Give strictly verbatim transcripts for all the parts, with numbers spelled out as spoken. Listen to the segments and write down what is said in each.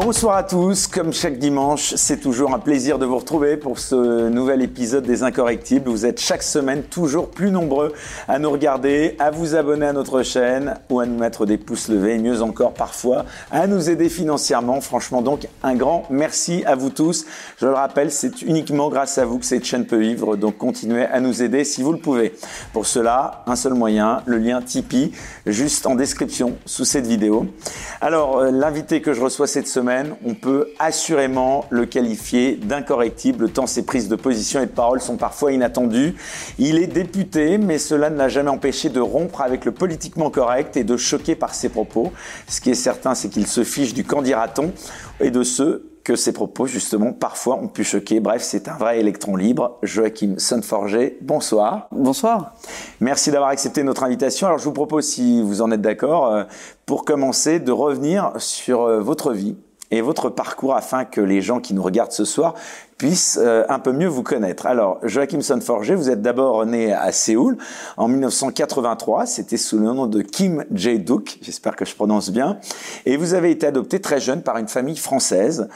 Bonsoir à tous, comme chaque dimanche, c'est toujours un plaisir de vous retrouver pour ce nouvel épisode des Incorrectibles. Vous êtes chaque semaine toujours plus nombreux à nous regarder, à vous abonner à notre chaîne ou à nous mettre des pouces levés, et mieux encore parfois, à nous aider financièrement. Franchement donc, un grand merci à vous tous. Je le rappelle, c'est uniquement grâce à vous que cette chaîne peut vivre, donc continuez à nous aider si vous le pouvez. Pour cela, un seul moyen, le lien Tipeee, juste en description sous cette vidéo. Alors, l'invité que je reçois cette semaine, Semaine, on peut assurément le qualifier d'incorrectible tant ses prises de position et de parole sont parfois inattendues. Il est député, mais cela ne l'a jamais empêché de rompre avec le politiquement correct et de choquer par ses propos. Ce qui est certain, c'est qu'il se fiche du qu'en dira-t-on et de ceux que ses propos, justement, parfois ont pu choquer. Bref, c'est un vrai électron libre. Joachim Son-Forget, bonsoir. Bonsoir. Merci d'avoir accepté notre invitation. Alors, je vous propose, si vous en êtes d'accord, pour commencer, de revenir sur votre vie et votre parcours afin que les gens qui nous regardent ce soir puissent euh, un peu mieux vous connaître. Alors, Joachim Son-Forget, vous êtes d'abord né à Séoul en mille neuf cent quatre-vingt-trois, c'était sous le nom de Kim Jae-Duk, j'espère que je prononce bien, et vous avez été adopté très jeune par une famille française.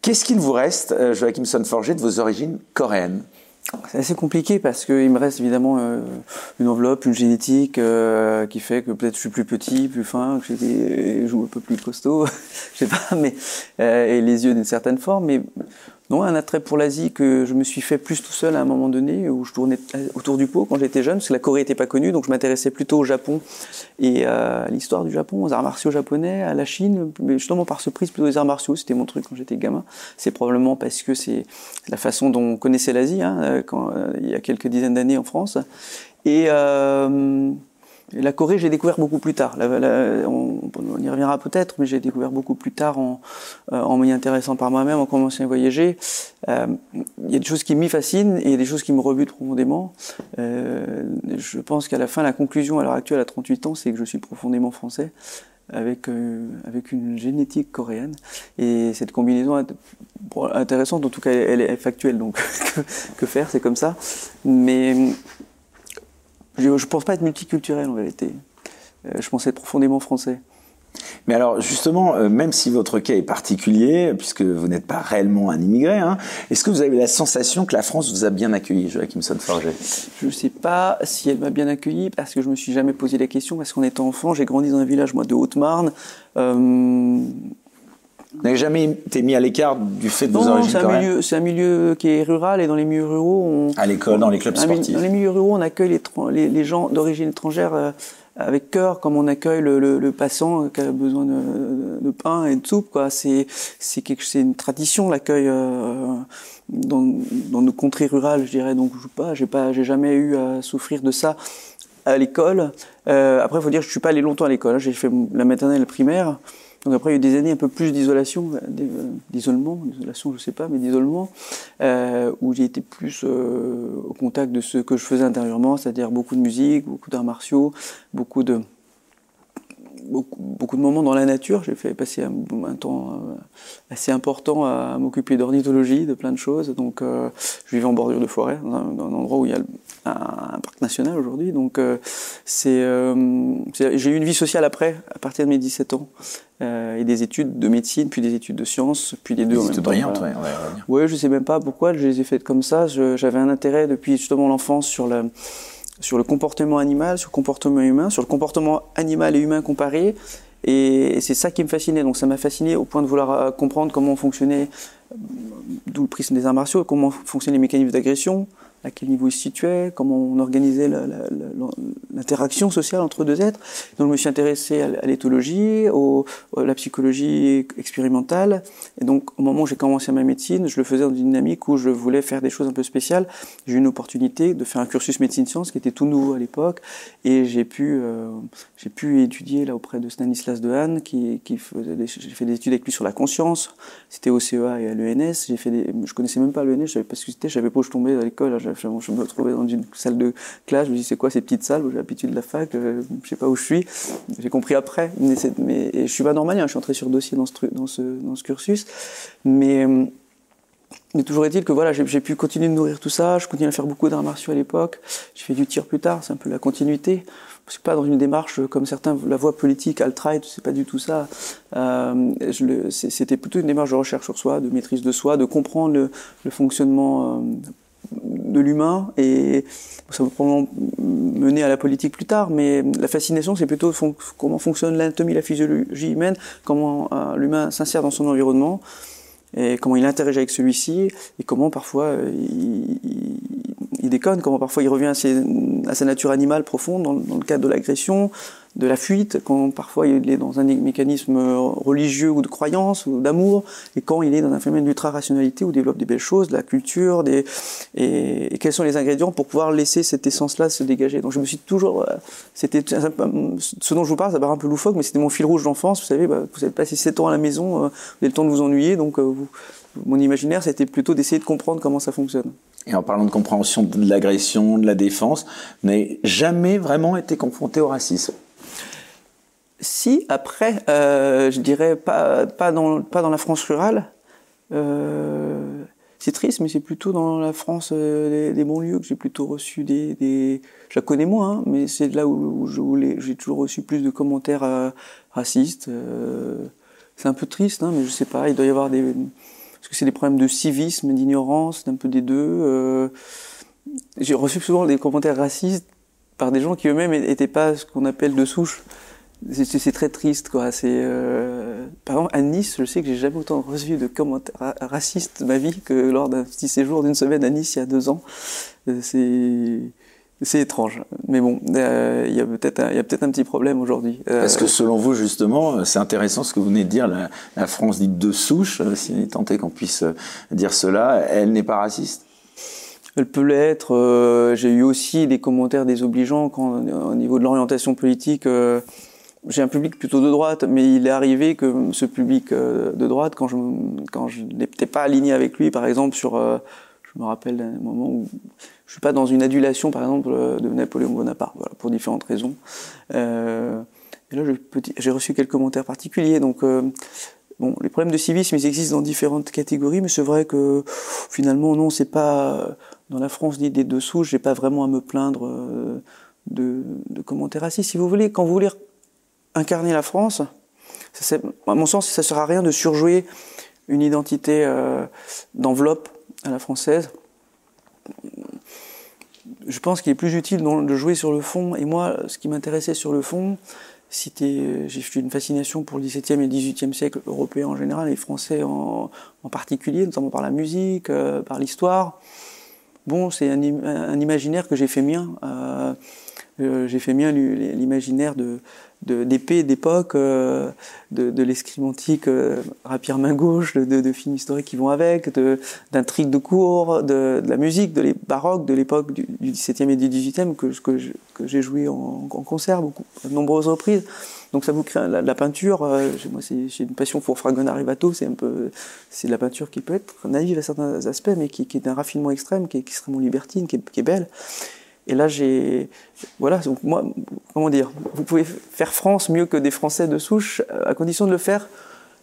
Qu'est-ce qu'il vous reste, euh, Joachim Son-Forget, de vos origines coréennes? C'est assez compliqué parce qu'il me reste évidemment euh, une enveloppe, une génétique euh, qui fait que peut-être je suis plus petit, plus fin, que j'ai des joues un peu plus costauds, je sais pas, mais euh, et les yeux d'une certaine forme. Mais non, un attrait pour l'Asie que je me suis fait plus tout seul à un moment donné où je tournais autour du pot quand j'étais jeune, parce que la Corée n'était pas connue, donc je m'intéressais plutôt au Japon et euh, à l'histoire du Japon, aux arts martiaux japonais, à la Chine, mais justement par surprise plutôt les arts martiaux, c'était mon truc quand j'étais gamin. C'est probablement parce que c'est la façon dont on connaissait l'Asie, hein, quand, euh, il y a quelques dizaines d'années en France. Et... Euh, la Corée, j'ai découvert beaucoup plus tard. La, la, on, on y reviendra peut-être, mais j'ai découvert beaucoup plus tard en, en m'y intéressant par moi-même, en commençant à voyager. Euh, il y a des choses qui m'y fascinent et il y a des choses qui me rebutent profondément. Euh, je pense qu'à la fin, la conclusion à l'heure actuelle, à trente-huit ans, c'est que je suis profondément français, avec, euh, avec une génétique coréenne. Et cette combinaison int bon, intéressante, en tout cas, elle est factuelle, donc que, que faire, c'est comme ça. Mais... Je ne pense pas être multiculturel en vérité, je pense être profondément français. Mais alors justement, même si votre cas est particulier, puisque vous n'êtes pas réellement un immigré, hein, est-ce que vous avez la sensation que la France vous a bien accueilli, Joachim Son-Forget? Je ne sais pas si elle m'a bien accueilli, parce que je ne me suis jamais posé la question, parce qu'en étant enfant, j'ai grandi dans un village, moi, de Haute-Marne. Euh... Vous n'avez jamais été mis à l'écart du fait de vos origines coréennes? Non, c'est un milieu qui est rural et dans les milieux ruraux... On, à l'école, dans les clubs sportifs. Dans les milieux ruraux, on accueille les, les, les gens d'origine étrangère euh, avec cœur, comme on accueille le, le, le passant qui a besoin de, de pain et de soupe. C'est une tradition, l'accueil euh, dans, dans nos contrées rurales, je dirais. Donc, je n'ai pas, j'ai jamais eu à souffrir de ça à l'école. Euh, après, il faut dire que je ne suis pas allé longtemps à l'école. J'ai fait la maternelle et la primaire. Donc après, il y a eu des années un peu plus d'isolation, d'isolement, d'isolation, je sais pas, mais d'isolement, euh, où j'ai été plus euh, au contact de ce que je faisais intérieurement, c'est-à-dire beaucoup de musique, beaucoup d'arts martiaux, beaucoup de, beaucoup, beaucoup de moments dans la nature. J'ai fait passer un, un temps euh, assez important à, à m'occuper d'ornithologie, de plein de choses. Donc euh, je vivais en bordure de forêt, dans un, dans un endroit où il y a le, un, un parc national aujourd'hui. Donc euh, c'est, euh, c'est, j'ai eu une vie sociale après, à partir de mes dix-sept ans. Euh, et des études de médecine, puis des études de sciences, puis les deux en même temps. Des études brillantes, ouais. Ouais, ouais, je sais même pas pourquoi je les ai faites comme ça. J'avais un intérêt depuis justement l'enfance sur le, sur le comportement animal, sur le comportement humain, sur le comportement animal et humain comparé. Et c'est ça qui me fascinait. Donc ça m'a fasciné au point de vouloir comprendre comment fonctionnait, d'où le prisme des arts martiaux, comment fonctionnaient les mécanismes d'agression, à quel niveau ils se situaient, comment on organisait l'interaction sociale entre deux êtres. Donc je me suis intéressé à l'éthologie, à la psychologie expérimentale. Et donc au moment où j'ai commencé ma médecine, je le faisais dans une dynamique où je voulais faire des choses un peu spéciales. J'ai eu une opportunité de faire un cursus médecine-sciences qui était tout nouveau à l'époque. Et j'ai pu, euh, j'ai pu étudier là auprès de Stanislas Dehaene, qui, qui faisait des, j'ai fait des études avec lui sur la conscience. C'était au C E A et à l'E N S. J'ai fait des, je connaissais même pas l'E N S, je savais pas ce que c'était, je savais pas où je tombais à l'école. Je me retrouvais dans une salle de classe, je me dis c'est quoi ces petites salles où j'ai l'habitude de la fac, je sais pas où je suis, j'ai compris après, mais, mais je suis pas normalien, je suis entré sur dossier dans ce, dans ce, dans ce cursus, mais Mais toujours est-il que voilà, j'ai, j'ai pu continuer de nourrir tout ça, je continue à faire beaucoup d'arts martiaux à l'époque, j'ai fait du tir plus tard, c'est un peu la continuité, parce que pas dans une démarche comme certains, la voie politique, alt-right, c'est pas du tout ça, euh, je le, c'était plutôt une démarche de recherche sur soi, de maîtrise de soi, de comprendre le, le fonctionnement euh, de l'humain, et ça va probablement mener à la politique plus tard, mais la fascination c'est plutôt fon- comment fonctionne l'anatomie, la physiologie humaine, comment euh, l'humain s'insère dans son environnement, et comment il interagit avec celui-ci, et comment parfois il, il, il déconne, comment parfois il revient à, ses, à sa nature animale profonde, dans, dans le cadre de l'agression, de la fuite, quand parfois il est dans un mécanisme religieux ou de croyance, ou d'amour, et quand il est dans un phénomène d'ultra-rationalité, où il développe des belles choses, de la culture, des, et, et quels sont les ingrédients pour pouvoir laisser cette essence-là se dégager. Donc je me suis toujours... C'était, ce dont je vous parle, ça paraît un peu loufoque, mais c'était mon fil rouge d'enfance, vous savez, bah, vous avez passé sept ans à la maison, vous avez le temps de vous ennuyer, donc vous, mon imaginaire, c'était plutôt d'essayer de comprendre comment ça fonctionne. Et en parlant de compréhension de l'agression, de la défense, vous n'avez jamais vraiment été confronté au racisme? Si, après, euh, je dirais pas, pas, dans, pas dans la France rurale, euh, c'est triste, mais c'est plutôt dans la France euh, des, des banlieues que j'ai plutôt reçu des... des... Je la connais moins, hein, mais c'est là où, où, je, où les, j'ai toujours reçu plus de commentaires euh, racistes. Euh, c'est un peu triste, hein, mais je sais pas, il doit y avoir des... Parce que c'est des problèmes de civisme, d'ignorance, c'est un peu des deux. Euh, j'ai reçu souvent des commentaires racistes par des gens qui eux-mêmes n'étaient pas ce qu'on appelle de souche. C'est, c'est très triste, quoi. C'est, euh... Par exemple, à Nice, je sais que j'ai jamais autant reçu de commentaires ra- racistes de ma vie que lors d'un petit séjour d'une semaine à Nice il y a deux ans. Euh, c'est, c'est étrange. Mais bon, euh, y a peut-être un, y a peut-être un petit problème aujourd'hui. Euh... Parce que selon vous, justement, c'est intéressant ce que vous venez de dire. La, la France dite de souche, si tant est qu'on puisse dire cela, elle n'est pas raciste. Elle peut l'être. Euh, j'ai eu aussi des commentaires désobligeants quand, au niveau de l'orientation politique. Euh... J'ai un public plutôt de droite, mais il est arrivé que ce public de droite, quand je quand je n'étais pas aligné avec lui, par exemple sur, je me rappelle d'un moment où je suis pas dans une adulation, par exemple de Napoléon Bonaparte, voilà, pour différentes raisons. Euh, et là, je, j'ai reçu quelques commentaires particuliers, donc. Euh, Bon, les problèmes de civisme, ils existent dans différentes catégories, mais c'est vrai que finalement, non, c'est pas dans la France ni des deux souches. J'ai pas vraiment à me plaindre euh, de, de commentaires racistes. Si vous voulez, quand vous voulez incarner la France, ça, c'est, à mon sens, ça sert à rien de surjouer une identité euh, d'enveloppe à la française. Je pense qu'il est plus utile de jouer sur le fond. Et moi, ce qui m'intéressait sur le fond, c'était, j'ai eu une fascination pour le dix-septième et dix-huitième siècle européen en général et français en, en particulier, notamment par la musique, euh, par l'histoire. Bon, c'est un, un imaginaire que j'ai fait mien. Euh, euh, j'ai fait mien l'imaginaire de, de, d'épée d'époque, euh, de, de l'escrimantique euh, rapière main gauche, de, de, de films historiques qui vont avec, de, d'intrigues de cours, de, de la musique, de les baroques de l'époque du, du dix-septième et du dix-huitième que, que, je, que j'ai joué en, en concert beaucoup, à de nombreuses reprises. Donc ça vous crée la, la peinture. Euh, j'ai, moi, c'est, j'ai une passion pour Fragonard et Watteau. C'est un peu, c'est de la peinture qui peut être naïve à certains aspects, mais qui, qui est d'un raffinement extrême, qui est extrêmement libertine, qui est, qui est belle. Et là, j'ai, voilà, donc moi, comment dire, vous pouvez faire France mieux que des Français de souche, à condition de le faire.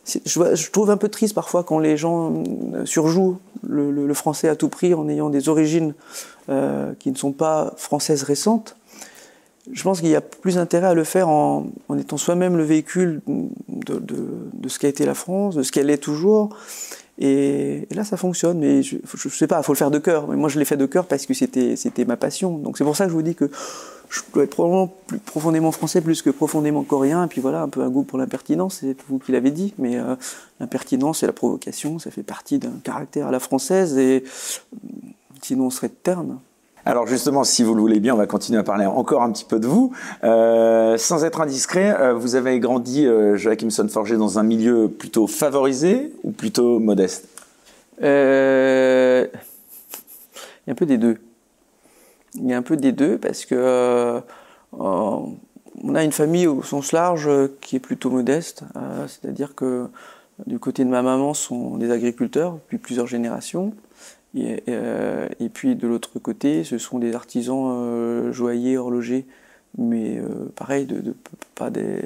Je, je trouve un peu triste parfois quand les gens surjouent le, le, le français à tout prix en ayant des origines euh, qui ne sont pas françaises récentes. Je pense qu'il y a plus intérêt à le faire en, en étant soi-même le véhicule de, de, de ce qu'a été la France, de ce qu'elle est toujours. Et, et là, ça fonctionne. Mais je, je sais pas, il faut le faire de cœur. Mais moi, je l'ai fait de cœur parce que c'était, c'était ma passion. Donc c'est pour ça que je vous dis que je dois être probablement plus profondément français, plus que profondément coréen. Et puis voilà, un peu un goût pour l'impertinence. C'est vous qui l'avez dit. Mais euh, l'impertinence et la provocation, ça fait partie d'un caractère à la française. Et sinon, on serait terne. Alors justement, si vous le voulez bien, on va continuer à parler encore un petit peu de vous. Euh, sans être indiscret, euh, vous avez grandi, euh, Joachim Son-Forget, dans un milieu plutôt favorisé ou plutôt modeste ? Euh, il y a un peu des deux. Il y a un peu des deux parce que euh, on a une famille au sens large qui est plutôt modeste. Euh, c'est-à-dire que du côté de ma maman, sont des agriculteurs depuis plusieurs générations. Et, euh, et puis de l'autre côté, ce sont des artisans euh, joailliers, horlogers, mais euh, pareil, de, de, pas des,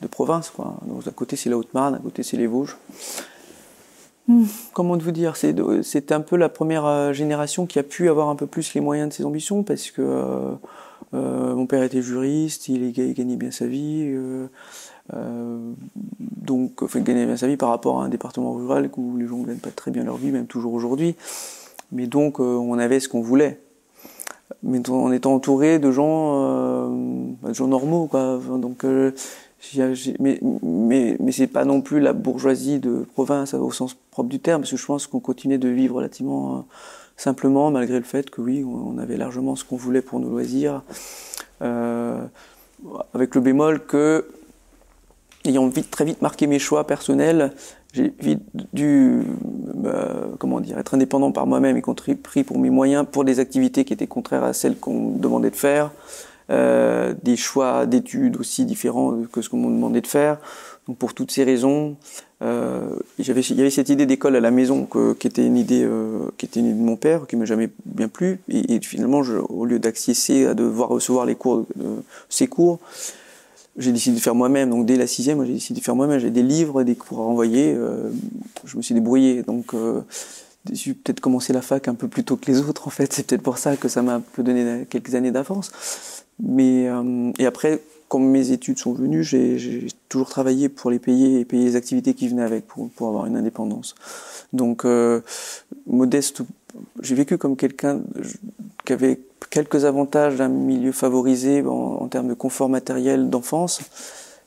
de province, quoi. Donc d'un côté c'est la Haute-Marne, d'un côté c'est les Vosges. Mmh. Comment vous dire, c'est c'est un peu la première génération qui a pu avoir un peu plus les moyens de ses ambitions, parce que euh, euh, mon père était juriste, il, il gagnait bien sa vie, euh, euh, donc enfin, il gagnait bien sa vie par rapport à un département rural où les gens ne gagnent pas très bien leur vie, même toujours aujourd'hui. Mais donc euh, on avait ce qu'on voulait, mais en étant entouré de gens, euh, de gens normaux, quoi. Enfin, donc euh, Mais, mais, mais c'est pas non plus la bourgeoisie de province au sens propre du terme, parce que je pense qu'on continuait de vivre relativement simplement, malgré le fait que oui, on avait largement ce qu'on voulait pour nos loisirs, euh, avec le bémol que, ayant vite, très vite marqué mes choix personnels, j'ai vite dû euh, comment dire, être indépendant par moi-même et contribuer pour mes moyens, pour des activités qui étaient contraires à celles qu'on me demandait de faire. Euh, des choix d'études aussi différents que ce qu'on m'a demandé de faire. Donc pour toutes ces raisons, euh, j'avais, il y avait cette idée d'école à la maison que, qui était une idée euh, qui était une idée de mon père, qui m'a jamais bien plu. Et, et finalement, je, au lieu d'accéder à devoir recevoir les cours, ces euh, cours, j'ai décidé de faire moi-même. Donc dès la sixième, j'ai décidé de faire moi-même. J'ai des livres, des cours à renvoyer. Euh, je me suis débrouillé. Donc euh, j'ai peut-être commencé la fac un peu plus tôt que les autres. En fait, c'est peut-être pour ça que ça m'a un peu donné quelques années d'avance. Mais, euh, et après, quand mes études sont venues, j'ai, j'ai toujours travaillé pour les payer et payer les activités qui venaient avec pour, pour avoir une indépendance. Donc, euh, modeste, j'ai vécu comme quelqu'un qui avait quelques avantages d'un milieu favorisé en, en termes de confort matériel d'enfance,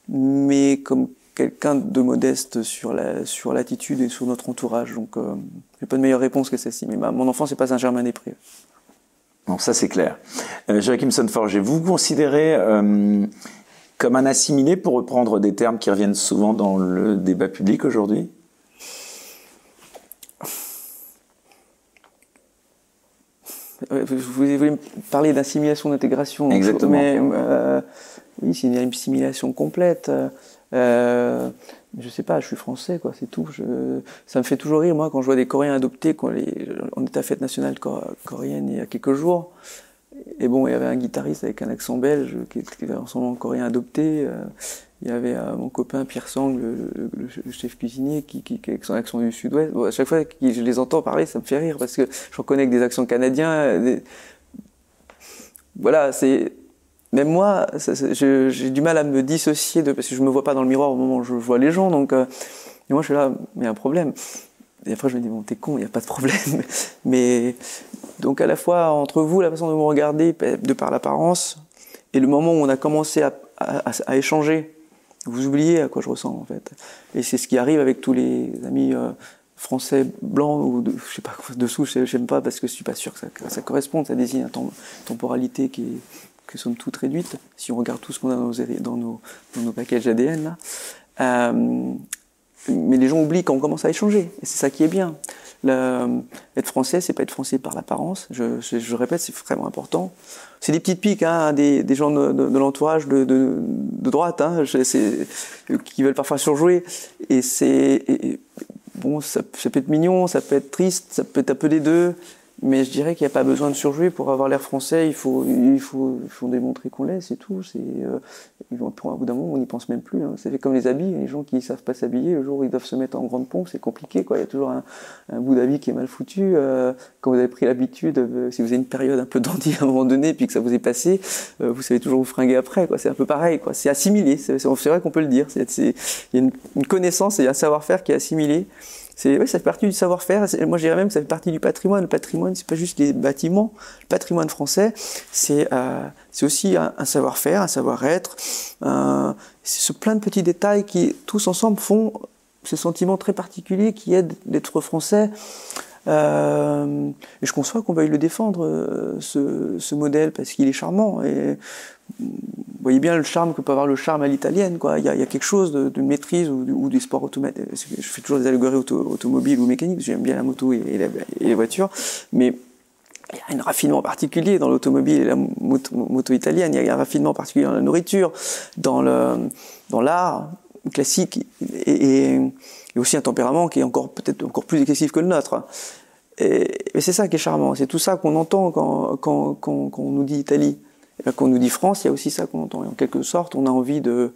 mais comme quelqu'un de modeste sur la, sur l'attitude et sur notre entourage. Donc, euh, j'ai pas de meilleure réponse que celle-ci. Mais bah, mon enfance n'est pas Saint-Germain-des-Prés. Bon, ça c'est clair. Euh, Joachim Son-Forget, vous vous considérez euh, comme un assimilé, pour reprendre des termes qui reviennent souvent dans le débat public aujourd'hui? Vous voulez me parler d'assimilation, d'intégration. Exactement. Mais, euh, oui, c'est une assimilation complète. Euh, je sais pas, je suis français, quoi, c'est tout. Je, ça me fait toujours rire, moi, quand je vois des Coréens adoptés, quand les, on était à fête nationale coréenne il y a quelques jours, et bon, il y avait un guitariste avec un accent belge qui était en son nom coréen adopté, il y avait mon copain Pierre Sang, le, le, le chef cuisinier, qui, qui, qui avec son accent du sud-ouest. Bon, à chaque fois que je les entends parler, ça me fait rire, parce que je reconnais avec des accents canadiens, des... voilà, c'est... Même moi, j'ai du mal à me dissocier de, parce que je me vois pas dans le miroir au moment où je vois les gens. Donc, euh, et moi, je suis là, mais il y a un problème. Et après, je me dis, bon, t'es con, il n'y a pas de problème. Mais donc, à la fois entre vous, la façon de me regarder, de par l'apparence, et le moment où on a commencé à, à, à, à échanger, vous oubliez à quoi je ressens, en fait. Et c'est ce qui arrive avec tous les amis euh, français blancs ou de, je sais pas, de souche, je n'aime pas, parce que je suis pas sûr que ça, que ça corresponde. Ça désigne une temporalité qui est que sommes toutes réduites, si on regarde tout ce qu'on a dans nos, dans nos, dans nos packages A D N, là. Euh, mais les gens oublient quand on commence à échanger, et c'est ça qui est bien. Le, être français, c'est pas être français par l'apparence, je, je, je répète, c'est vraiment important. C'est des petites piques, hein, des, des gens de, de, de l'entourage de, de, de droite, hein, je, c'est, qui veulent parfois surjouer, et c'est... Et, bon, ça, ça peut être mignon, ça peut être triste, ça peut être un peu des deux, mais je dirais qu'il n'y a pas besoin de surjouer pour avoir l'air français. Il faut, il faut, il faut démontrer qu'on l'est, c'est tout. C'est, euh, ils vont, pour un bout d'un moment, on n'y pense même plus. Hein. Ça fait comme les habits. Les gens qui ne savent pas s'habiller, le jour où ils doivent se mettre en grande pompe, c'est compliqué, quoi. Il y a toujours un, un bout d'habit qui est mal foutu. Euh, quand vous avez pris l'habitude, euh, si vous avez une période un peu dandy à un moment donné, puis que ça vous est passé, euh, vous savez toujours vous fringuer après, quoi. C'est un peu pareil, quoi. C'est assimilé. C'est, c'est vrai qu'on peut le dire. C'est, c'est, il y a une, une connaissance et un savoir-faire qui est assimilé. C'est, ouais, ça fait partie du savoir-faire. Moi, je dirais même que ça fait partie du patrimoine. Le patrimoine, c'est pas juste les bâtiments. Le patrimoine français, c'est, euh, c'est aussi un, un savoir-faire, un savoir-être. Un, c'est ce plein de petits détails qui, tous ensemble, font ce sentiment très particulier qui est d'être français. Euh, et je conçois qu'on veuille le défendre, ce, ce modèle, parce qu'il est charmant. Et vous voyez bien le charme que peut avoir le charme à l'italienne, quoi. Il y a, il y a quelque chose de, de maîtrise ou, ou des sports automatiques. Je fais toujours des allégories auto, automobiles ou mécaniques, j'aime bien la moto et, et, la, et les voitures, mais il y a un raffinement particulier dans l'automobile et la moto, moto italienne. Il y a un raffinement particulier dans la nourriture, dans, le, dans l'art classique, et, et, et aussi un tempérament qui est encore peut-être encore plus excessif que le nôtre. Et, et c'est ça qui est charmant, c'est tout ça qu'on entend quand, quand, quand, quand on nous dit Italie. Quand on nous dit France, il y a aussi ça qu'on entend. Et en quelque sorte, on a envie de,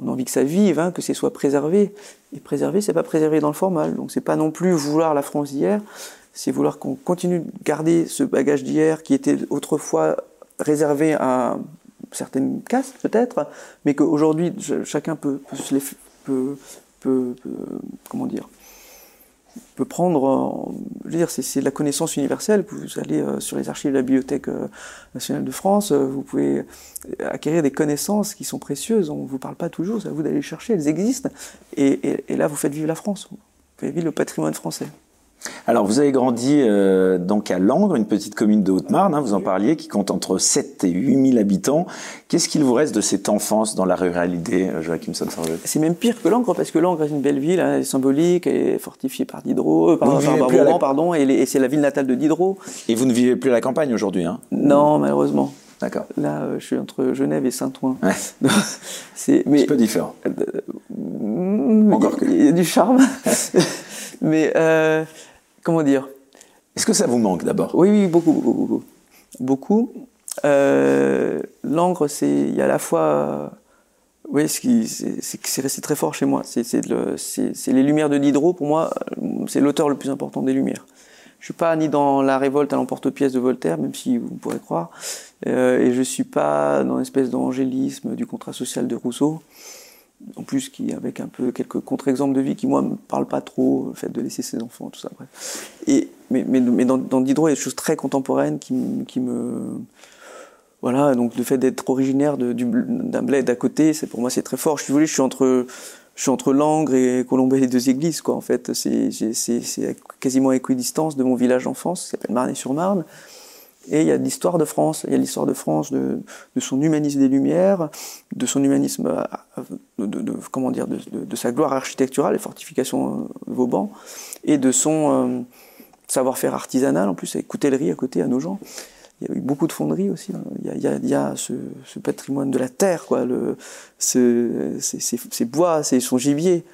on a envie que ça vive, hein, que ce soit préservé. Et préserver, c'est pas préserver dans le formal. Donc c'est pas non plus vouloir la France d'hier, c'est vouloir qu'on continue de garder ce bagage d'hier qui était autrefois réservé à certaines castes peut-être, mais qu'aujourd'hui chacun peut, peut, se les, peut, peut, peut comment dire, peut prendre, je veux dire, c'est de la connaissance universelle. Vous allez sur les archives de la Bibliothèque nationale de France, vous pouvez acquérir des connaissances qui sont précieuses. On ne vous parle pas toujours, c'est à vous d'aller les chercher, elles existent. Et, et, et là, vous faites vivre la France, vous faites vivre le patrimoine français. Alors, vous avez grandi euh, donc à Langres, une petite commune de Haute-Marne, hein, vous en parliez, qui compte entre sept et huit mille habitants. Qu'est-ce qu'il vous reste de cette enfance dans la ruralité, Joachim Son-Forget? C'est même pire que Langres, parce que Langres est une belle ville, hein, elle est symbolique, elle est fortifiée par Diderot, par, par Barbon, la... pardon, et, et c'est la ville natale de Diderot. Et vous ne vivez plus à la campagne aujourd'hui, hein? Non, malheureusement. D'accord. Là, euh, je suis entre Genève et Saint-Ouen. Ouais. C'est un peu différent. Euh, Encore que. Il y a du charme. Mais... Euh, Comment dire? Est-ce que ça vous manque d'abord? Oui, oui, beaucoup, beaucoup, beaucoup. Beaucoup. Euh, Langres, c'est, il y a à la fois, oui, ce qui, c'est resté très fort chez moi. C'est le, les Lumières de Diderot. Pour moi, c'est l'auteur le plus important des Lumières. Je suis pas ni dans la révolte à l'emporte-pièce de Voltaire, même si vous pourrez croire, euh, et je suis pas dans l'espèce d'angélisme du contrat social de Rousseau. En plus, qui, avec un peu quelques contre-exemples de vie qui, moi, ne me parlent pas trop, le fait de laisser ses enfants, tout ça, bref. Et, mais mais, mais dans, dans Diderot, il y a des choses très contemporaines qui, qui me... Voilà, donc le fait d'être originaire d'un du, bled d'à côté, pour moi, c'est très fort. Je suis, vous voyez, je suis entre, je suis entre Langres et Colombey-les-Deux-Églises, quoi, en fait. C'est quasiment à équidistance de mon village d'enfance, qui s'appelle Marne-sur-Marne. Et il y a l'histoire de France, il y a l'histoire de France, de, de son humanisme des Lumières, de son humanisme, de, de, de, comment dire, de, de, de sa gloire architecturale, les fortifications de Vauban, et de son euh, savoir-faire artisanal, en plus, avec coutellerie à côté, à nos gens. Il y a eu beaucoup de fonderies aussi, hein. Il y a, il y a, il y a ce, ce patrimoine de la terre, quoi, le, ce, ces, ces, ces bois, ces, son gibier.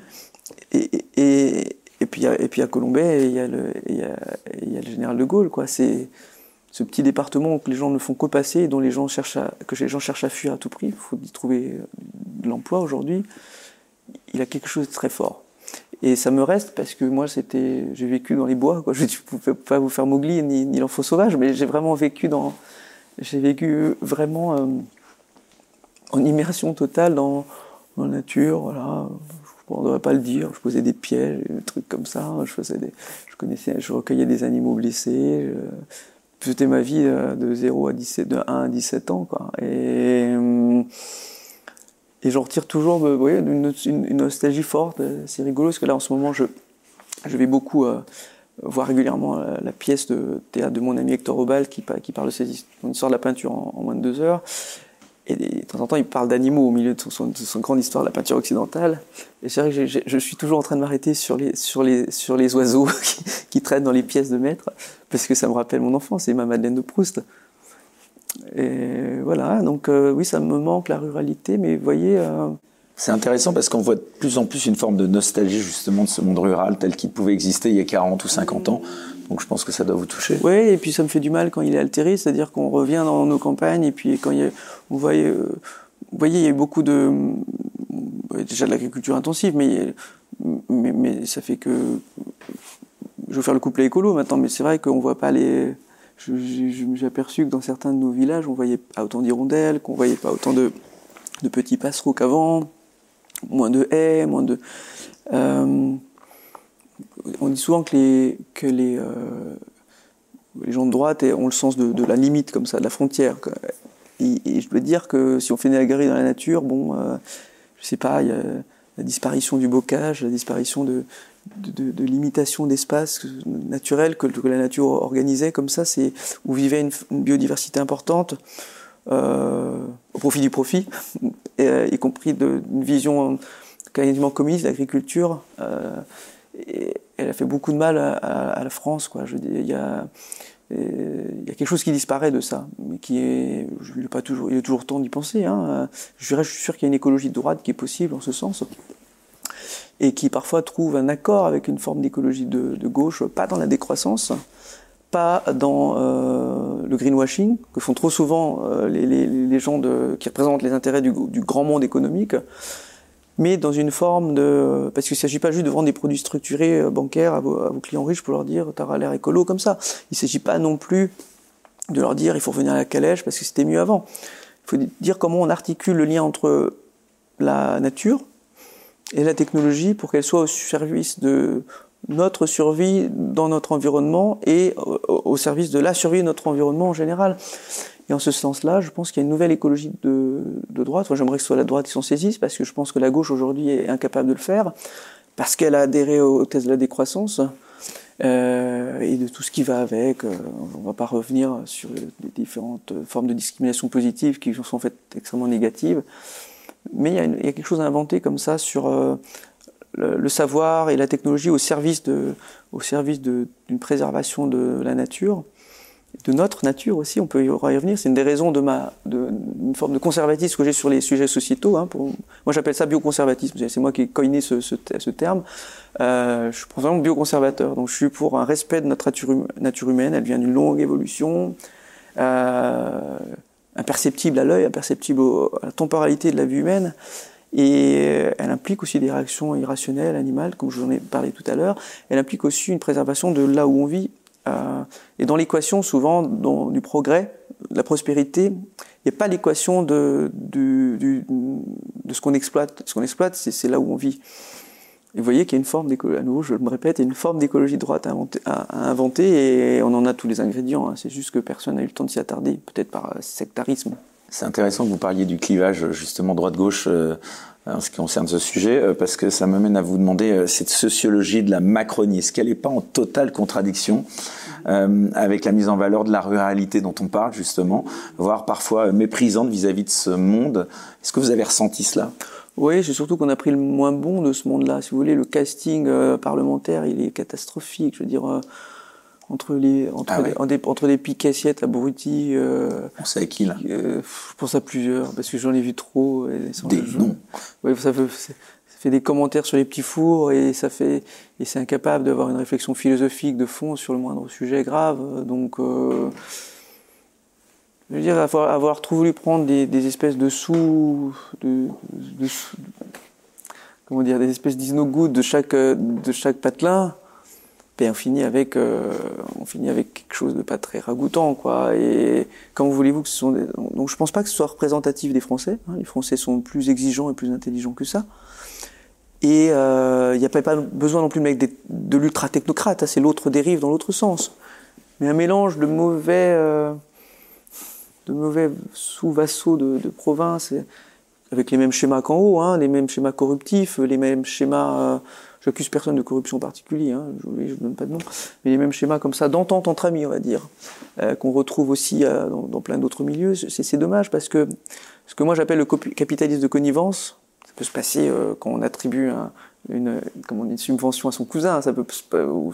Et, et, et, puis, et puis à Colombey, il y a le, il y a, il y a le général de Gaulle, quoi, c'est... Ce petit département que les gens ne font que passer et dont les gens cherchent à, que les gens cherchent à fuir à tout prix, il faut y trouver de l'emploi aujourd'hui, il a quelque chose de très fort. Et ça me reste parce que moi, c'était, j'ai vécu dans les bois, quoi. Je ne pouvais pas vous faire Mowgli ni, ni l'enfant sauvage, mais j'ai vraiment vécu dans, j'ai vécu vraiment euh, en immersion totale dans, dans la nature, voilà. Bon, on ne devrait pas le dire, je posais des pièges, des trucs comme ça, je faisais des, je connaissais, je recueillais des animaux blessés, je, c'était ma vie de zéro à dix-sept, de un à dix-sept ans, quoi. Et, et j'en retire toujours, vous voyez, une, une, une nostalgie forte. C'est rigolo parce que là, en ce moment, je, je vais beaucoup euh, voir régulièrement la, la pièce de théâtre de mon ami Hector Obal qui, qui parle de ses histoires de la peinture en, en moins de deux heures. Et de temps en temps, il parle d'animaux au milieu de son, de son grande histoire de la peinture occidentale. Et c'est vrai que je, je, je suis toujours en train de m'arrêter sur les, sur, les, sur les oiseaux qui, qui traînent dans les pièces de maître, parce que ça me rappelle mon enfance et ma Madeleine de Proust. Et voilà, donc euh, oui, ça me manque, la ruralité, mais vous voyez... Euh C'est intéressant parce qu'on voit de plus en plus une forme de nostalgie justement de ce monde rural tel qu'il pouvait exister il y a quarante ou cinquante ans. Donc je pense que ça doit vous toucher. Oui, et puis ça me fait du mal quand il est altéré, c'est-à-dire qu'on revient dans nos campagnes et puis quand il y a, on voit, vous voyez, il y a eu beaucoup de... Déjà de l'agriculture intensive, mais, mais, mais ça fait que... Je vais faire le couplet écolo maintenant, mais c'est vrai qu'on ne voit pas les... J'ai aperçu que dans certains de nos villages, on ne voyait pas autant d'hirondelles, qu'on ne voyait pas autant de, de petits passereaux qu'avant... Moins de haies, moins de... Euh, on dit souvent que les, que les, euh, les gens de droite ont le sens de, de la limite, comme ça, de la frontière. Et, et je dois dire que si on fait nager dans la nature, bon, euh, je sais pas, il y a la disparition du bocage, la disparition de, de, de, de l'imitation d'espace naturel que, que la nature organisait, comme ça, c'est où vivait une, une biodiversité importante. Euh, au profit du profit, et, euh, y compris d'une vision quasiment communiste de l'agriculture. Euh, elle a fait beaucoup de mal à, à, à la France, quoi. Je dis, il y a, il y a quelque chose qui disparaît de ça, mais qui est, je l'ai pas toujours, il est toujours temps d'y penser, hein. Je dirais, je suis sûr qu'il y a une écologie de droite qui est possible en ce sens, et qui parfois trouve un accord avec une forme d'écologie de, de gauche, pas dans la décroissance, pas dans euh, le greenwashing, que font trop souvent euh, les, les, les gens de, qui représentent les intérêts du, du grand monde économique, mais dans une forme de... Parce qu'il ne s'agit pas juste de vendre des produits structurés euh, bancaires à vos, à vos clients riches pour leur dire « t'auras l'air écolo » comme ça. Il ne s'agit pas non plus de leur dire « il faut revenir à la calèche parce que c'était mieux avant ». Il faut dire comment on articule le lien entre la nature et la technologie pour qu'elle soit au service de notre survie dans notre environnement et au service de la survie de notre environnement en général. Et en ce sens-là, je pense qu'il y a une nouvelle écologie de, de droite. Moi, j'aimerais que ce soit la droite qui s'en saisisse, parce que je pense que la gauche aujourd'hui est incapable de le faire, parce qu'elle a adhéré aux thèses de la décroissance euh, et de tout ce qui va avec. On ne va pas revenir sur les différentes formes de discrimination positive qui sont en fait extrêmement négatives. Mais il y a, une, il y a quelque chose à inventer comme ça sur... Euh, le savoir et la technologie au service de, au service de, d'une préservation de la nature, de notre nature aussi, on peut y revenir. C'est une des raisons de ma, de, une forme de conservatisme que j'ai sur les sujets sociétaux. Hein, pour, moi, j'appelle ça bioconservatisme. C'est moi qui ai coiné ce, ce, ce terme. Euh, je suis vraiment bioconservateur. Donc, je suis pour un respect de notre nature, nature humaine. Elle vient d'une longue évolution, euh, imperceptible à l'œil, imperceptible au, à la temporalité de la vue humaine. Et elle implique aussi des réactions irrationnelles, animales, comme je vous en ai parlé tout à l'heure. Elle implique aussi une préservation de là où on vit. Euh, et dans l'équation, souvent, dans, du progrès, de la prospérité, il n'y a pas l'équation de, du, du, de ce qu'on exploite. Ce qu'on exploite, c'est, c'est là où on vit. Et vous voyez qu'il y a une forme d'écologie, à nouveau, je me répète, il y a une forme d'écologie de droite à inventer, à, à inventer, et on en a tous les ingrédients. Hein. C'est juste que personne n'a eu le temps de s'y attarder, peut-être par sectarisme. C'est intéressant que vous parliez du clivage justement droite-gauche euh, en ce qui concerne ce sujet, euh, parce que ça m'amène à vous demander euh, cette sociologie de la Macronie, est-ce qu'elle n'est pas en totale contradiction euh, avec la mise en valeur de la ruralité dont on parle justement, voire parfois méprisante vis-à-vis de ce monde? Est-ce que vous avez ressenti cela? Oui, c'est surtout qu'on a pris le moins bon de ce monde-là. Si vous voulez, le casting euh, parlementaire, il est catastrophique. Je veux dire... Euh, entre les entre ah ouais. les, entre les piques assiettes abrutis euh, on sait à qui là euh, je pense à plusieurs parce que j'en ai vu trop et sans des noms ouais, ça, fait, ça fait des commentaires sur les petits fours et ça fait et c'est incapable d'avoir une réflexion philosophique de fond sur le moindre sujet grave. Donc euh, je veux dire avoir, avoir trop voulu prendre des, des espèces de sous de, de, de comment dire des espèces d'isno-good de chaque de chaque patelin. Et on finit avec euh, on finit avec quelque chose de pas très ragoûtant, quoi. Et comment voulez-vous que ce sont des... Donc je pense pas que ce soit représentatif des Français. Hein. Les Français sont plus exigeants et plus intelligents que ça. Et il euh, n'y a pas, pas besoin non plus de mec des, de l'ultra technocrate. Hein. C'est l'autre dérive dans l'autre sens. Mais un mélange de mauvais euh, de mauvais sous-vassaux de, de province avec les mêmes schémas qu'en haut, hein, les mêmes schémas corruptifs, les mêmes schémas euh, j'accuse personne de corruption particulière, hein, je ne donne pas de nom, mais les mêmes schémas comme ça, d'entente entre amis, on va dire, euh, qu'on retrouve aussi euh, dans, dans plein d'autres milieux. C'est, c'est dommage parce que ce que moi j'appelle le capitalisme de connivence, ça peut se passer euh, quand on attribue un, une, comment on dit, une subvention à son cousin, ça peut,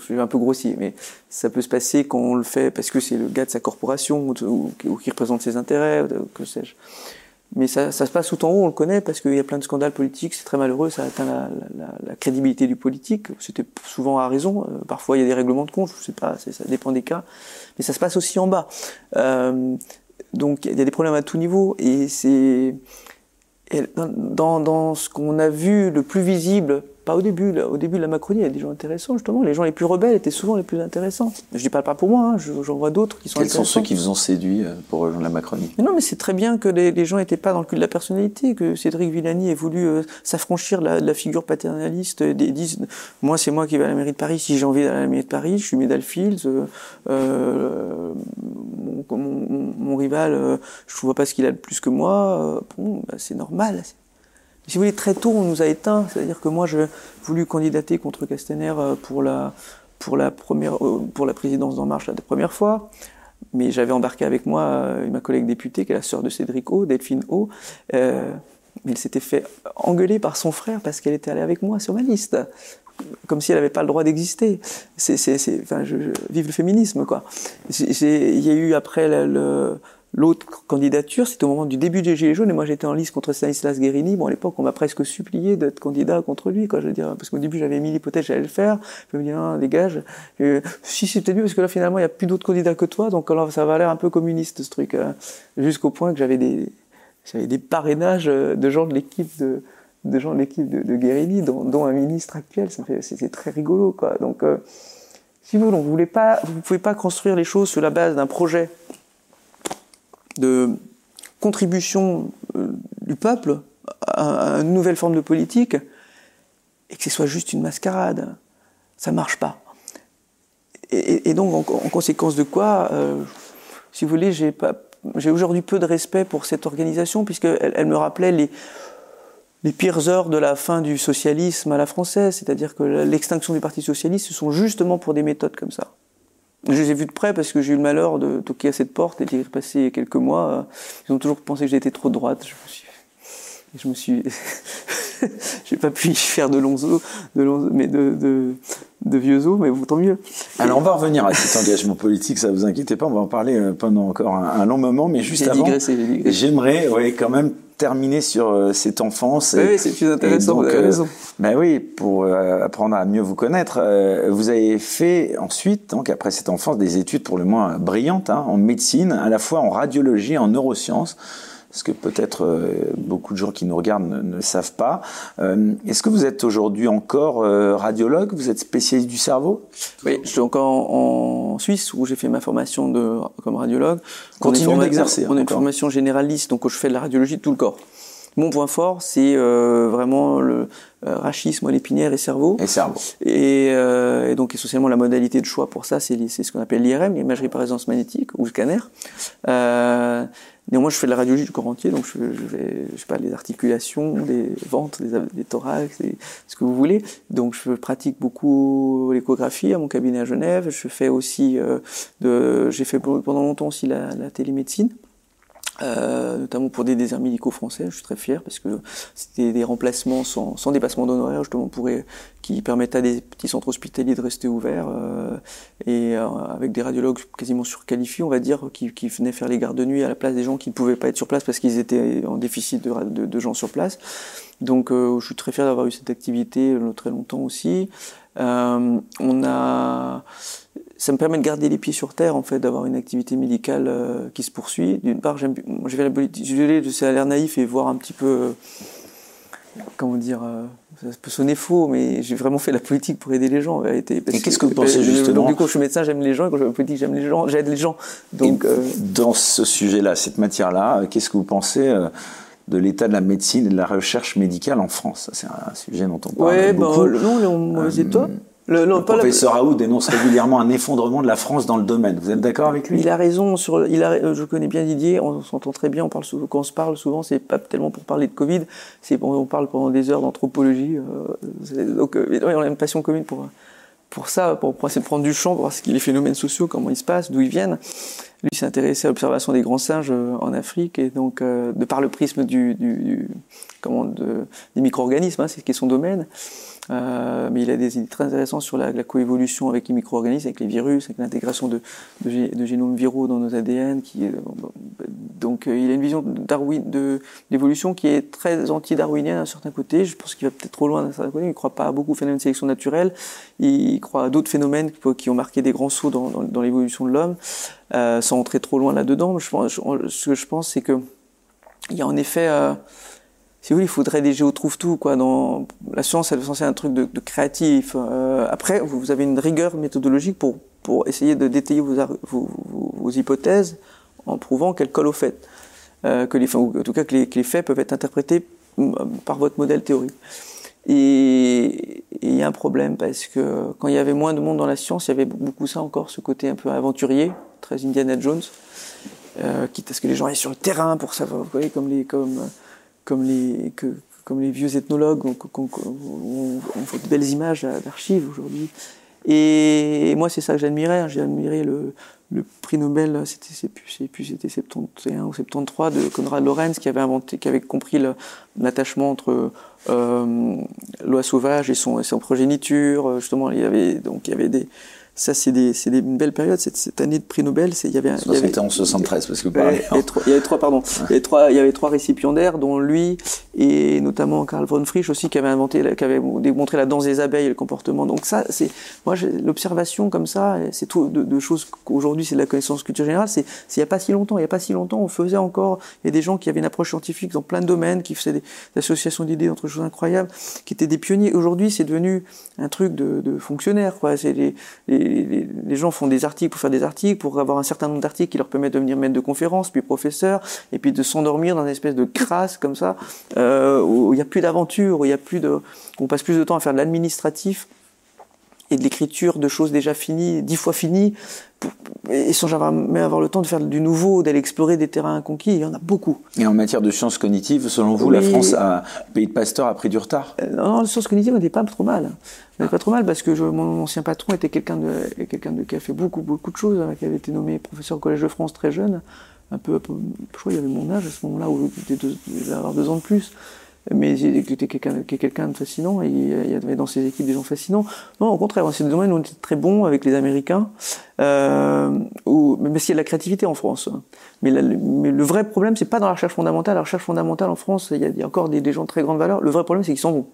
je vais un peu grossier, mais ça peut se passer quand on le fait parce que c'est le gars de sa corporation ou, ou, ou qui représente ses intérêts, ou, que sais-je. Mais ça, ça se passe tout en haut, on le connaît, parce qu'il y a plein de scandales politiques, c'est très malheureux, ça atteint la, la, la crédibilité du politique, c'était souvent à raison, euh, parfois il y a des règlements de compte, je sais pas, c'est, ça dépend des cas, mais ça se passe aussi en bas. Euh, donc il y a des problèmes à tout niveau, et c'est... Et dans, dans ce qu'on a vu le plus visible, pas au début, là, au début de la Macronie, il y a des gens intéressants, justement, les gens les plus rebelles étaient souvent les plus intéressants. Je dis pas pas pour moi, hein, j'en vois d'autres qui sont Quels intéressants. Quels sont ceux qui vous ont séduit pour rejoindre la Macronie? Mais non, mais c'est très bien que les, les gens n'étaient pas dans le cul de la personnalité, que Cédric Villani ait voulu euh, s'affranchir de la, la figure paternaliste, et disent « moi, c'est moi qui vais à la mairie de Paris, si j'ai envie d'aller à la mairie de Paris, je suis Medal Fields, euh, euh, mon, mon, mon, mon rival, euh, je vois pas ce qu'il a de plus que moi, euh, bon, bah, c'est normal ». Si vous voulez, très tôt, on nous a éteints. C'est-à-dire que moi, j'ai voulu candidater contre Castaner pour la, pour la, première, pour la présidence d'En Marche la première fois. Mais j'avais embarqué avec moi ma collègue députée, qui est la sœur de Cédric O, Delphine O. Euh, mais elle s'était fait engueuler par son frère parce qu'elle était allée avec moi sur ma liste. Comme si elle n'avait pas le droit d'exister. C'est, c'est, c'est, enfin, je, je, vive le féminisme, quoi. Il y a eu après le... le L'autre candidature, c'était au moment du début des Gilets jaunes, et moi j'étais en liste contre Stanislas Dehaene. Bon, à l'époque, on m'a presque supplié d'être candidat contre lui, quoi, je veux dire, parce qu'au début j'avais mis l'hypothèse, j'allais le faire. Je me dis, non, dégage. Et, si, c'est peut-être mieux, parce que là finalement, il n'y a plus d'autres candidats que toi, donc alors ça va l'air un peu communiste, ce truc, hein. Jusqu'au point que j'avais des, j'avais des parrainages de gens de l'équipe de, de gens de l'équipe de, de Guérini, dont, dont un ministre actuel, c'était très rigolo, quoi. Donc, euh, si vous ne voulez pas, vous pouvez pas construire les choses sur la base d'un projet de contribution euh, du peuple à, à une nouvelle forme de politique, et que ce soit juste une mascarade. Ça ne marche pas. Et, et donc, en, en conséquence de quoi, euh, si vous voulez, j'ai pas... J'ai aujourd'hui peu de respect pour cette organisation, puisqu'elle elle me rappelait les, les pires heures de la fin du socialisme à la française, c'est-à-dire que l'extinction du Parti socialiste, ce sont justement pour des méthodes comme ça. Je les ai vues de près parce que j'ai eu le malheur de toquer à cette porte et d'y repasser il y a quelques mois. Ils ont toujours pensé que j'étais trop de droite. Je me suis... Je me suis... J'ai pas pu y faire de longs os, de longs, mais de, de, de vieux os, mais bon, tant mieux. Alors on va revenir à cet engagement politique, ça vous inquiétez pas, on va en parler pendant encore un, un long moment, mais juste avant, j'aimerais ouais, quand même terminer sur euh, cette enfance. Et, oui, c'est plus intéressant, donc, vous avez raison. Euh, bah oui, pour euh, apprendre à mieux vous connaître, euh, vous avez fait ensuite, donc après cette enfance, des études pour le moins brillantes, hein, en médecine, à la fois en radiologie et en neurosciences. Ce que peut-être euh, beaucoup de gens qui nous regardent ne, ne savent pas. Euh, est-ce que vous êtes aujourd'hui encore euh, radiologue? Vous êtes spécialiste du cerveau? Oui, je suis encore en, en Suisse où j'ai fait ma formation de, comme radiologue. Continuez d'exercer. On a une formation généraliste, donc je fais de la radiologie de tout le corps. Mon point fort, c'est euh, vraiment le euh, rachis, moelle épinière et cerveau. Et cerveau. Et, euh, et donc essentiellement la modalité de choix pour ça, c'est, c'est ce qu'on appelle l'I R M, l'imagerie par résonance magnétique ou le scanner. Euh, Néanmoins, je fais de la radiologie du corps entier, donc je, je vais, je sais pas, les articulations, les ventres, les, les thorax, les, ce que vous voulez. Donc, je pratique beaucoup l'échographie à mon cabinet à Genève. Je fais aussi, euh, de, j'ai fait pendant longtemps aussi la, la télémédecine, euh, notamment pour des déserts médicaux français. Je suis très fier parce que c'était des remplacements sans, sans dépassement d'honoraires, justement, pour, qui permettaient à des petits centres hospitaliers de rester ouverts, euh, et euh, avec des radiologues quasiment surqualifiés, on va dire, qui, qui venaient faire les gardes de nuit à la place des gens qui ne pouvaient pas être sur place parce qu'ils étaient en déficit de, de, de gens sur place. Donc euh, je suis très fier d'avoir eu cette activité euh, très longtemps aussi. Euh, on a... Ça me permet de garder les pieds sur terre, en fait, d'avoir une activité médicale euh, qui se poursuit. D'une part, j'aime, je vais la politique, ça a l'air naïf et voir un petit peu, euh, comment dire, euh, ça peut sonner faux, mais j'ai vraiment fait la politique pour aider les gens. En vérité, parce et qu'est-ce que, que vous pensez bah, justement donc, du coup, je suis médecin, j'aime les gens, et quand je fais la politique, j'aime les gens, j'aide les gens. Donc, euh, dans ce sujet-là, cette matière-là, qu'est-ce que vous pensez euh, de l'état de la médecine et de la recherche médicale en France? C'est un sujet dont on parle ouais, beaucoup. Oui, ben, non, on est en mauvais euh, état. Le, non, le professeur Raoult dénonce régulièrement un effondrement de la France dans le domaine. Vous êtes d'accord avec lui? Il a raison. Sur, il a, je connais bien Didier, on s'entend très bien. On parle, quand on se parle souvent, c'est pas tellement pour parler de Covid, c'est on parle pendant des heures d'anthropologie. Euh, donc, euh, on a une passion commune pour, pour ça, pour, pour essayer de prendre du champ, pour voir ce qui, les phénomènes sociaux, comment ils se passent, d'où ils viennent. Lui s'est intéressé à l'observation des grands singes en Afrique, et donc, euh, de par le prisme du, du, du, comment, de, des micro-organismes, hein, c'est ce qui est son domaine. Euh, mais il a des idées très intéressantes sur la, la coévolution avec les micro-organismes, avec les virus, avec l'intégration de, de, de génomes viraux dans nos A D N. Qui est, donc euh, il a une vision de, Darwin, de l'évolution qui est très anti-darwinienne d'un certain côté. Je pense qu'il va peut-être trop loin d'un certain côté. Il ne croit pas à beaucoup aux phénomènes de sélection naturelle. Il, il croit à d'autres phénomènes qui ont marqué des grands sauts dans, dans, dans l'évolution de l'homme, euh, sans entrer trop loin là-dedans. Je, je, ce que je pense, c'est que il y a en effet... Euh, Si vous voulez, il faudrait des géotrouve-tout, quoi. Dans la science, elle est censée être un truc de, de créatif. Euh, après, vous avez une rigueur méthodologique pour pour essayer de détailler vos, vos, vos hypothèses en prouvant qu'elles collent aux faits, euh, que les, en tout cas que les, que les faits peuvent être interprétés par votre modèle théorique. Et il y a un problème parce que quand il y avait moins de monde dans la science, il y avait beaucoup ça encore, ce côté un peu aventurier, très Indiana Jones, euh, quitte à ce que les gens aillent sur le terrain pour savoir, vous voyez, comme les comme Comme les, que, comme les vieux ethnologues, on, on, on, on fait de belles images d'archives aujourd'hui. Et moi, c'est ça que j'admirais. J'ai admiré le, le prix Nobel, c'était, c'est plus, c'est plus, c'était soixante et onze ou soixante-treize de Konrad Lorenz, qui avait inventé, qui avait compris le, l'attachement entre euh, l'oie sauvage et son, et son progéniture. Justement, il y avait, donc, il y avait des, Ça, c'est, des, c'est des, une belle période. Cette, cette année de prix Nobel, il y avait... soixante et onze soixante-treize, parce que vous parlez... Il y avait trois, il y avait trois, pardon. Il y avait trois, il y avait trois récipiendaires, dont lui, et notamment Karl von Frisch aussi, qui avait inventé, qui avait montré la danse des abeilles et le comportement. Donc ça, c'est... Moi, j'ai, l'observation comme ça, c'est tout de, de choses qu'aujourd'hui, c'est de la connaissance culture générale. C'est, c'est il n'y a pas si longtemps. Il n'y a pas si longtemps, on faisait encore... Il y a des gens qui avaient une approche scientifique dans plein de domaines, qui faisaient des, des associations d'idées entre choses incroyables, qui étaient des pionniers. Aujourd'hui, c'est devenu un truc de, de fonctionnaire, quoi. C'est les, les Les, les gens font des articles pour faire des articles, pour avoir un certain nombre d'articles qui leur permettent de devenir maître de conférence, puis professeur, et puis de s'endormir dans une espèce de crasse comme ça, euh, où il n'y a plus d'aventure, où il y a plus de, on passe plus de temps à faire de l'administratif et de l'écriture de choses déjà finies, dix fois finies, pour, et sans jamais avoir le temps de faire du nouveau, d'aller explorer des terrains conquis. Il y en a beaucoup. Et en matière de sciences cognitives, selon vous, oui, la France, a, le pays de Pasteur, a pris du retard? Non, les sciences cognitives n'étaient pas trop mal. On n'est pas trop mal parce que je, mon ancien patron était quelqu'un de, quelqu'un de, qui a fait beaucoup, beaucoup de choses, hein, qui avait été nommé professeur au Collège de France très jeune, un peu, peu je crois qu'il avait mon âge à ce moment-là, où il devait avoir deux ans de plus, mais il était quelqu'un, quelqu'un de fascinant, et il y avait dans ses équipes des gens fascinants. Non, au contraire, c'est des domaines où on était très bons avec les Américains, euh, où, mais s'il y a de la créativité en France. Mais, la, mais le vrai problème, c'est pas dans la recherche fondamentale. La recherche fondamentale en France, il y a, il y a encore des, des gens de très grande valeur. Le vrai problème, c'est qu'ils s'en vont.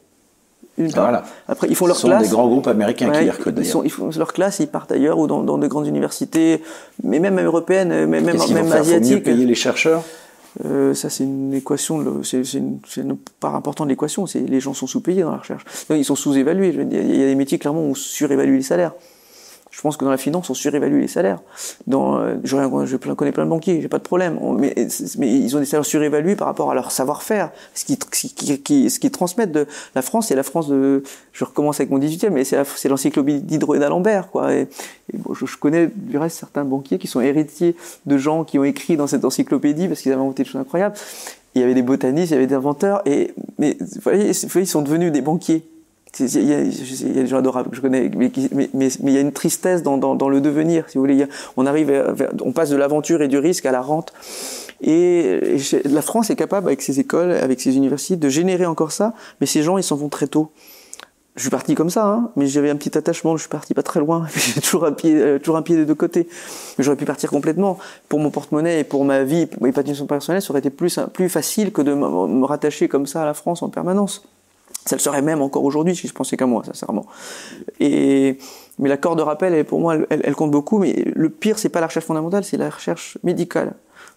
Voilà. Après, ils font leur classe. Ce sont classe. Des grands groupes américains, ouais, qui les recrutent, d'ailleurs. Ils, sont, ils font leur classe, ils partent ailleurs ou dans, dans de grandes universités, mais même européennes, même, même, même asiatiques. Faut mieux payer les chercheurs. Euh, ça, c'est une équation, de, c'est, c'est, une, c'est une part importante de l'équation. C'est, les gens sont sous-payés dans la recherche. Donc, ils sont sous-évalués. Je veux dire, il y a des métiers, clairement, où on surévalue les salaires. Je pense que dans la finance, on surévalue les salaires. Dans, je, je connais plein de banquiers, j'ai pas de problème. On, mais, mais ils ont des salaires surévalués par rapport à leur savoir-faire, ce qu'ils, qui, qui, ce qu'ils transmettent de la France. C'est la France de, je recommence avec mon dix-huitième, mais c'est, la, c'est l'encyclopédie Diderot et d'Alembert, quoi. Et, et bon, je, je connais du reste certains banquiers qui sont héritiers de gens qui ont écrit dans cette encyclopédie parce qu'ils avaient inventé des choses incroyables. Il y avait des botanistes, il y avait des inventeurs, et mais vous voyez, vous voyez, ils sont devenus des banquiers. Il y, y a des gens adorables que je connais, mais il mais, mais, mais y a une tristesse dans, dans, dans le devenir, si vous voulez. A, on, arrive à, on passe de l'aventure et du risque à la rente. Et, et la France est capable, avec ses écoles, avec ses universités, de générer encore ça, mais ces gens, ils s'en vont très tôt. Je suis parti comme ça, hein, mais j'avais un petit attachement, je suis parti pas très loin, j'ai toujours un pied, euh, toujours un pied des deux côtés. Mais j'aurais pu partir complètement. Pour mon porte-monnaie et pour ma vie, pour mes patients personnels, ça aurait été plus, plus facile que de me, me rattacher comme ça à la France en permanence. Ça le serait même encore aujourd'hui si je pensais qu'à moi, sincèrement. Et mais la corde de rappel, elle, pour moi, elle, elle compte beaucoup. Mais le pire, c'est pas la recherche fondamentale, c'est la recherche médicale.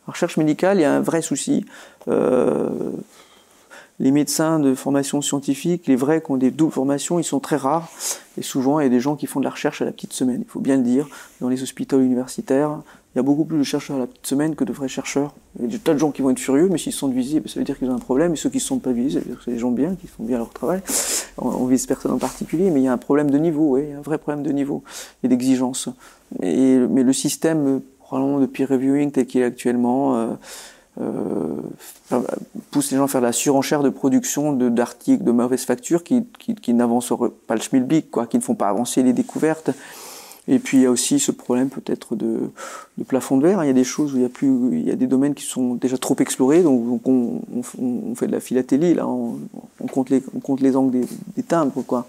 La recherche médicale, il y a un vrai souci. Euh, les médecins de formation scientifique, les vrais qui ont des doubles formations, ils sont très rares. Et souvent, il y a des gens qui font de la recherche à la petite semaine. Il faut bien le dire. Dans les hôpitaux universitaires, il y a beaucoup plus de chercheurs à la petite semaine que de vrais chercheurs. Il y a des tas de gens qui vont être furieux, mais s'ils sont visés, ça veut dire qu'ils ont un problème. Et ceux qui ne sont pas visés, ça veut dire que c'est des gens bien, qui font bien leur travail. On vise personne en particulier, mais il y a un problème de niveau, oui, un vrai problème de niveau et d'exigence. Et, mais le système, probablement, de peer reviewing tel qu'il est actuellement, euh, euh, pousse les gens à faire de la surenchère de production de, d'articles de mauvaise facture qui, qui, qui n'avancent pas le schmilblick, quoi, qui ne font pas avancer les découvertes. Et puis il y a aussi ce problème peut-être de, de plafond de verre. Il y a des choses où il y a plus, il y a des domaines qui sont déjà trop explorés, donc on, on, on fait de la philatélie là, on, on compte les, on compte les angles des, des timbres, quoi.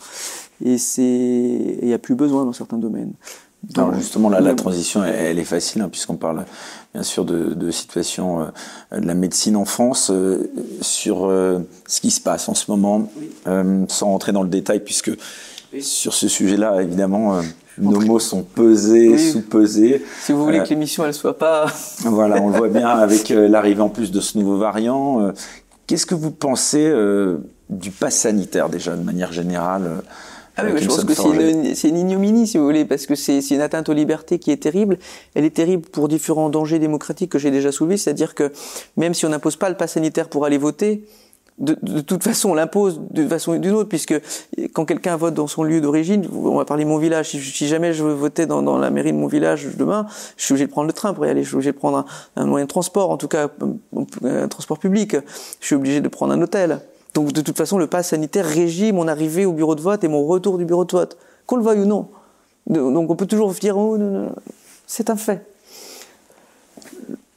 Et c'est, et il y a plus besoin dans certains domaines. Donc, alors justement là, la transition, elle, elle est facile, hein, puisqu'on parle bien sûr de, de situation euh, de la médecine en France, euh, sur euh, ce qui se passe en ce moment, euh, sans rentrer dans le détail, puisque sur ce sujet-là, évidemment. Euh, Nos mots sont pesés, oui. sous-pesés. Si vous voulez euh, que l'émission elle soit pas. Voilà, on le voit bien avec euh, l'arrivée en plus de ce nouveau variant. Euh, qu'est-ce que vous pensez euh, du pass sanitaire déjà de manière générale? euh, Ah oui, mais je pense que c'est une, c'est une ignominie, si vous voulez, parce que c'est, c'est une atteinte aux libertés qui est terrible. Elle est terrible pour différents dangers démocratiques que j'ai déjà soulevés, c'est-à-dire que même si on n'impose pas le pass sanitaire pour aller voter. De, de toute façon, on l'impose d'une façon ou d'une autre, puisque quand quelqu'un vote dans son lieu d'origine, on va parler de mon village, si, si jamais je veux voter dans, dans la mairie de mon village demain, je suis obligé de prendre le train pour y aller, je suis obligé de prendre un, un moyen de transport, en tout cas un, un transport public, je suis obligé de prendre un hôtel. Donc de toute façon, le pass sanitaire régit mon arrivée au bureau de vote et mon retour du bureau de vote, qu'on le veuille ou non. Donc on peut toujours dire, oh, non, non. C'est un fait.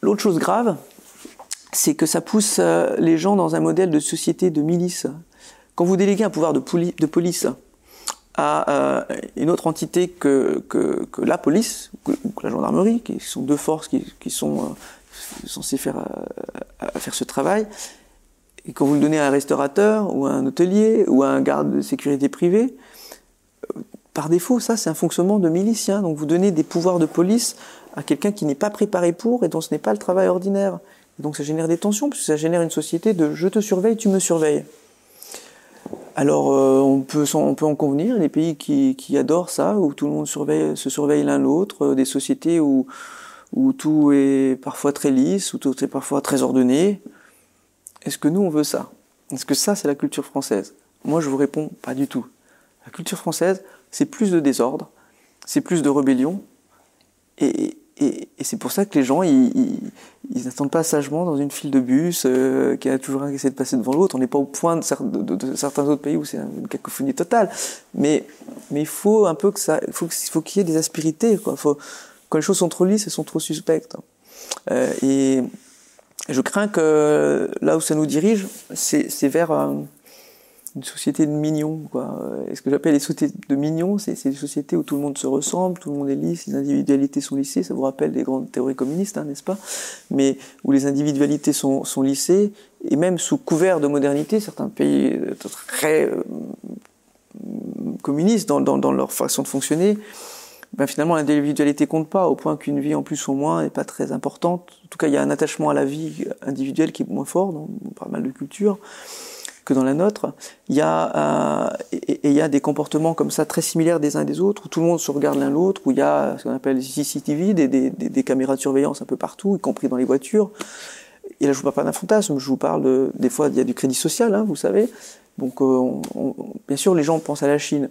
L'autre chose grave, c'est que ça pousse les gens dans un modèle de société de milice. Quand vous déléguez un pouvoir de, poli- de police à euh, une autre entité que, que, que la police, que, que la gendarmerie, qui sont deux forces qui, qui sont euh, censées faire, euh, faire ce travail. Et quand vous le donnez à un restaurateur, ou à un hôtelier, ou à un garde de sécurité privée, euh, par défaut, ça c'est un fonctionnement de milicien. Donc vous donnez des pouvoirs de police à quelqu'un qui n'est pas préparé pour et dont ce n'est pas le travail ordinaire. Et donc ça génère des tensions, puisque ça génère une société de « je te surveille, tu me surveilles ». Alors, euh, on peut, on peut en convenir, les pays qui, qui adorent ça, où tout le monde surveille, se surveille l'un l'autre, euh, des sociétés où, où tout est parfois très lisse, où tout est parfois très ordonné. Est-ce que nous, on veut ça? Est-ce que ça, c'est la culture française? Moi, je vous réponds, pas du tout. La culture française, c'est plus de désordre, c'est plus de rébellion, et, et, et c'est pour ça que les gens, ils n'attendent pas sagement dans une file de bus, euh, qu'il y a toujours un qui essaie de passer devant l'autre. On n'est pas au point de, cer de, de, de certains autres pays où c'est une cacophonie totale. Mais mais il faut un peu que ça, faut qu'il faut qu'il y ait des aspérités, quoi. Faut, quand les choses sont trop lisses, elles sont trop suspectes. Euh, et je crains que là où ça nous dirige, c'est c'est vers euh, une société de mignons, quoi. Et ce que j'appelle les sociétés de mignons, c'est des sociétés où tout le monde se ressemble, tout le monde est lisse, les individualités sont lissées, ça vous rappelle des grandes théories communistes, hein, n'est-ce pas? Mais où les individualités sont, sont lissées, et même sous couvert de modernité, certains pays très euh, communistes dans, dans, dans leur façon de fonctionner, ben finalement l'individualité compte pas, au point qu'une vie en plus ou moins n'est pas très importante. En tout cas, il y a un attachement à la vie individuelle qui est moins fort, dans pas mal de cultures, que dans la nôtre. Il y a, euh, et il y a des comportements comme ça très similaires des uns et des autres, où tout le monde se regarde l'un l'autre, où il y a ce qu'on appelle C C T V, des, des, des, des caméras de surveillance un peu partout, y compris dans les voitures. Et là, je vous parle pas d'un fantasme, je vous parle de, des fois, il y a du crédit social, hein, vous savez. Donc, euh, on, on, bien sûr, les gens pensent à la Chine,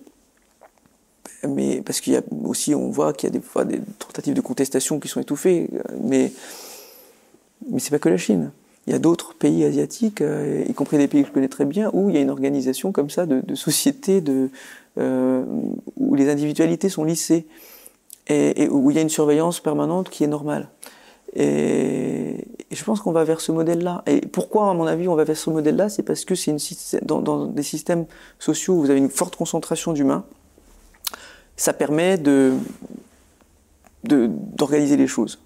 mais parce qu'il y a aussi, on voit qu'il y a des fois des tentatives de contestation qui sont étouffées, mais mais c'est pas que la Chine. Il y a d'autres pays asiatiques, euh, y compris des pays que je connais très bien, où il y a une organisation comme ça de, de sociétés de, euh, où les individualités sont lissées et, et où il y a une surveillance permanente qui est normale. Et, et je pense qu'on va vers ce modèle-là. Et pourquoi, à mon avis, on va vers ce modèle-là? C'est parce que c'est une, dans, dans des systèmes sociaux où vous avez une forte concentration d'humains, ça permet de, de, d'organiser les choses.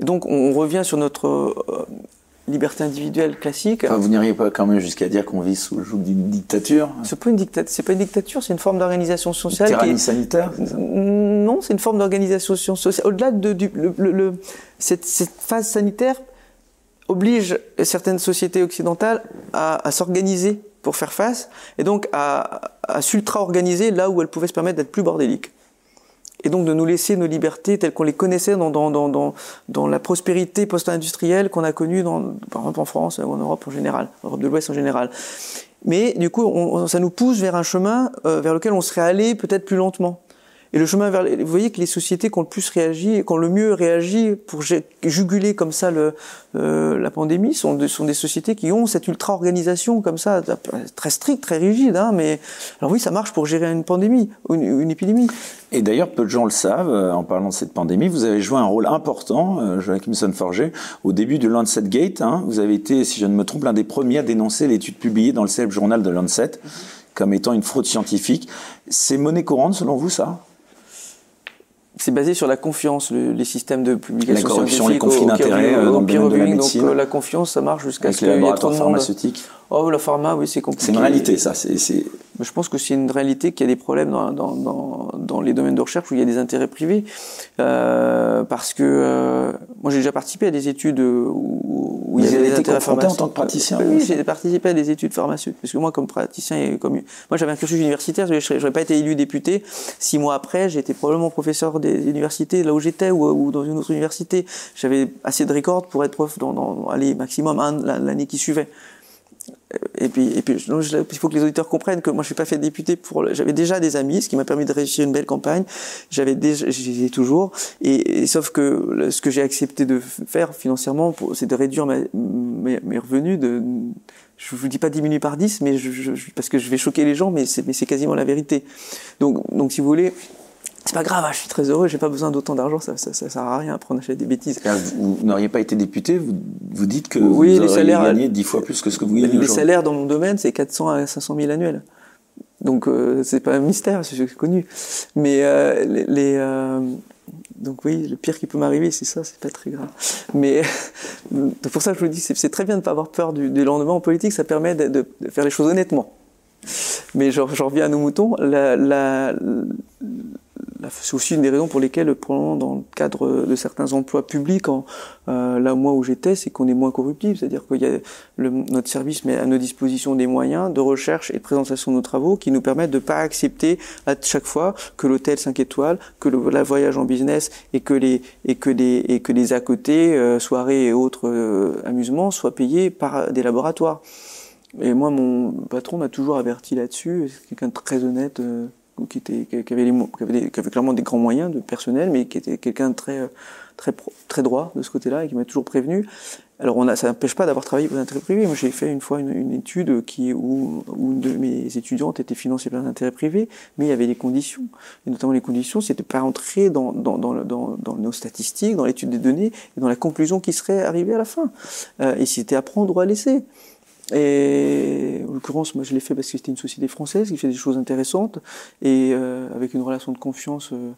Et donc, on, on revient sur notre... Euh, liberté individuelle classique. Enfin, vous n'iriez pas quand même jusqu'à dire qu'on vit sous le joug d'une dictature? C'est pas une dictature, c'est pas une dictature, c'est une forme d'organisation sociale. Une tyrannie qui est... sanitaire, c'est ça? Non, c'est une forme d'organisation sociale. Au-delà de du, le, le, le, cette, cette phase sanitaire oblige certaines sociétés occidentales à, à s'organiser pour faire face, et donc à, à s'ultra-organiser là où elles pouvaient se permettre d'être plus bordéliques. Et donc de nous laisser nos libertés telles qu'on les connaissait dans, dans, dans, dans, dans la prospérité post-industrielle qu'on a connue, dans, par exemple en France ou en Europe en général, en Europe de l'Ouest en général. Mais du coup, on, ça nous pousse vers un chemin euh, vers lequel on serait allé peut-être plus lentement. Et le chemin vers... Vous voyez que les sociétés qui ont le plus réagi, qui ont le mieux réagi pour juguler comme ça le, euh, la pandémie, sont, de, sont des sociétés qui ont cette ultra-organisation comme ça, très stricte, très rigide. Hein, mais alors oui, ça marche pour gérer une pandémie, une, une épidémie. Et d'ailleurs, peu de gens le savent, en parlant de cette pandémie, vous avez joué un rôle important, euh, Joachim Son-Forget, au début du Lancet Gate. Hein, vous avez été, si je ne me trompe, l'un des premiers à dénoncer l'étude publiée dans le célèbre journal de Lancet, mmh. comme étant une fraude scientifique. C'est monnaie courante, selon vous, ça ? C'est basé sur la confiance, le, les systèmes de publication, la corruption, les conflits d'intérêts dans le domaine de la médecine. Donc euh, la confiance, ça marche jusqu'à ce qu'il y ait trop de monde. Pharmaceutique. Oh, la pharma, oui, c'est compliqué. C'est une réalité, ça. C'est, c'est... Je pense que c'est une réalité qu'il y a des problèmes dans, dans, dans, dans les domaines de recherche où il y a des intérêts privés. Euh, parce que euh, moi, j'ai déjà participé à des études où, où il y a des intérêts pharmaceutiques. En tant que praticien. Oui, j'ai participé à des études pharmaceutiques. Parce que moi, comme praticien, et comme moi, j'avais un cursus universitaire. Je n'aurais pas été élu député. Six mois après, j'étais probablement professeur des universités là où j'étais ou, ou dans une autre université. J'avais assez de records pour être prof dans, dans allez, maximum un, l'année qui suivait. Et puis, et puis, il faut que les auditeurs comprennent que moi, je suis pas fait député pour. J'avais déjà des amis, ce qui m'a permis de réussir une belle campagne. J'avais déjà, j'ai toujours. Et, et sauf que ce que j'ai accepté de faire financièrement, c'est de réduire ma, mes, mes revenus. De, je vous dis pas diminuer par dix, mais je, je, parce que je vais choquer les gens, mais c'est, mais c'est quasiment la vérité. Donc, donc, si vous voulez. C'est pas grave, je suis très heureux, j'ai pas besoin d'autant d'argent, ça, ça, ça sert à rien, après on achète des bêtises. Vous, vous n'auriez pas été député, vous, vous dites que oui, vous auriez gagné dix fois plus que ce que vous gagnez aujourd'hui. Les salaires dans mon domaine, c'est quatre cents à cinq cent mille annuels. Donc euh, c'est pas un mystère, c'est connu. Mais euh, les, les euh, donc oui, le pire qui peut m'arriver, c'est ça, c'est pas très grave. Mais pour ça, je vous dis, c'est très bien de pas avoir peur du, du lendemain en politique. Ça permet de, de, de faire les choses honnêtement. Mais j'en reviens à nos moutons. La, la, la, c'est aussi une des raisons pour lesquelles, probablement, dans le cadre de certains emplois publics, en, euh, là moi où j'étais, c'est qu'on est moins corruptible. C'est-à-dire qu'il y a le, notre service met à nos dispositions des moyens de recherche et de présentation de nos travaux qui nous permettent de ne pas accepter à chaque fois que l'hôtel cinq étoiles, que le la voyage en business et que les et que les et que les à côté, euh, soirées et autres euh, amusements soient payés par des laboratoires. Et moi, mon patron m'a toujours averti là-dessus. C'est quelqu'un de très honnête, euh, qui, était, qui, avait les, qui, avait des, qui avait clairement des grands moyens de personnel, mais qui était quelqu'un de très, très, pro, très droit de ce côté-là et qui m'a toujours prévenu. Alors, on a, ça n'empêche pas d'avoir travaillé pour des intérêts privés. Moi, j'ai fait une fois une, une étude qui, où, où une de mes étudiantes était financée par des intérêts privés, mais il y avait des conditions. Et notamment, les conditions, c'était pas entrer dans, dans, dans, dans, dans nos statistiques, dans l'étude des données, et dans la conclusion qui serait arrivée à la fin. Euh, et c'était à prendre ou à laisser. Et en l'occurrence, moi je l'ai fait parce que c'était une société française qui fait des choses intéressantes et euh, avec une relation de confiance euh,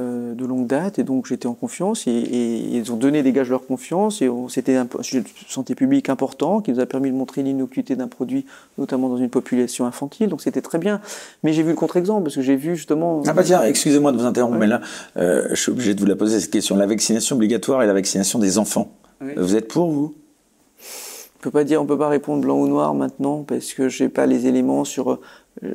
euh, de longue date. Et donc j'étais en confiance et, et, et ils ont donné des gages de leur confiance. Et c'était un sujet de santé publique important qui nous a permis de montrer l'innocuité d'un produit, notamment dans une population infantile. Donc c'était très bien. Mais j'ai vu le contre-exemple parce que j'ai vu justement. Ah bah tiens, excusez-moi de vous interrompre, ouais. Mais là euh, je suis obligé de vous la poser cette question. La vaccination obligatoire et la vaccination des enfants. Oui. Vous êtes pour, vous ? On peut pas dire, on peut pas répondre blanc ou noir maintenant parce que j'ai pas les éléments sur euh,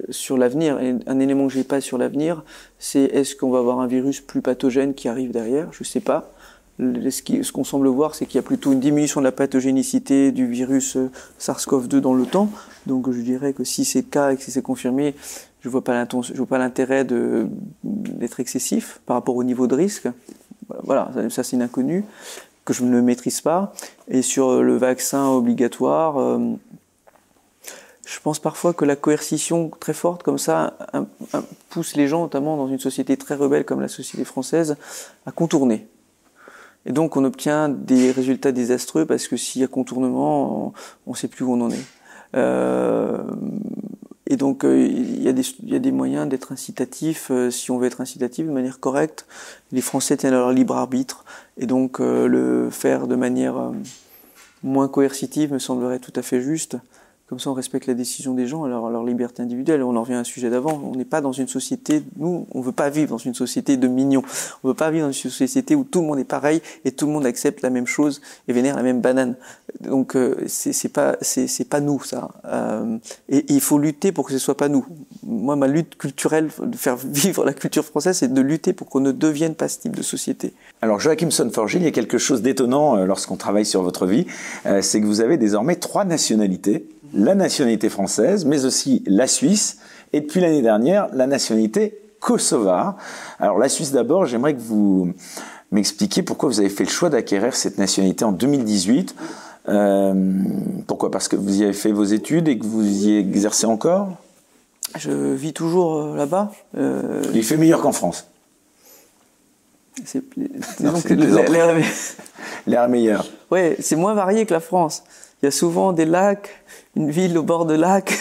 sur l'avenir. Et un élément que j'ai pas sur l'avenir, c'est est-ce qu'on va avoir un virus plus pathogène qui arrive derrière ? Je sais pas. Le, ce qui, ce qu'on semble voir, c'est qu'il y a plutôt une diminution de la pathogénicité du virus SARS-C o V deux dans le temps. Donc je dirais que si c'est le cas et que si c'est confirmé, je vois pas je vois pas l'intérêt de d'être excessif par rapport au niveau de risque. Voilà, ça, ça c'est une inconnue que je ne maîtrise pas. Et sur le vaccin obligatoire, euh, je pense parfois que la coercition très forte comme ça un, un, pousse les gens, notamment dans une société très rebelle comme la société française, à contourner. Et donc on obtient des résultats désastreux parce que s'il y a contournement, on ne sait plus où on en est. Euh, et donc il y a des, il y a des moyens d'être incitatif, euh, si on veut être incitatif de manière correcte. Les Français tiennent à leur libre arbitre. Et donc euh, le faire de manière euh, moins coercitive me semblerait tout à fait juste. Comme ça, on respecte la décision des gens, leur, leur liberté individuelle. On en revient à un sujet d'avant. On n'est pas dans une société... Nous, on ne veut pas vivre dans une société de mignons. On ne veut pas vivre dans une société où tout le monde est pareil et tout le monde accepte la même chose et vénère la même banane. Donc, euh, c'est c'est pas, c'est, c'est pas nous, ça. Euh, et, et il faut lutter pour que ce soit pas nous. Moi, ma lutte culturelle, de faire vivre la culture française, c'est de lutter pour qu'on ne devienne pas ce type de société. Alors, Joachim Son-Forget, il y a quelque chose d'étonnant euh, lorsqu'on travaille sur votre vie. Euh, c'est que vous avez désormais trois nationalités. La nationalité française, mais aussi la Suisse, et depuis l'année dernière, la nationalité kosovare. Alors la Suisse d'abord, j'aimerais que vous m'expliquiez pourquoi vous avez fait le choix d'acquérir cette nationalité en deux mille dix-huit. Euh, pourquoi ? Parce que vous y avez fait vos études et que vous y exercez encore ? Je vis toujours là-bas. Euh... Il fait meilleur qu'en France. C'est l'air meilleur. Oui, c'est moins varié que la France. Il y a souvent des lacs, une ville au bord de lac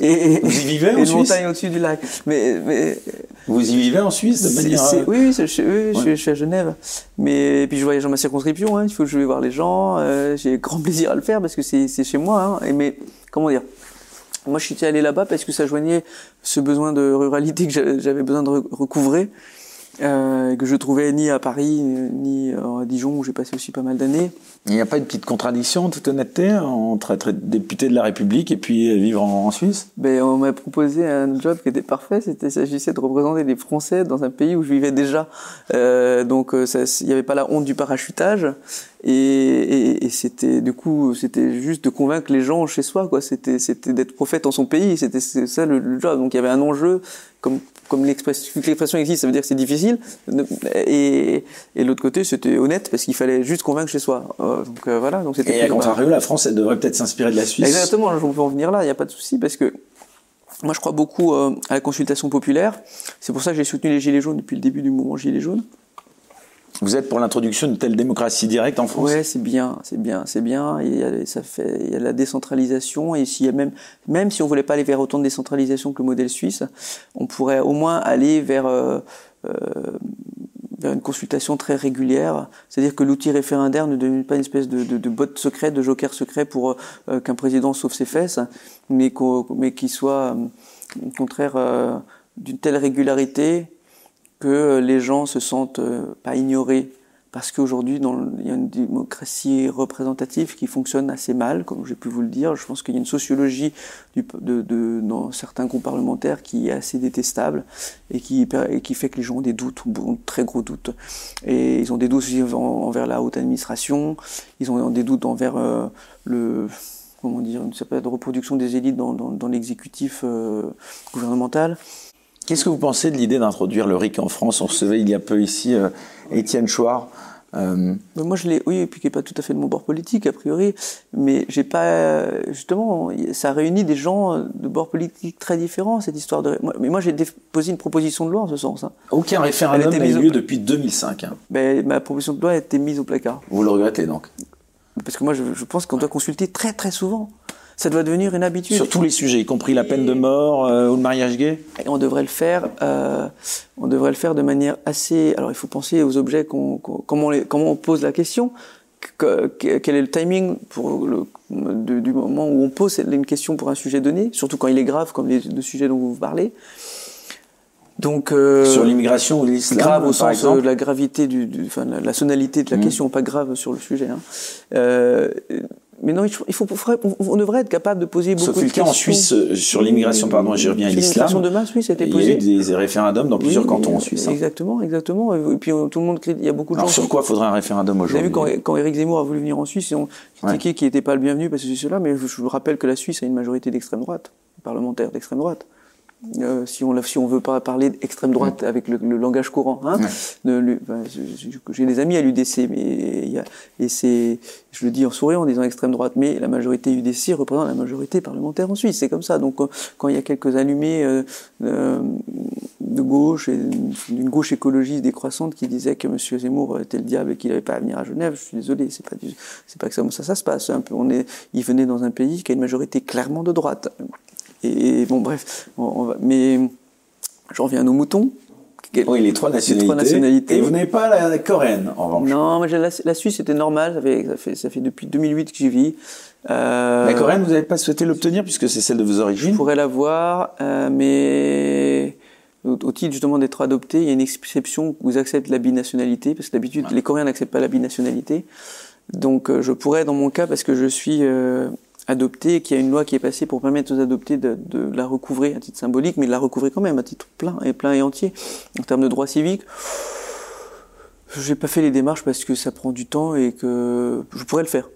et, vous y vivez et en une Suisse montagne au-dessus du lac. Mais, mais vous y vivez en Suisse de manière euh... Oui, oui, je, oui ouais. je, je suis à Genève. Mais et puis je voyage dans ma circonscription. Hein, il faut que je vais voir les gens. Euh, j'ai grand plaisir à le faire parce que c'est, c'est chez moi. Hein, et mais comment dire ? Moi, je suis allé là-bas parce que ça joignait ce besoin de ruralité que j'avais besoin de recouvrer, euh, que je trouvais ni à Paris ni à Dijon où j'ai passé aussi pas mal d'années. Il n'y a pas une petite contradiction, en toute honnêteté, entre être député de la République et puis vivre en, en Suisse ? Ben, on m'a proposé un job qui était parfait, c'était, il s'agissait de représenter les Français dans un pays où je vivais déjà. Euh, donc il n'y avait pas la honte du parachutage. Et, et, et c'était, du coup, c'était juste de convaincre les gens chez soi, quoi. C'était, c'était d'être prophète en son pays. C'était ça le, le job. Donc il y avait un enjeu, comme, comme l'expression, l'expression existe, ça veut dire que c'est difficile. Et, et l'autre côté, c'était honnête parce qu'il fallait juste convaincre chez soi. Euh, donc euh, voilà. Donc c'était. Et à contrario, la France, elle devrait peut-être s'inspirer de la Suisse. Exactement. On peut en venir là. Il n'y a pas de souci parce que. Moi, je crois beaucoup euh, à la consultation populaire. C'est pour ça que j'ai soutenu les Gilets jaunes depuis le début du mouvement Gilets jaunes. Vous êtes pour l'introduction d'une telle démocratie directe en France ? Oui, c'est bien, c'est bien, c'est bien. Il y a, ça fait, il y a la décentralisation, et s'il y a même, même si on ne voulait pas aller vers autant de décentralisation que le modèle suisse, on pourrait au moins aller vers, euh, euh, vers une consultation très régulière. C'est-à-dire que l'outil référendaire ne devienne pas une espèce de, de, de botte secrète, de joker secret pour euh, qu'un président sauve ses fesses, mais, qu'on, mais qu'il soit euh, au contraire euh, d'une telle régularité que les gens se sentent euh, pas ignorés, parce qu'aujourd'hui dans le, il y a une démocratie représentative qui fonctionne assez mal, comme j'ai pu vous le dire. Je pense qu'il y a une sociologie du, de, de, dans certains groupes parlementaires qui est assez détestable et qui, et qui fait que les gens ont des doutes, ont de très gros doutes. Et ils ont des doutes envers la haute administration, ils ont des doutes envers euh, le... comment dire, une certaine reproduction des élites dans, dans, dans l'exécutif euh, gouvernemental. Qu'est-ce que vous pensez de l'idée d'introduire le R I C en France ? On recevait il y a peu ici euh, Étienne Chouard. Euh... Moi, je l'ai, oui, et puis qui n'est pas tout à fait de mon bord politique, a priori, mais j'ai pas, justement, ça réunit des gens de bords politiques très différents, cette histoire de. Mais moi, j'ai déposé une proposition de loi en ce sens. Hein. Aucun référendum n'a eu lieu depuis deux mille cinq. Hein. Mais ma proposition de loi a été mise au placard. Vous le regrettez donc ? Parce que moi, je, je pense qu'on doit consulter très, très souvent. Ça doit devenir une habitude. Sur tous les sujets, y compris la peine de mort euh, ou le mariage gay. Et on devrait le faire. Euh, on devrait le faire de manière assez. Alors, il faut penser aux objets qu'on, qu'on, comment, on les, comment on pose la question. Que, que, quel est le timing pour le, de, du moment où on pose une question pour un sujet donné, surtout quand il est grave, comme les deux sujets dont vous parlez. Donc, euh, sur l'immigration ou l'islam, grave au sens de la gravité, du, du, enfin la, la sonalité de la mmh. question, pas grave sur le sujet. Hein. Euh, mais non, il faut, il faut, on devrait être capable de poser beaucoup Sauf de questions. Sauf que le cas en Suisse, sur l'immigration, pardon, j'y reviens, et l'islam, de masse, oui, c'était posé. Il y a eu des, des référendums dans plusieurs oui, cantons en Suisse. Exactement, exactement. Et puis tout le monde, il y a beaucoup de Alors gens... Alors sur quoi faudrait un référendum aujourd'hui ? Vous avez vu, quand, quand Éric Zemmour a voulu venir en Suisse, on critiquait ouais. qu'il n'était pas le bienvenu parce que c'est cela, mais je vous rappelle que la Suisse a une majorité d'extrême droite, parlementaire d'extrême droite. Euh, si on si on veut pas parler d'extrême droite mmh. avec le, le langage courant, hein, mmh. de, le, ben, je, j'ai des amis à l'U D C, mais y a, et c'est, je le dis en souriant en disant extrême droite, mais la majorité U D C représente la majorité parlementaire en Suisse, c'est comme ça. Donc quand il y a quelques allumés euh, euh, de gauche, et d'une gauche écologiste décroissante qui disait que Monsieur Zemmour était le diable et qu'il n'avait pas à venir à Genève, je suis désolé, c'est pas du, c'est pas que ça, ça ça se passe. Un peu, on est, il venait dans un pays qui a une majorité clairement de droite. Et bon, bref, on va, mais j'en reviens à nos moutons. Oui, les trois nationalités. Les trois nationalités. Et vous n'avez pas la coréenne, en revanche. Non, mais la, la Suisse, c'était normal. Ça fait, ça fait, ça fait depuis deux mille huit que j'y vis. Euh, la coréenne, vous n'avez pas souhaité l'obtenir, puisque c'est celle de vos origines. Je pourrais l'avoir, euh, mais au, au titre justement d'être adopté, il y a une exception où ils acceptent la binationalité, parce que d'habitude, ouais. les Coréens n'acceptent pas la binationalité. Donc, euh, je pourrais, dans mon cas, parce que je suis... Euh, adopté, qu'il y a une loi qui est passée pour permettre aux adoptés de, de la recouvrer à titre symbolique, mais de la recouvrer quand même à titre plein et plein et entier. En termes de droits civiques, j'ai pas fait les démarches parce que ça prend du temps et que je pourrais le faire.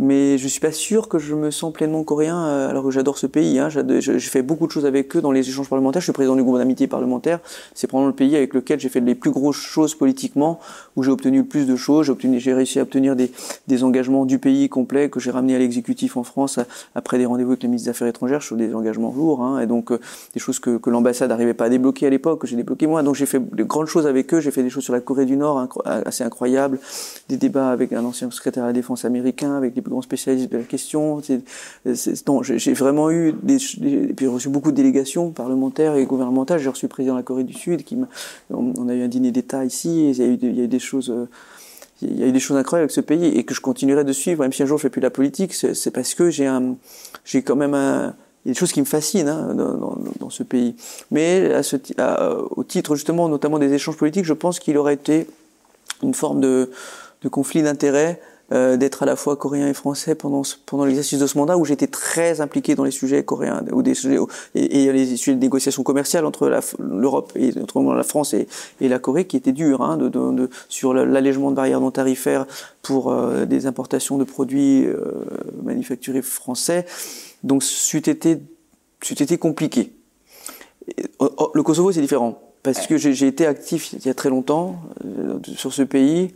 Mais je suis pas sûr que je me sens pleinement coréen, alors que j'adore ce pays. Hein. J'ai fait beaucoup de choses avec eux dans les échanges parlementaires. Je suis président du groupe d'amitié parlementaire. C'est probablement le pays avec lequel j'ai fait les plus grosses choses politiquement, où j'ai obtenu le plus de choses. J'ai, obtenu, j'ai réussi à obtenir des, des engagements du pays complet que j'ai ramenés à l'exécutif en France après des rendez-vous avec les ministres des Affaires étrangères sur des engagements lourds. Hein. Et donc euh, des choses que, que l'ambassade n'arrivait pas à débloquer à l'époque, que j'ai débloqué moi. Donc j'ai fait de grandes choses avec eux. J'ai fait des choses sur la Corée du Nord incro- assez incroyables, des débats avec un ancien secrétaire à la défense américain, avec les grand spécialiste de la question. C'est, c'est, non, j'ai, j'ai vraiment eu des, des, et puis j'ai reçu beaucoup de délégations parlementaires et gouvernementales. J'ai reçu le président de la Corée du Sud qui m'a, on, on a eu un dîner d'État ici, et il y a eu, il y a eu des choses il y a eu des choses incroyables avec ce pays, et que je continuerai de suivre même si un jour je fais plus la politique. c'est, c'est parce que j'ai un j'ai quand même un, il y a des choses qui me fascinent hein, dans, dans, dans ce pays, mais à ce, à, au titre justement notamment des échanges politiques, je pense qu'il aurait été une forme de, de conflit d'intérêts Euh, d'être à la fois coréen et français pendant ce, pendant l'exercice de ce mandat, où j'étais très impliqué dans les sujets coréens ou des sujets et, et les sujets de négociations commerciales entre la, l'Europe et entre la France et, et la Corée, qui étaient durs hein, de, de, de, sur l'allègement de barrières non tarifaires pour euh, des importations de produits euh, manufacturés français. Donc c'eût été, c'eût été compliqué. Et, oh, le Kosovo, c'est différent, parce que j'ai, j'ai été actif il y a très longtemps euh, sur ce pays.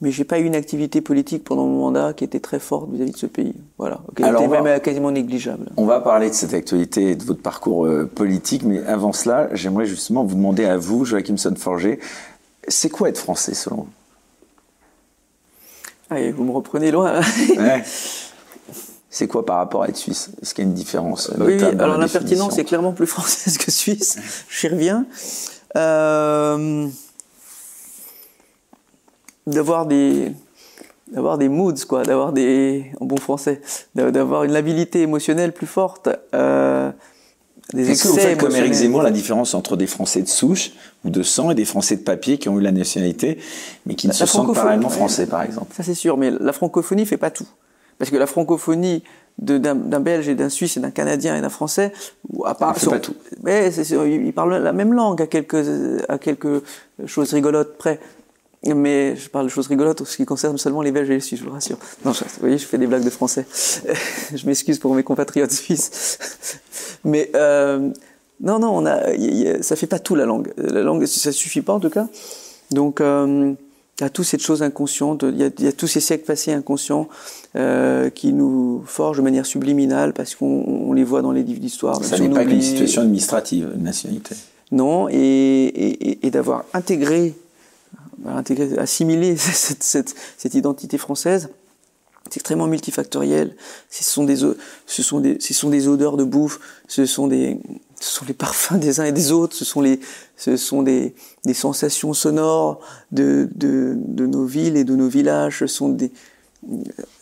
Mais j'ai pas eu une activité politique pendant mon mandat qui était très forte vis-à-vis de ce pays. Voilà. Qui était même quasiment négligeable. On va parler de cette actualité et de votre parcours euh, politique, mais avant cela, j'aimerais justement vous demander à vous, Joachim Son-Forget, C'est quoi être français, selon vous? Allez, vous me reprenez loin. Ouais. C'est quoi par rapport à être suisse? Est-ce qu'il y a une différence? Oui, oui. Alors l'impertinence est clairement plus française que suisse. J'y reviens. Euh... D'avoir des... D'avoir des moods, quoi. D'avoir des... En bon français. D'avoir une labilité émotionnelle plus forte. Euh... Est-ce que vous faites comme Éric Zemmour la différence entre des Français de souche ou de sang et des Français de papier qui ont eu la nationalité mais qui ne se sentent pas réellement français, par exemple? Ça c'est sûr, mais la francophonie ne fait pas tout. Parce que la francophonie d'un Belge et d'un Suisse et d'un Canadien et d'un Français, à part, sont, pas tout. Mais ils parlent la même langue à quelques, à quelques choses rigolotes près. Mais je parle de choses rigolotes en ce qui concerne seulement les Belges et les Suisses, je vous rassure. Non, vous voyez, je fais des blagues de français. Je m'excuse pour mes compatriotes suisses. Mais euh, non, non, on a, y, y, ça fait pas tout la langue. La langue, ça suffit pas en tout cas. Donc, euh, il y a toutes ces choses inconscientes, il y, y a tous ces siècles passés inconscients euh, qui nous forgent de manière subliminale parce qu'on les voit dans les livres d'histoire. Ça n'est pas qu'une situation administrative, une nationalité. Non, et, et, et, et d'avoir intégré Intégrer, assimiler cette, cette, cette identité française, c'est extrêmement multifactoriel. Ce sont des, ce sont des, ce sont des odeurs de bouffe, ce sont des, ce sont les parfums des uns et des autres, ce sont les, ce sont des, des sensations sonores de, de, de nos villes et de nos villages. Ce sont des,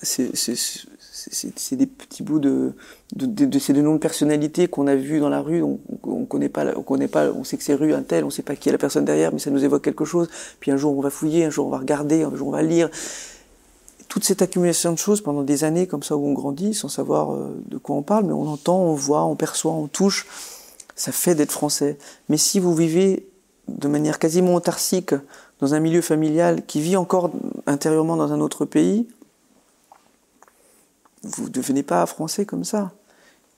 c'est, c'est, c'est, c'est des petits bouts de, de, de, de ces noms de personnalités qu'on a vus dans la rue. On, on connaît pas, on connaît pas, on sait que c'est rue un tel, on sait pas qui est la personne derrière, mais ça nous évoque quelque chose. Puis un jour on va fouiller, un jour on va regarder, un jour on va lire. Toute cette accumulation de choses pendant des années comme ça où on grandit sans savoir de quoi on parle, mais on entend, on voit, on perçoit, on touche. Ça fait d'être français. Mais si vous vivez de manière quasiment autarcique dans un milieu familial qui vit encore intérieurement dans un autre pays, vous ne devenez pas français comme ça.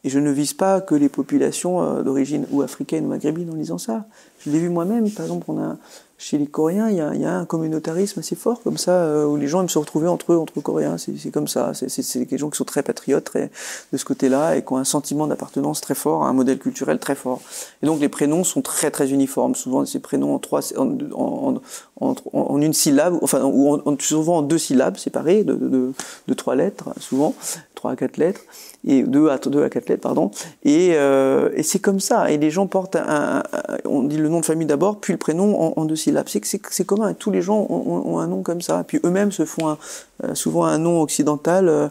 Et je ne vise pas que les populations d'origine ou africaine ou maghrébine en lisant ça. Je l'ai vu moi-même. Par exemple, on a, chez les Coréens, il y a, il y a un communautarisme assez fort comme ça, où les gens aiment se retrouver entre eux, entre Coréens. C'est, c'est comme ça. C'est, c'est, c'est des gens qui sont très patriotes très, de ce côté-là et qui ont un sentiment d'appartenance très fort, à un modèle culturel très fort. Et donc les prénoms sont très très uniformes. Souvent, ces prénoms en trois, en, en, en, en une syllabe, enfin, ou en, souvent en deux syllabes séparées de, de, de, de trois lettres, souvent trois à quatre lettres. Et deux à deux à quatre lettres, pardon. Et, euh, et c'est comme ça. Et les gens portent, un, un, un, on dit le nom de famille d'abord, puis le prénom en, en deux syllabes. C'est, c'est, c'est commun. Et tous les gens ont, ont un nom comme ça. Et puis eux-mêmes se font un, euh, souvent un nom occidental, euh,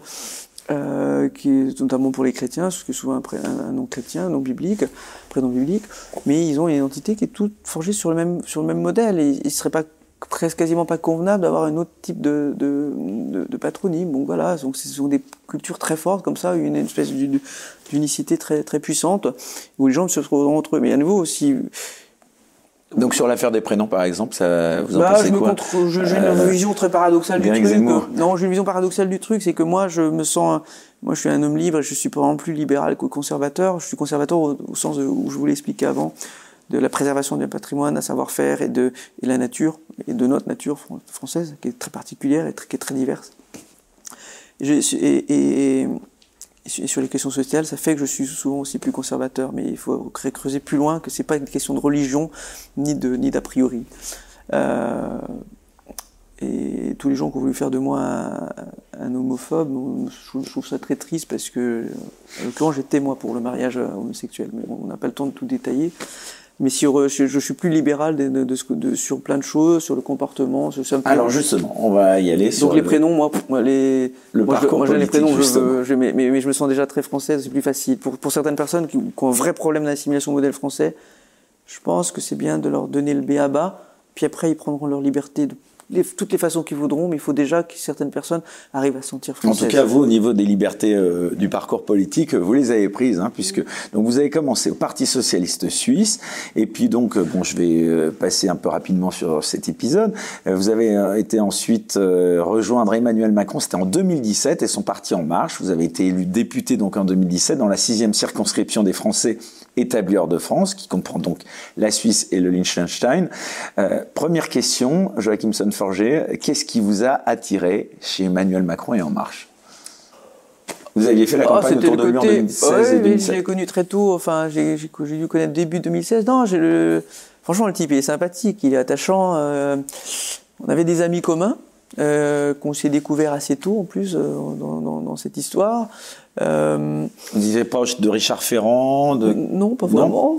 euh, qui est notamment pour les chrétiens, parce que souvent un, un, un nom chrétien, un nom biblique, prénom biblique. Mais ils ont une identité qui est toute forgée sur le même sur le même modèle. Et ils seraient pas presque quasiment pas convenable d'avoir un autre type de, de, de, de patronyme. Bon, voilà, donc ce sont des cultures très fortes comme ça, une espèce d'unicité très, très puissante où les gens se retrouveront entre eux. Mais à nouveau aussi. Donc sur l'affaire des prénoms, par exemple, ça, vous en bah, pensez je quoi contre, je, J'ai euh, une vision très paradoxale du truc. Zemmour. Non, j'ai une vision paradoxale du truc, c'est que moi, je me sens, moi, je suis un homme libre, je suis probablement plus libéral que conservateur. Je suis conservateur au, au sens de, où je vous l'expliquais avant, de la préservation du patrimoine, à savoir-faire et de et la nature, et de notre nature française, qui est très particulière et très, qui est très diverse. Et, et, et, et sur les questions sociales, ça fait que je suis souvent aussi plus conservateur, mais il faut creuser plus loin, que ce n'est pas une question de religion, ni, de, ni d'a priori. Euh, et tous les gens qui ont voulu faire de moi un, un homophobe, je, je trouve ça très triste, parce que, en l'occurrence, j'étais moi pour le mariage homosexuel, mais on n'a pas le temps de tout détailler. Mais sur, je, je suis plus libéral de, de, de, de, sur plein de choses, sur le comportement. Sur, sur le Alors justement, on va y aller. Sur Donc le... les prénoms, moi, les, le moi, parcours je, moi, politique, les prénoms, je, je, mais, mais, mais je me sens déjà très français, c'est plus facile. Pour, pour certaines personnes qui, qui ont un vrai problème d'assimilation au modèle français, je pense que c'est bien de leur donner le B A B A, puis après ils prendront leur liberté de Les, toutes les façons qu'ils voudront, mais il faut déjà que certaines personnes arrivent à se sentir françaises. En tout cas, vous, au niveau des libertés euh, du parcours politique, vous les avez prises, hein, puisque donc vous avez commencé au Parti socialiste suisse, et puis donc, bon, je vais euh, passer un peu rapidement sur cet épisode. Euh, vous avez euh, été ensuite euh, rejoindre Emmanuel Macron, c'était en deux mille dix-sept, et son parti En Marche. Vous avez été élu député donc en deux mille dix-sept dans la sixième circonscription des Français établie hors de France, qui comprend donc la Suisse et le Liechtenstein. Euh, première question, Joachim Son-Forget, qu'est-ce qui vous a attiré chez Emmanuel Macron et En Marche? Vous aviez fait la campagne ah, autour de lui en deux mille seize ouais, et deux mille dix-sept. Je l'ai connu très tôt, enfin, j'ai, j'ai, j'ai dû connaître début deux mille seize. Non, j'ai le, Franchement, le type il est sympathique, il est attachant. Euh, on avait des amis communs euh, qu'on s'est découvert assez tôt en plus euh, dans, dans, dans cette histoire. Euh, Vous êtes proche de Richard Ferrand de... Non, pas vraiment.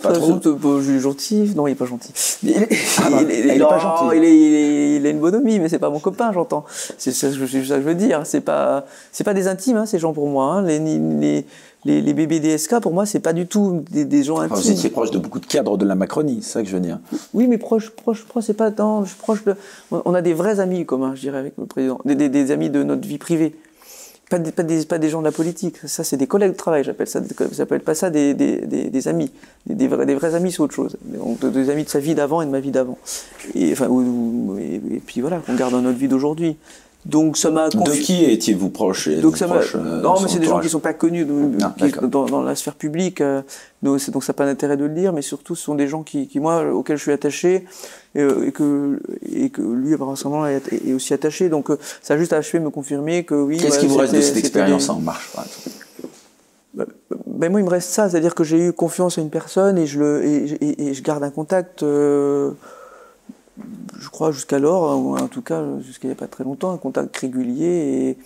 Jules Gentil, non, il est pas gentil. Il est pas gentil. Il a une bonhomie, mais c'est pas mon copain, j'entends. C'est ça, c'est ça que je veux dire. C'est pas, c'est pas des intimes, hein, ces gens pour moi. Hein. Les, les, les, les bébés D S K, pour moi, c'est pas du tout des, des gens intimes. Enfin, vous étiez proche de beaucoup de cadres de la Macronie, c'est ça que je veux dire. Oui, mais proche, proche, proche, c'est pas tant. Proche de... On a des vrais amis communs, je dirais, avec le président, des, des, des amis de notre vie privée. Pas des, pas, des, pas des gens de la politique, ça c'est des collègues de travail, j'appelle ça, j'appelle pas ça des, des, des, des amis, des, des, vrais, des vrais amis c'est autre chose, donc des amis de sa vie d'avant et de ma vie d'avant, et, enfin, et, et puis voilà, qu'on garde dans notre vie d'aujourd'hui. Donc ça m'a confi... De qui étiez-vous proche, donc, ça proche euh, Non, mais c'est des gens qui ne sont pas connus donc, ah, qui, dans, dans la sphère publique, euh, donc ça n'a pas d'intérêt de le dire, mais surtout ce sont des gens qui, qui moi, auxquels je suis attaché, euh, et, que, et que lui, par exemple, est, est aussi attaché. Donc euh, ça a juste à achever de me confirmer que oui... Qu'est-ce bah, qui vous reste de cette expérience des... En Marche, par exemple? Ben, ben moi, il me reste ça, c'est-à-dire que j'ai eu confiance à une personne et je, le, et, et, et je garde un contact... Euh, je crois jusqu'alors, ou en tout cas jusqu'il n'y a pas très longtemps, un contact régulier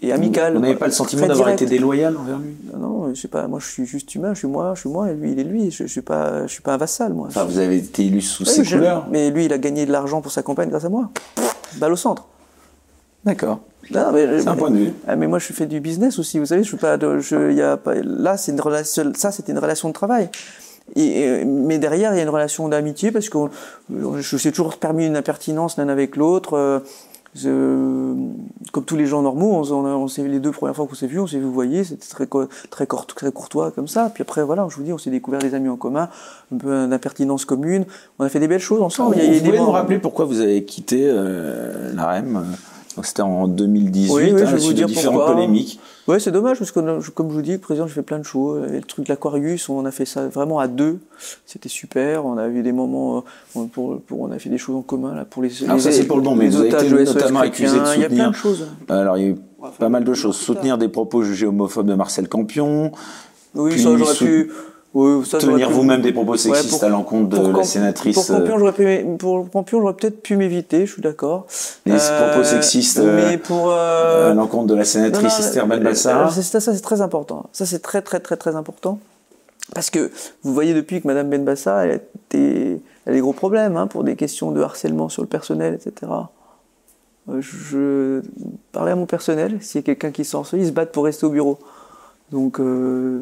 et, et amical. Vous n'avez pas le sentiment d'avoir été déloyal envers lui? Non, je sais pas. Moi, je suis juste humain. Je suis moi, je suis moi, et lui, il est lui. Je, je suis pas, je suis pas un vassal, moi. Enfin, vous avez été élu sous oui, ses couleurs. Mais lui, il a gagné de l'argent pour sa campagne grâce à moi. Balle au centre. D'accord. Non, mais, c'est mais, un point de vue. Mais moi, je fais du business aussi. Vous savez, je suis pas. Je, y a pas là, c'est une relation. Ça, c'était une relation de travail. Et, mais derrière, il y a une relation d'amitié parce que je sais toujours permis une impertinence l'un avec l'autre. Euh, comme tous les gens normaux, on, on, on s'est les deux premières fois qu'on s'est vus, on s'est vu, vous voyez, c'était très très, court, très courtois comme ça. Puis après, voilà, je vous dis, on s'est découvert des amis en commun, un peu d'impertinence commune. On a fait des belles choses ensemble. Vous pouvez nous rappeler pourquoi vous avez quitté euh, l'A R E M? Donc c'était en deux mille dix-huit, oui, oui, hein, je vais vous dire différentes pourquoi. Polémiques. Oui, c'est dommage, parce que comme je vous dis, le président, j'ai fait plein de choses. Et le truc de l'Aquarius, on a fait ça vraiment à deux. C'était super, on a eu des moments, on, pour, pour, on a fait des choses en commun. Là, pour les, alors les, ça, c'est pour le bon, mais vous avez été notamment accusé de soutenir... Il y a plein de choses. Alors, il y a eu ouais, pas mal de choses. Soutenir des propos jugés homophobes de Marcel Campion. Oui, ça, j'aurais sou... pu... Oui, ça, tenir vous-même pu... des propos sexistes ouais, pour, à l'encontre de Camp... la sénatrice. Pour Campion, j'aurais, pu... pour Campion, j'aurais peut-être pu m'éviter, je suis d'accord. Les euh... propos sexistes mais pour, euh... à l'encontre de la sénatrice non, non, Esther Benbassa. Ça, c'est très important. Ça, c'est très, très, très, très important. Parce que vous voyez depuis que Madame Benbassa, elle a, des... elle a des gros problèmes hein, pour des questions de harcèlement sur le personnel, et cetera. Je parlais à mon personnel, s'il y a quelqu'un qui s'en sort, ils se battent pour rester au bureau. Donc... Euh...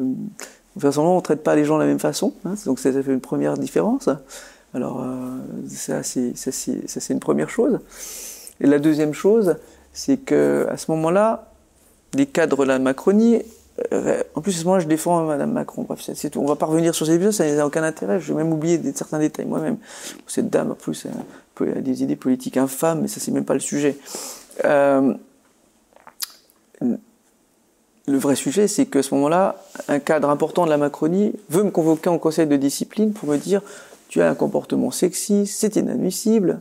De toute façon, on ne traite pas les gens de la même façon, hein, donc ça fait une première différence. Alors, euh, ça, c'est, ça, c'est, ça, c'est une première chose. Et la deuxième chose, c'est qu'à ce moment-là, des cadres de la Macronie... Euh, en plus, à ce moment-là, je défends Madame Macron. Bref, c'est, c'est tout. On ne va pas revenir sur ces épisodes, ça n'a aucun intérêt. Je vais même oublier des, certains détails moi-même. Cette dame, en plus, elle a des idées politiques infâmes, mais ça, c'est même pas le sujet. Euh, Le vrai sujet, c'est qu'à ce moment-là, un cadre important de la Macronie veut me convoquer en conseil de discipline pour me dire « tu as un comportement sexiste, c'est inadmissible ».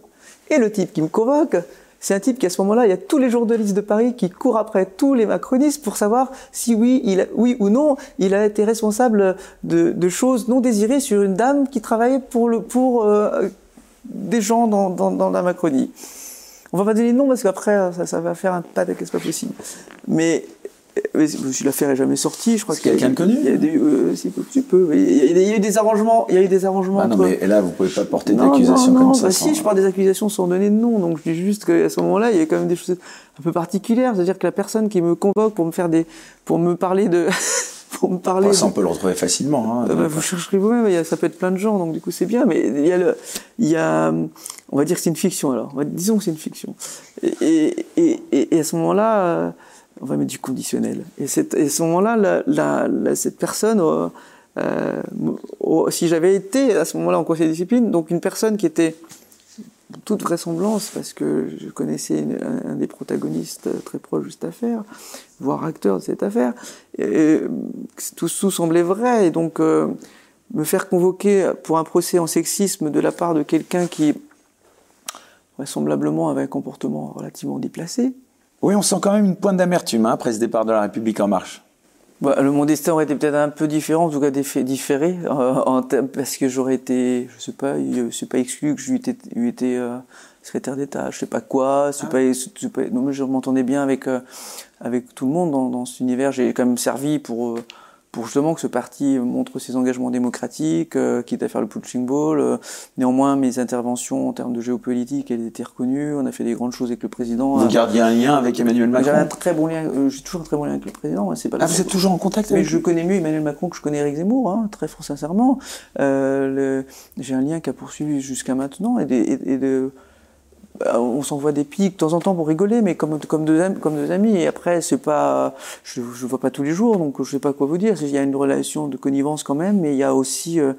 Et le type qui me convoque, c'est un type qui, à ce moment-là, il y a tous les journalistes de Paris qui courent après tous les macronistes pour savoir si oui, il a, oui ou non, il a été responsable de, de choses non désirées sur une dame qui travaillait pour, le, pour euh, des gens dans, dans, dans la Macronie. On va pas donner le nom parce qu'après, ça, ça va faire un pas de qu'est-ce pas possible. Mais... l'affaire n'est jamais sortie, je crois qu'il y a quelqu'un de connu. Il y a des, euh, si tu peux, il y a eu des arrangements, il y a eu des arrangements. Ah non, entre... mais là vous pouvez pas porter non, d'accusations non, comme non, ça. Bah sans... Si je parle des accusations sans donner de nom, donc je dis juste qu'à ce moment-là il y a quand même des choses un peu particulières, c'est-à-dire que la personne qui me convoque pour me faire des, pour me parler de, pour me parler. Enfin, ça on peut le retrouver facilement. Hein, bah, vous chercherez vous-même, ça peut être plein de gens, donc du coup c'est bien, mais il y a le, il y a, on va dire que c'est une fiction alors, disons que c'est une fiction. Et, et, et, et à ce moment-là. On va mettre du conditionnel. Et, cette, et à ce moment-là, la, la, la, cette personne, euh, euh, euh, si j'avais été à ce moment-là en conseil de discipline, donc une personne qui était, toute vraisemblance, parce que je connaissais une, un, un des protagonistes très proche de cette affaire, voire acteur de cette affaire, et, et, tout, tout semblait vrai. Et donc, euh, me faire convoquer pour un procès en sexisme de la part de quelqu'un qui, vraisemblablement, avait un comportement relativement déplacé. Oui, on sent quand même une pointe d'amertume hein, après ce départ de La République En Marche. Le mon destin aurait été peut-être un peu différent, en tout cas différé, euh, en parce que j'aurais été, je sais pas, c'est pas exclu que j'eus été, eu été euh, secrétaire d'État, je sais pas quoi, c'est ah. pas, pas, non mais je m'entendais bien avec euh, avec tout le monde dans, dans cet univers. J'ai quand même servi pour euh, pour justement que ce parti montre ses engagements démocratiques, euh, quitte à faire le punching ball. Euh, néanmoins, mes interventions en termes de géopolitique, elles étaient reconnues. On a fait des grandes choses avec le président. Vous euh, gardiez un lien avec Emmanuel Macron? J'ai un très bon lien. Euh, J'ai toujours un très bon lien avec le président. C'est pas ah, vous êtes toujours en contact avec... Mais je connais mieux Emmanuel Macron que je connais Éric Zemmour, hein, très fort sincèrement. Euh, J'ai un lien qui a poursuivi jusqu'à maintenant et, des, et, et de... on s'envoie des pics de temps en temps pour rigoler, mais comme comme deux comme deux amis. Et après, c'est pas, je je vois pas tous les jours, donc je sais pas quoi vous dire. Il y a une relation de connivence quand même, mais il y a aussi euh,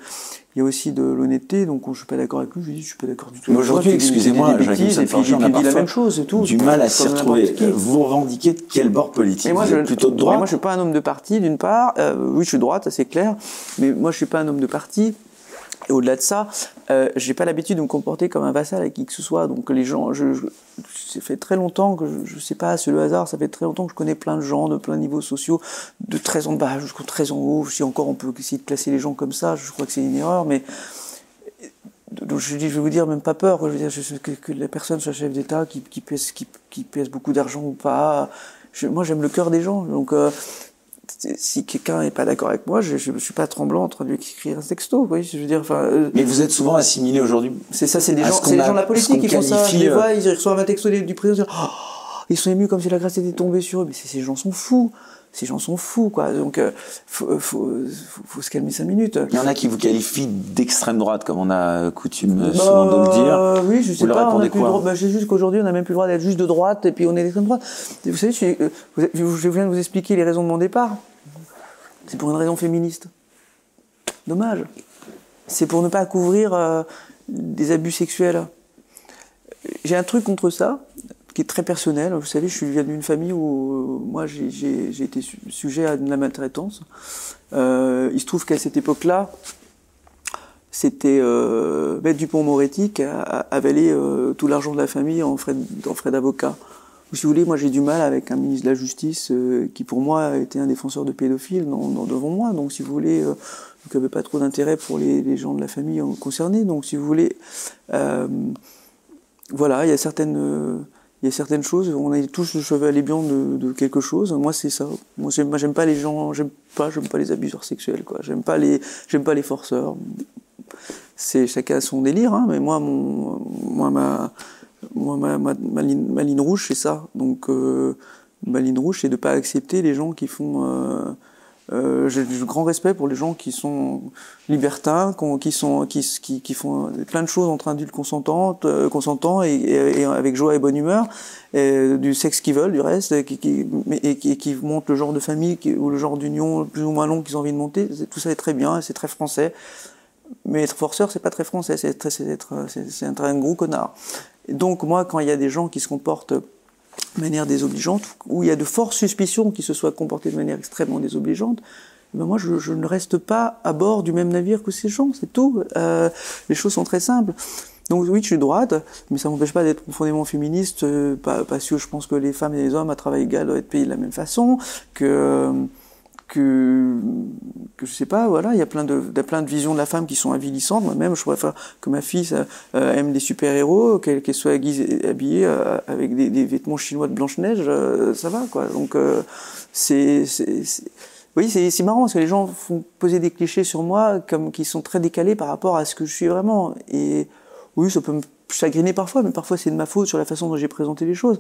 il y a aussi de l'honnêteté. Donc je suis pas d'accord avec lui. Je dis, je suis pas d'accord du tout. Aujourd'hui, excusez-moi, je dis la même chose et tout. Du mal à s'y retrouver. Vous revendiquez de quel bord politique? Moi, je suis plutôt de droite. Moi, je suis pas un homme de parti, d'une part. Euh, oui, je suis droite, c'est clair. Mais moi, je suis pas un homme de parti. Au-delà de ça, euh, j'ai pas l'habitude de me comporter comme un vassal à qui que ce soit. Donc les gens, je, je, ça fait très longtemps que je, je sais pas, c'est le hasard. Ça fait très longtemps que je connais plein de gens de plein de niveaux sociaux, de très en bas jusqu'au très en haut. Si encore on peut essayer de classer les gens comme ça, je crois que c'est une erreur. Mais donc je, je vais vous dire, même pas peur. Je veux dire, je, que, que la personne soit chef d'État, qui, qui pèse, qui, qui pèse beaucoup d'argent ou pas. Je, moi, j'aime le cœur des gens. Donc euh, si quelqu'un n'est pas d'accord avec moi, je ne suis pas tremblant en train de lui écrire un texto. Oui, je veux dire, enfin. Euh, mais vous êtes souvent assimilé aujourd'hui. C'est ça, c'est des gens, c'est les gens de la politique qui font ça. Je les vois, ils reçoivent un texto du président. Oh, ils sont émus comme si la grâce était tombée sur eux. Mais ces gens sont fous. Ces gens sont fous, quoi. Donc, euh, faut, faut, faut, faut se calmer cinq minutes. Il y en a qui vous qualifient d'extrême droite, comme on a coutume bah, souvent de le dire. Oui, je sais vous pas. On a plus quoi bah, c'est juste qu'aujourd'hui, on n'a même plus le droit d'être juste de droite, et puis on est d'extrême droite. Vous savez, je, je viens de vous expliquer les raisons de mon départ. C'est pour une raison féministe. Dommage. C'est pour ne pas couvrir euh, des abus sexuels. J'ai un truc contre ça, qui est très personnel. Vous savez, je viens d'une famille où euh, moi j'ai été sujet à de la maltraitance. Euh, il se trouve qu'à cette époque-là, c'était euh, Maître Dupont-Moretti qui a avalé euh, tout l'argent de la famille en frais, en frais d'avocat. Si vous voulez, moi j'ai du mal avec un ministre de la Justice euh, qui pour moi était un défenseur de pédophiles dans, dans, devant moi. Donc si vous voulez, euh, donc, il n'y avait pas trop d'intérêt pour les, les gens de la famille concernés. Donc si vous voulez, euh, voilà, il y a certaines... Euh, Il y a certaines choses, on a tous le cheval blanc de, de quelque chose. Moi, c'est ça. Moi, j'aime pas les gens, j'aime pas, j'aime pas les abuseurs sexuels, quoi. J'aime pas les, j'aime pas les forceurs. C'est chacun son délire, hein. Mais moi, mon, moi, ma, moi, ma, ma, ma, ligne, ma ligne rouge, c'est ça. Donc, euh, ma ligne rouge, c'est de pas accepter les gens qui font. Euh, Euh, j'ai du grand respect pour les gens qui sont libertins, qui, sont, qui, qui, qui font plein de choses entre adultes consentants, euh, consentants et, et, et avec joie et bonne humeur, et du sexe qu'ils veulent, du reste, et qui, qui, et, qui, et qui montent le genre de famille qui, ou le genre d'union plus ou moins long qu'ils ont envie de monter. Tout ça est très bien, c'est très français. Mais être forceur, c'est pas très français, c'est un, un gros connard. Et donc moi, quand il y a des gens qui se comportent de manière désobligeante, où il y a de fortes suspicions qu'ils se soient comportés de manière extrêmement désobligeante, ben moi je, je ne reste pas à bord du même navire que ces gens, c'est tout. Euh, les choses sont très simples. Donc oui, je suis droite, mais ça m'empêche pas d'être profondément féministe, euh, parce que je pense que les femmes et les hommes à travail égal doivent être payés de la même façon, que... Que, que je sais pas, voilà, il y a plein de, de, plein de visions de la femme qui sont avilissantes. Moi-même, je préfère que ma fille ça, euh, aime des super-héros, qu'elle qu'elle soit aiguisée, habillée euh, avec des, des vêtements chinois de Blanche-Neige, euh, ça va, quoi. Donc, euh, c'est... Oui, c'est marrant, parce que les gens font poser des clichés sur moi comme qui sont très décalés par rapport à ce que je suis vraiment. Et oui, ça peut me chagriner parfois, mais parfois c'est de ma faute sur la façon dont j'ai présenté les choses.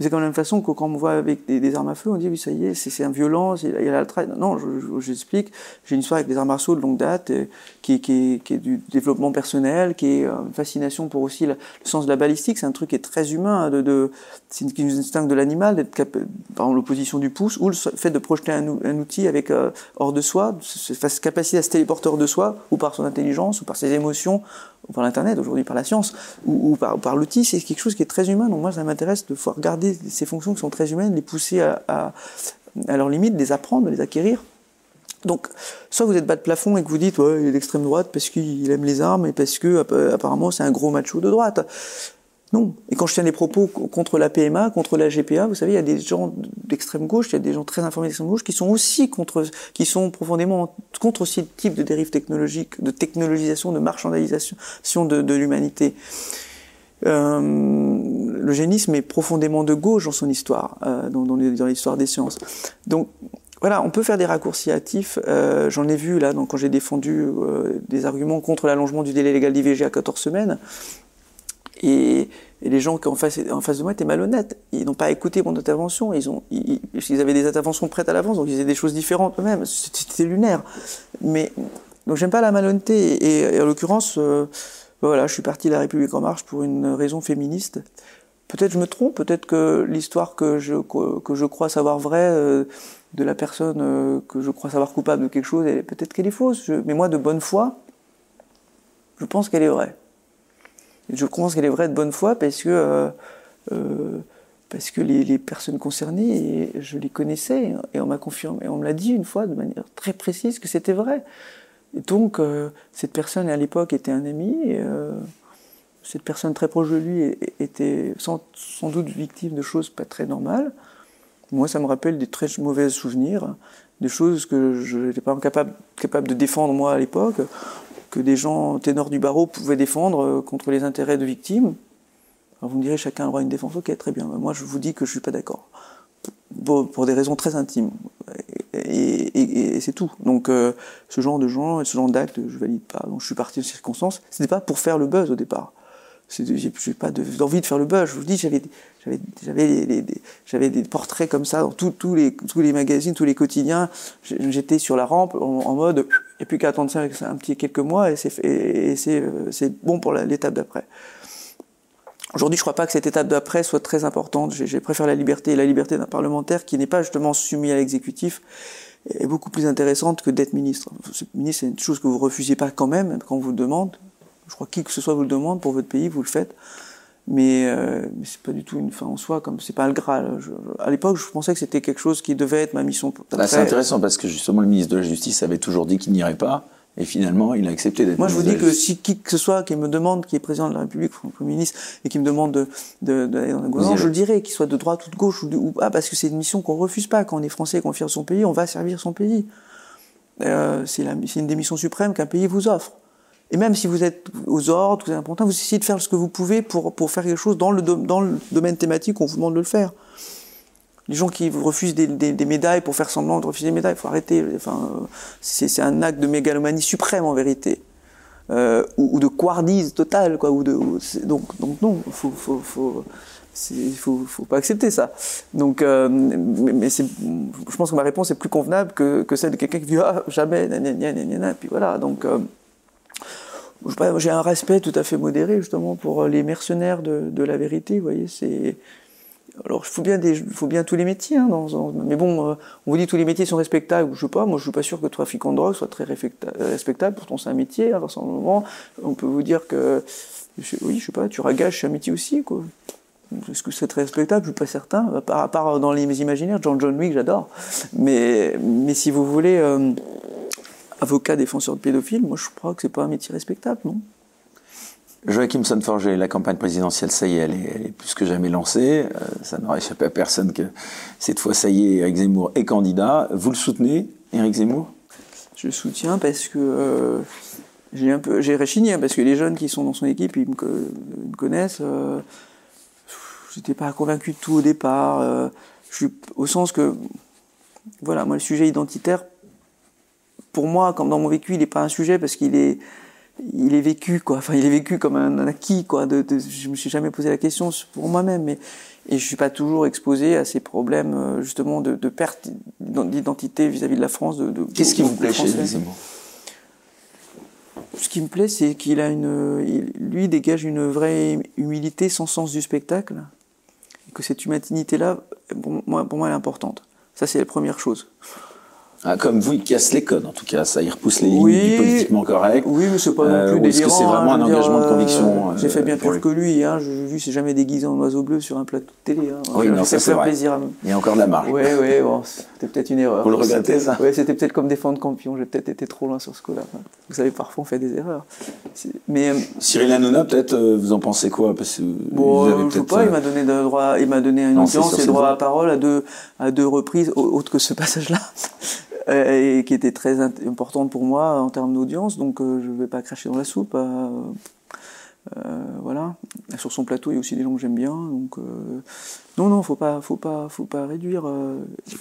Mais c'est quand même la même façon que quand on me voit avec des, des armes à feu, on dit oui, ça y est, c'est un violent, il y a la traite. Non, j'explique, je, je, j'ai une histoire avec des arts martiaux de longue date, euh, qui, qui, qui est du développement personnel, qui est une fascination pour aussi la, le sens de la balistique. C'est un truc qui est très humain, de, de, c'est qui nous distingue de l'animal, d'être capable, par exemple, l'opposition du pouce, ou le fait de projeter un, un outil avec euh, hors de soi, cette capacité à se téléporter hors de soi, ou par son intelligence, ou par ses émotions, ou par l'internet, aujourd'hui par la science, ou, ou par, par l'outil. C'est quelque chose qui est très humain, donc moi ça m'intéresse de pouvoir garder ces fonctions qui sont très humaines, les pousser à, à, à leurs limites, les apprendre, les acquérir. Donc, soit vous êtes bas de plafond et que vous dites ouais, il est d'extrême droite parce qu'il aime les armes et parce que apparemment c'est un gros macho de droite. Non. Et quand je tiens des propos contre la P M A, contre la G P A, vous savez, il y a des gens d'extrême gauche, il y a des gens très informés d'extrême gauche qui sont aussi contre, qui sont profondément contre ce type de dérive technologique, de technologisation, de marchandisation de, de l'humanité. Euh, le génisme est profondément de gauche dans son histoire, euh, dans, dans, dans l'histoire des sciences. Donc, voilà, on peut faire des raccourcis hâtifs. Euh, j'en ai vu, là, donc, quand j'ai défendu euh, des arguments contre l'allongement du délai légal d'I V G à quatorze semaines. Et, et les gens qui en face, en face de moi étaient malhonnêtes. Ils n'ont pas écouté mon intervention. Ils, ont, ils, ils avaient des interventions prêtes à l'avance, donc ils faisaient des choses différentes eux-mêmes. C'était lunaire. Mais, donc, j'aime pas la malhonnêteté. Et, et en l'occurrence, euh, ben voilà, je suis parti de La République En Marche pour une raison féministe. Peut-être je me trompe, peut-être que l'histoire que je, que, que je crois savoir vraie, euh, de la personne euh, que je crois savoir coupable de quelque chose, elle, peut-être qu'elle est fausse. Je, mais moi, de bonne foi, je pense qu'elle est vraie. Je pense qu'elle est vraie de bonne foi parce que, euh, euh, parce que les, les personnes concernées, et je les connaissais et on m'a confirmé, et on me l'a dit une fois de manière très précise que c'était vrai. Et donc, euh, cette personne à l'époque était un ami, et, euh, cette personne très proche de lui était sans, sans doute victime de choses pas très normales. Moi, ça me rappelle des très mauvais souvenirs, des choses que je n'étais pas capable, capable de défendre moi à l'époque, que des gens ténors du barreau pouvaient défendre contre les intérêts de victimes. Alors vous me direz, chacun a le droit à une défense. Ok, très bien. Moi, je vous dis que je ne suis pas d'accord. Bon, pour des raisons très intimes. Et, et, et, et c'est tout. Donc, euh, ce genre de gens et ce genre d'actes, je valide pas. Donc, je suis parti de circonstances. Ce n'était pas pour faire le buzz au départ. Je n'ai pas de, d'envie de faire le buzz. Je vous dis, j'avais, j'avais, j'avais, les, les, les, j'avais des portraits comme ça dans tout, tout les, tous les magazines, tous les quotidiens. J'étais sur la rampe en, en mode, il n'y a plus qu'à attendre ça un petit quelques mois et c'est, et, et c'est, c'est bon pour la, l'étape d'après. Aujourd'hui, je ne crois pas que cette étape d'après soit très importante. Je, je préfère la liberté, la liberté d'un parlementaire qui n'est pas justement soumis à l'exécutif est beaucoup plus intéressante que d'être ministre. Ministre, c'est une chose que vous ne refusez pas quand même quand on vous le demande. Je crois que qui que ce soit vous le demande pour votre pays, vous le faites. Mais, euh, mais c'est pas du tout une fin en soi, comme c'est pas le Graal. Je, à l'époque, je pensais que c'était quelque chose qui devait être ma mission. Là, c'est intéressant parce que justement, le ministre de la Justice avait toujours dit qu'il n'irait pas. Et finalement, il a accepté d'être. Moi, je vous dis que si qui que ce soit qui me demande, qui est président de la République, ou Premier ministre, et qui me demande de, de, d'aller dans la gouvernance, je dirais, qu'il soit de droite ou de gauche, ou, de, ou ah, parce que c'est une mission qu'on refuse pas. Quand on est français et qu'on fier son pays, on va servir son pays. Euh, c'est, la, c'est une des missions suprêmes qu'un pays vous offre. Et même si vous êtes aux ordres, vous êtes important, vous essayez de faire ce que vous pouvez pour, pour faire quelque chose dans le, do, dans le domaine thématique où on vous demande de le faire. Les gens qui vous refusent des, des, des médailles pour faire semblant de refuser des médailles, il faut arrêter. Enfin, c'est, c'est un acte de mégalomanie suprême en vérité, euh, ou, ou de couardise totale, quoi. Ou de, ou, donc, donc non, il faut, faut, faut, faut, faut pas accepter ça. Donc, euh, mais, mais c'est, je pense que ma réponse est plus convenable que, que celle de quelqu'un qui dit ah jamais, gna, gna, gna, gna, puis voilà. Donc euh, j'ai un respect tout à fait modéré justement pour les mercenaires de, de la vérité, vous voyez, c'est... Alors il faut bien, des, faut bien tous les métiers, hein, dans, dans... mais bon, euh, on vous dit tous les métiers sont respectables, je sais pas, moi je suis pas sûr que trafiquant de drogue soit très respectable, pourtant c'est un métier, hein, vraisemblablement, on peut vous dire que, oui je sais pas, tu ragages c'est un métier aussi, quoi. Est-ce que c'est très respectable? Je ne suis pas certain, à part, à part dans les mes imaginaires, John, John Wick j'adore, mais, mais si vous voulez... Euh... Avocat, défenseur de pédophiles, moi je crois que c'est pas un métier respectable, non? Joachim Son-Forget, la campagne présidentielle, ça y est, elle est, elle est plus que jamais lancée. Euh, ça n'aurait échappé à personne que cette fois, ça y est, Éric Zemmour est candidat. Vous le soutenez, Éric Zemmour? Je le soutiens parce que euh, j'ai un peu, j'ai réchigné, parce que les jeunes qui sont dans son équipe, ils me, ils me connaissent. Euh, j'étais pas convaincu de tout au départ. Euh, je suis au sens que, voilà, moi le sujet identitaire. Pour moi, comme dans mon vécu, il n'est pas un sujet parce qu'il est, il est vécu, quoi. Enfin, il est vécu comme un, un acquis, quoi. De, de, je ne me suis jamais posé la question pour moi-même, mais et je suis pas toujours exposé à ces problèmes justement de, de perte d'identité vis-à-vis de la France. De, de, Qu'est-ce de, qui vous plaît chez Zemmour ? Ce qui me plaît, c'est qu'il a une, il, lui il dégage une vraie humilité, sans sens du spectacle, et que cette humanité-là, pour moi, pour moi, elle est importante. Ça, c'est la première chose. Ah, comme vous, il casse les codes, en tout cas. Ça, il repousse les lignes oui, du politiquement correct. Oui, mais c'est pas non plus euh, délirant. Est-ce que c'est vraiment hein, un engagement dire, de conviction euh, J'ai fait bien pire lui. que lui. Hein, je vu, c'est jamais déguisé en oiseau bleu sur un plateau de télé. Hein. Oui, non, ça, ça fait plaisir. À... Il y a encore de la marge. Oui, oui, bon, c'était peut-être une erreur. Vous le regrettez, ça? Oui, c'était peut-être comme défendre Campion. J'ai peut-être été trop loin sur ce coup-là. Vous savez, parfois, on fait des erreurs. Mais, euh... Cyril Hanouna, peut-être, euh, vous en pensez quoi? Parce que bon, vous avez euh, je sais pas, euh... il m'a donné, droit... donné une non, audience et droit à parole à deux, à deux reprises, autre que ce passage-là. Et qui était très importante pour moi en termes d'audience, donc euh, je ne vais pas cracher dans la soupe. Euh, euh, voilà. Sur son plateau, il y a aussi des gens que j'aime bien. Donc, euh, non, non, faut pas, faut pas, faut pas réduire. Euh,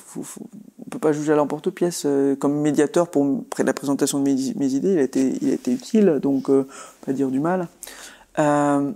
faut, faut, on peut pas juger à l'emporte-pièce. Euh, comme médiateur pour la présentation de mes, mes idées, il a été, il a été utile, donc euh, pas dire du mal. Euh,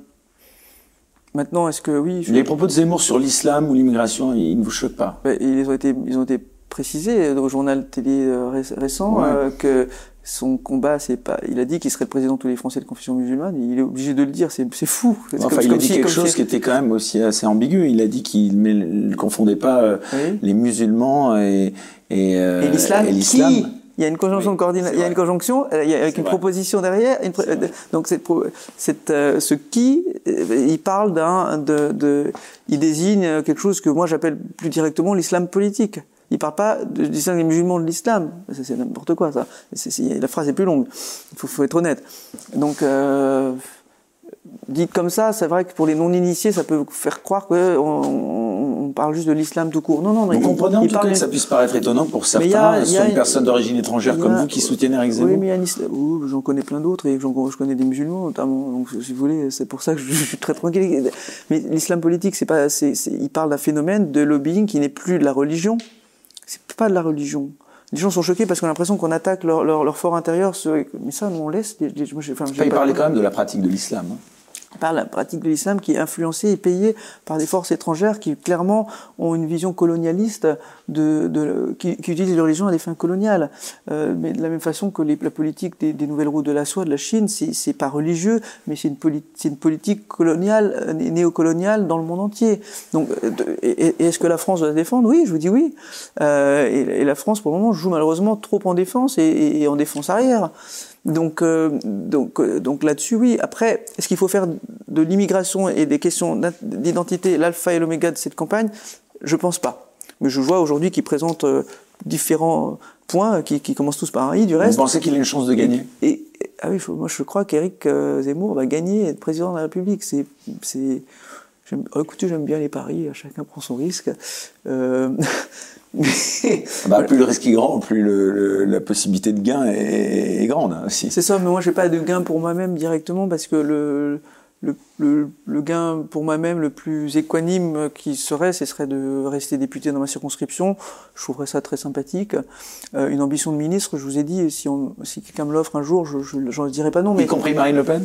maintenant, est-ce que oui je... Les propos de Zemmour sur l'islam ou l'immigration, ils ne vous choquent pas? Bah, ils ont été, ils ont été précisé au journal télé récent ouais. euh, que son combat, c'est pas. Il a dit qu'il serait le président de tous les Français de confession musulmane. Il est obligé de le dire. C'est fou. Enfin, comme, il a dit si, quelque chose si... qui était quand même aussi assez ambigu. Il a dit qu'il ne confondait pas euh, oui. les musulmans et et, euh, et l'islam. Il y a une conjonction, oui, coordina... il y a une conjonction euh, il y a, avec une vrai. proposition derrière. Une... Donc cette pro... cette euh, ce qui, euh, il parle d'un de, de il désigne quelque chose que moi j'appelle plus directement l'islam politique. Il ne parle pas de distinguer les musulmans de l'islam. C'est n'importe quoi, ça. C est, c est, la phrase est plus longue. Il faut, faut être honnête. Donc, euh, dit comme ça, c'est vrai que pour les non-initiés, ça peut faire croire qu'on on, on parle juste de l'islam tout court. Non, non, mais vous il, comprenez en tout cas que ça puisse paraître étonnant pour certains, sur une personne d'origine étrangère comme vous qui soutiennent Éric Zemmour. Oui, mais il y a un islam. Oh, j'en connais plein d'autres et je connais des musulmans, notamment. Donc, si vous voulez, c'est pour ça que je, je suis très tranquille. Mais l'islam politique, c'est pas, c'est, c'est, il parle d'un phénomène de lobbying qui n'est plus de la religion. C'est pas de la religion. Les gens sont choqués parce qu'on a l'impression qu'on attaque leur, leur, leur fort intérieur. Mais ça, nous, on laisse. Les, les, moi, enfin, pas, il parlait quand même de la pratique de l'islam. Hein. Il parle de la pratique de l'islam qui est influencée et payée par des forces étrangères qui, clairement, ont une vision colonialiste, de, de, qui, qui utilisent les religions à des fins coloniales. Euh, mais de la même façon que les, la politique des, des nouvelles routes de la soie de la Chine, c'est pas religieux, mais c'est une, polit, une politique coloniale, néocoloniale dans le monde entier. Donc, et, et est-ce que la France doit la défendre? Oui, je vous dis oui. Euh, et, et la France, pour le moment, joue malheureusement trop en défense et, et, et en défense arrière. Donc, euh, donc, euh, donc là-dessus, oui. Après, est-ce qu'il faut faire de l'immigration et des questions d'identité l'alpha et l'oméga de cette campagne? Je pense pas. Mais je vois aujourd'hui qu'ils présentent euh, différents points, qui, qui commencent tous par un i du reste. Vous pensez qu'il a une chance de gagner? Et, et, et, ah oui, faut, moi je crois qu'Éric euh, Zemmour va gagner et être président de la République. C'est, c'est. Oh, écoutez, j'aime bien les paris. Chacun prend son risque. Euh... bah, voilà. Plus le risque est grand, plus le, le, la possibilité de gain est, est grande aussi. C'est ça, mais moi j'ai pas de gain pour moi-même directement parce que le, le, le, le gain pour moi-même le plus équanime qui serait, ce serait de rester député dans ma circonscription. Je trouverais ça très sympathique. Euh, une ambition de ministre, je vous ai dit, si, si quelqu'un me l'offre un jour, je, je, j'en dirais pas non. Mais... Y compris Marine Le Pen ?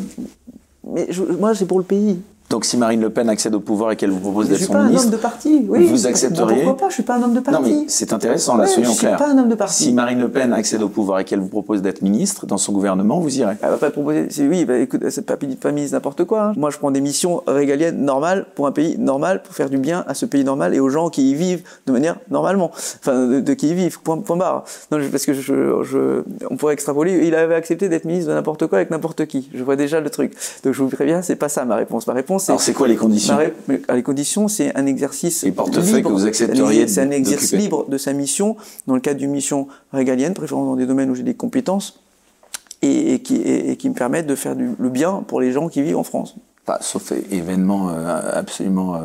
Mais je, moi c'est pour le pays. Donc si Marine Le Pen accède au pouvoir et qu'elle vous propose d'être son ministre... Je ne suis pas un homme de parti, oui. Vous accepteriez? Pourquoi pas? Je ne suis pas un homme de parti. Non mais c'est intéressant, là, soyons clairs. Je ne suis pas un homme de parti. Si Marine Le Pen accède au pouvoir et qu'elle vous propose d'être ministre dans son gouvernement, vous irez? Elle va pas proposer... Oui, bah, écoute, elle n'est pas ministre n'importe quoi. Hein. Moi, je prends des missions régaliennes normales pour un pays normal, pour faire du bien à ce pays normal et aux gens qui y vivent de manière normalement. Enfin, de, de qui y vivent, point, point barre. Non, je, parce que je, je, on pourrait extrapoler. Il avait accepté d'être ministre de n'importe quoi avec n'importe qui. Je vois déjà le truc. Donc je vous préviens, c'est pas ça ma réponse. Ma réponse, alors c'est quoi les conditions? Les conditions, c'est un exercice les portefeuilles libre, que vous accepteriez. C'est un exercice libre de sa mission dans le cadre d'une mission régalienne, préférant dans des domaines où j'ai des compétences et, et, qui, et, et qui me permettent de faire du, le bien pour les gens qui vivent en France. Pas, sauf événement euh, absolument euh,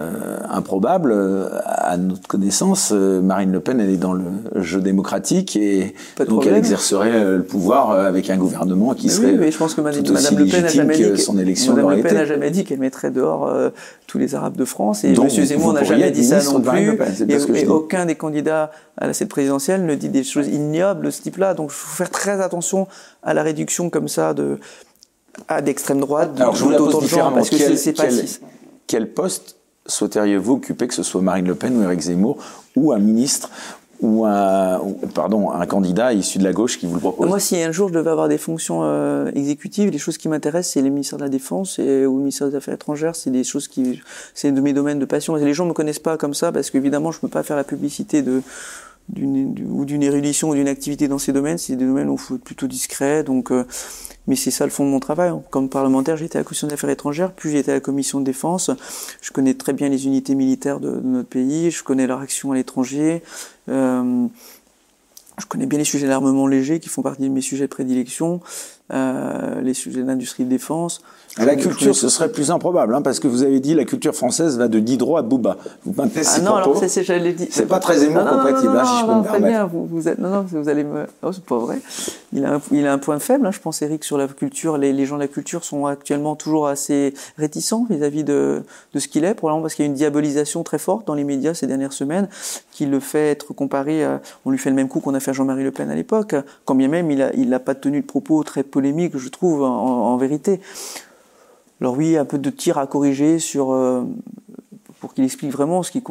euh, improbable, euh, à notre connaissance, euh, Marine Le Pen, elle est dans le jeu démocratique et donc problème. Elle exercerait euh, le pouvoir avec un gouvernement qui mais serait oui, mais je pense que Madame, tout aussi Madame légitime que son élection Madame Le Pen n'a jamais dit qu'elle mettrait dehors euh, tous les Arabes de France et donc, M. Zemmour n'a jamais dit ça non plus et, et aucun des candidats à cette présidentielle ne dit des choses ignobles de ce type-là. Donc il faut faire très attention à la réduction comme ça de... Ah, d'extrême droite, alors je vous la pose différemment. Parce que quel, c'est pas quel, quel poste souhaiteriez-vous occuper, que ce soit Marine Le Pen ou Éric Zemmour, ou un ministre, ou un, ou, pardon, un candidat issu de la gauche qui vous le propose? Moi, si un jour je devais avoir des fonctions euh, exécutives, les choses qui m'intéressent, c'est les ministères de la Défense et, ou le ministère des Affaires étrangères. C'est des choses qui, c'est de mes domaines de passion. Et les gens me connaissent pas comme ça parce qu'évidemment, je peux pas faire la publicité de d'une, ou d'une érudition ou d'une activité dans ces domaines. C'est des domaines où il faut être plutôt discret. Donc, euh, mais c'est ça le fond de mon travail. Comme parlementaire, j'étais à la commission des affaires étrangères, puis j'étais à la commission de défense. Je connais très bien les unités militaires de, de notre pays. Je connais leur action à l'étranger. Euh, je connais bien les sujets de l'armement léger qui font partie de mes sujets de prédilection. Euh, les sujets de l'industrie de défense. À la culture, ce serait plus improbable, hein, parce que vous avez dit la culture française va de Diderot à Booba. Vous maintenez ces propos. Ah non, alors c'est, c'est, j'allais dire. C'est pas très Zemmour compatible, hein, si je peux me permettre. Vous, vous êtes, non, non, vous allez me. Oh, c'est pas vrai. Il a un, il a un point faible, hein, je pense, Éric, sur la culture. Les, les gens de la culture sont actuellement toujours assez réticents vis-à-vis de, de ce qu'il est, probablement parce qu'il y a une diabolisation très forte dans les médias ces dernières semaines, qui le fait être comparé. À, on lui fait le même coup qu'on a fait à Jean-Marie Le Pen à l'époque, quand bien même il a, il n'a pas tenu de propos très polémique, je trouve, en, en vérité. Alors oui, un peu de tir à corriger sur, euh, pour qu'il explique vraiment ce qui,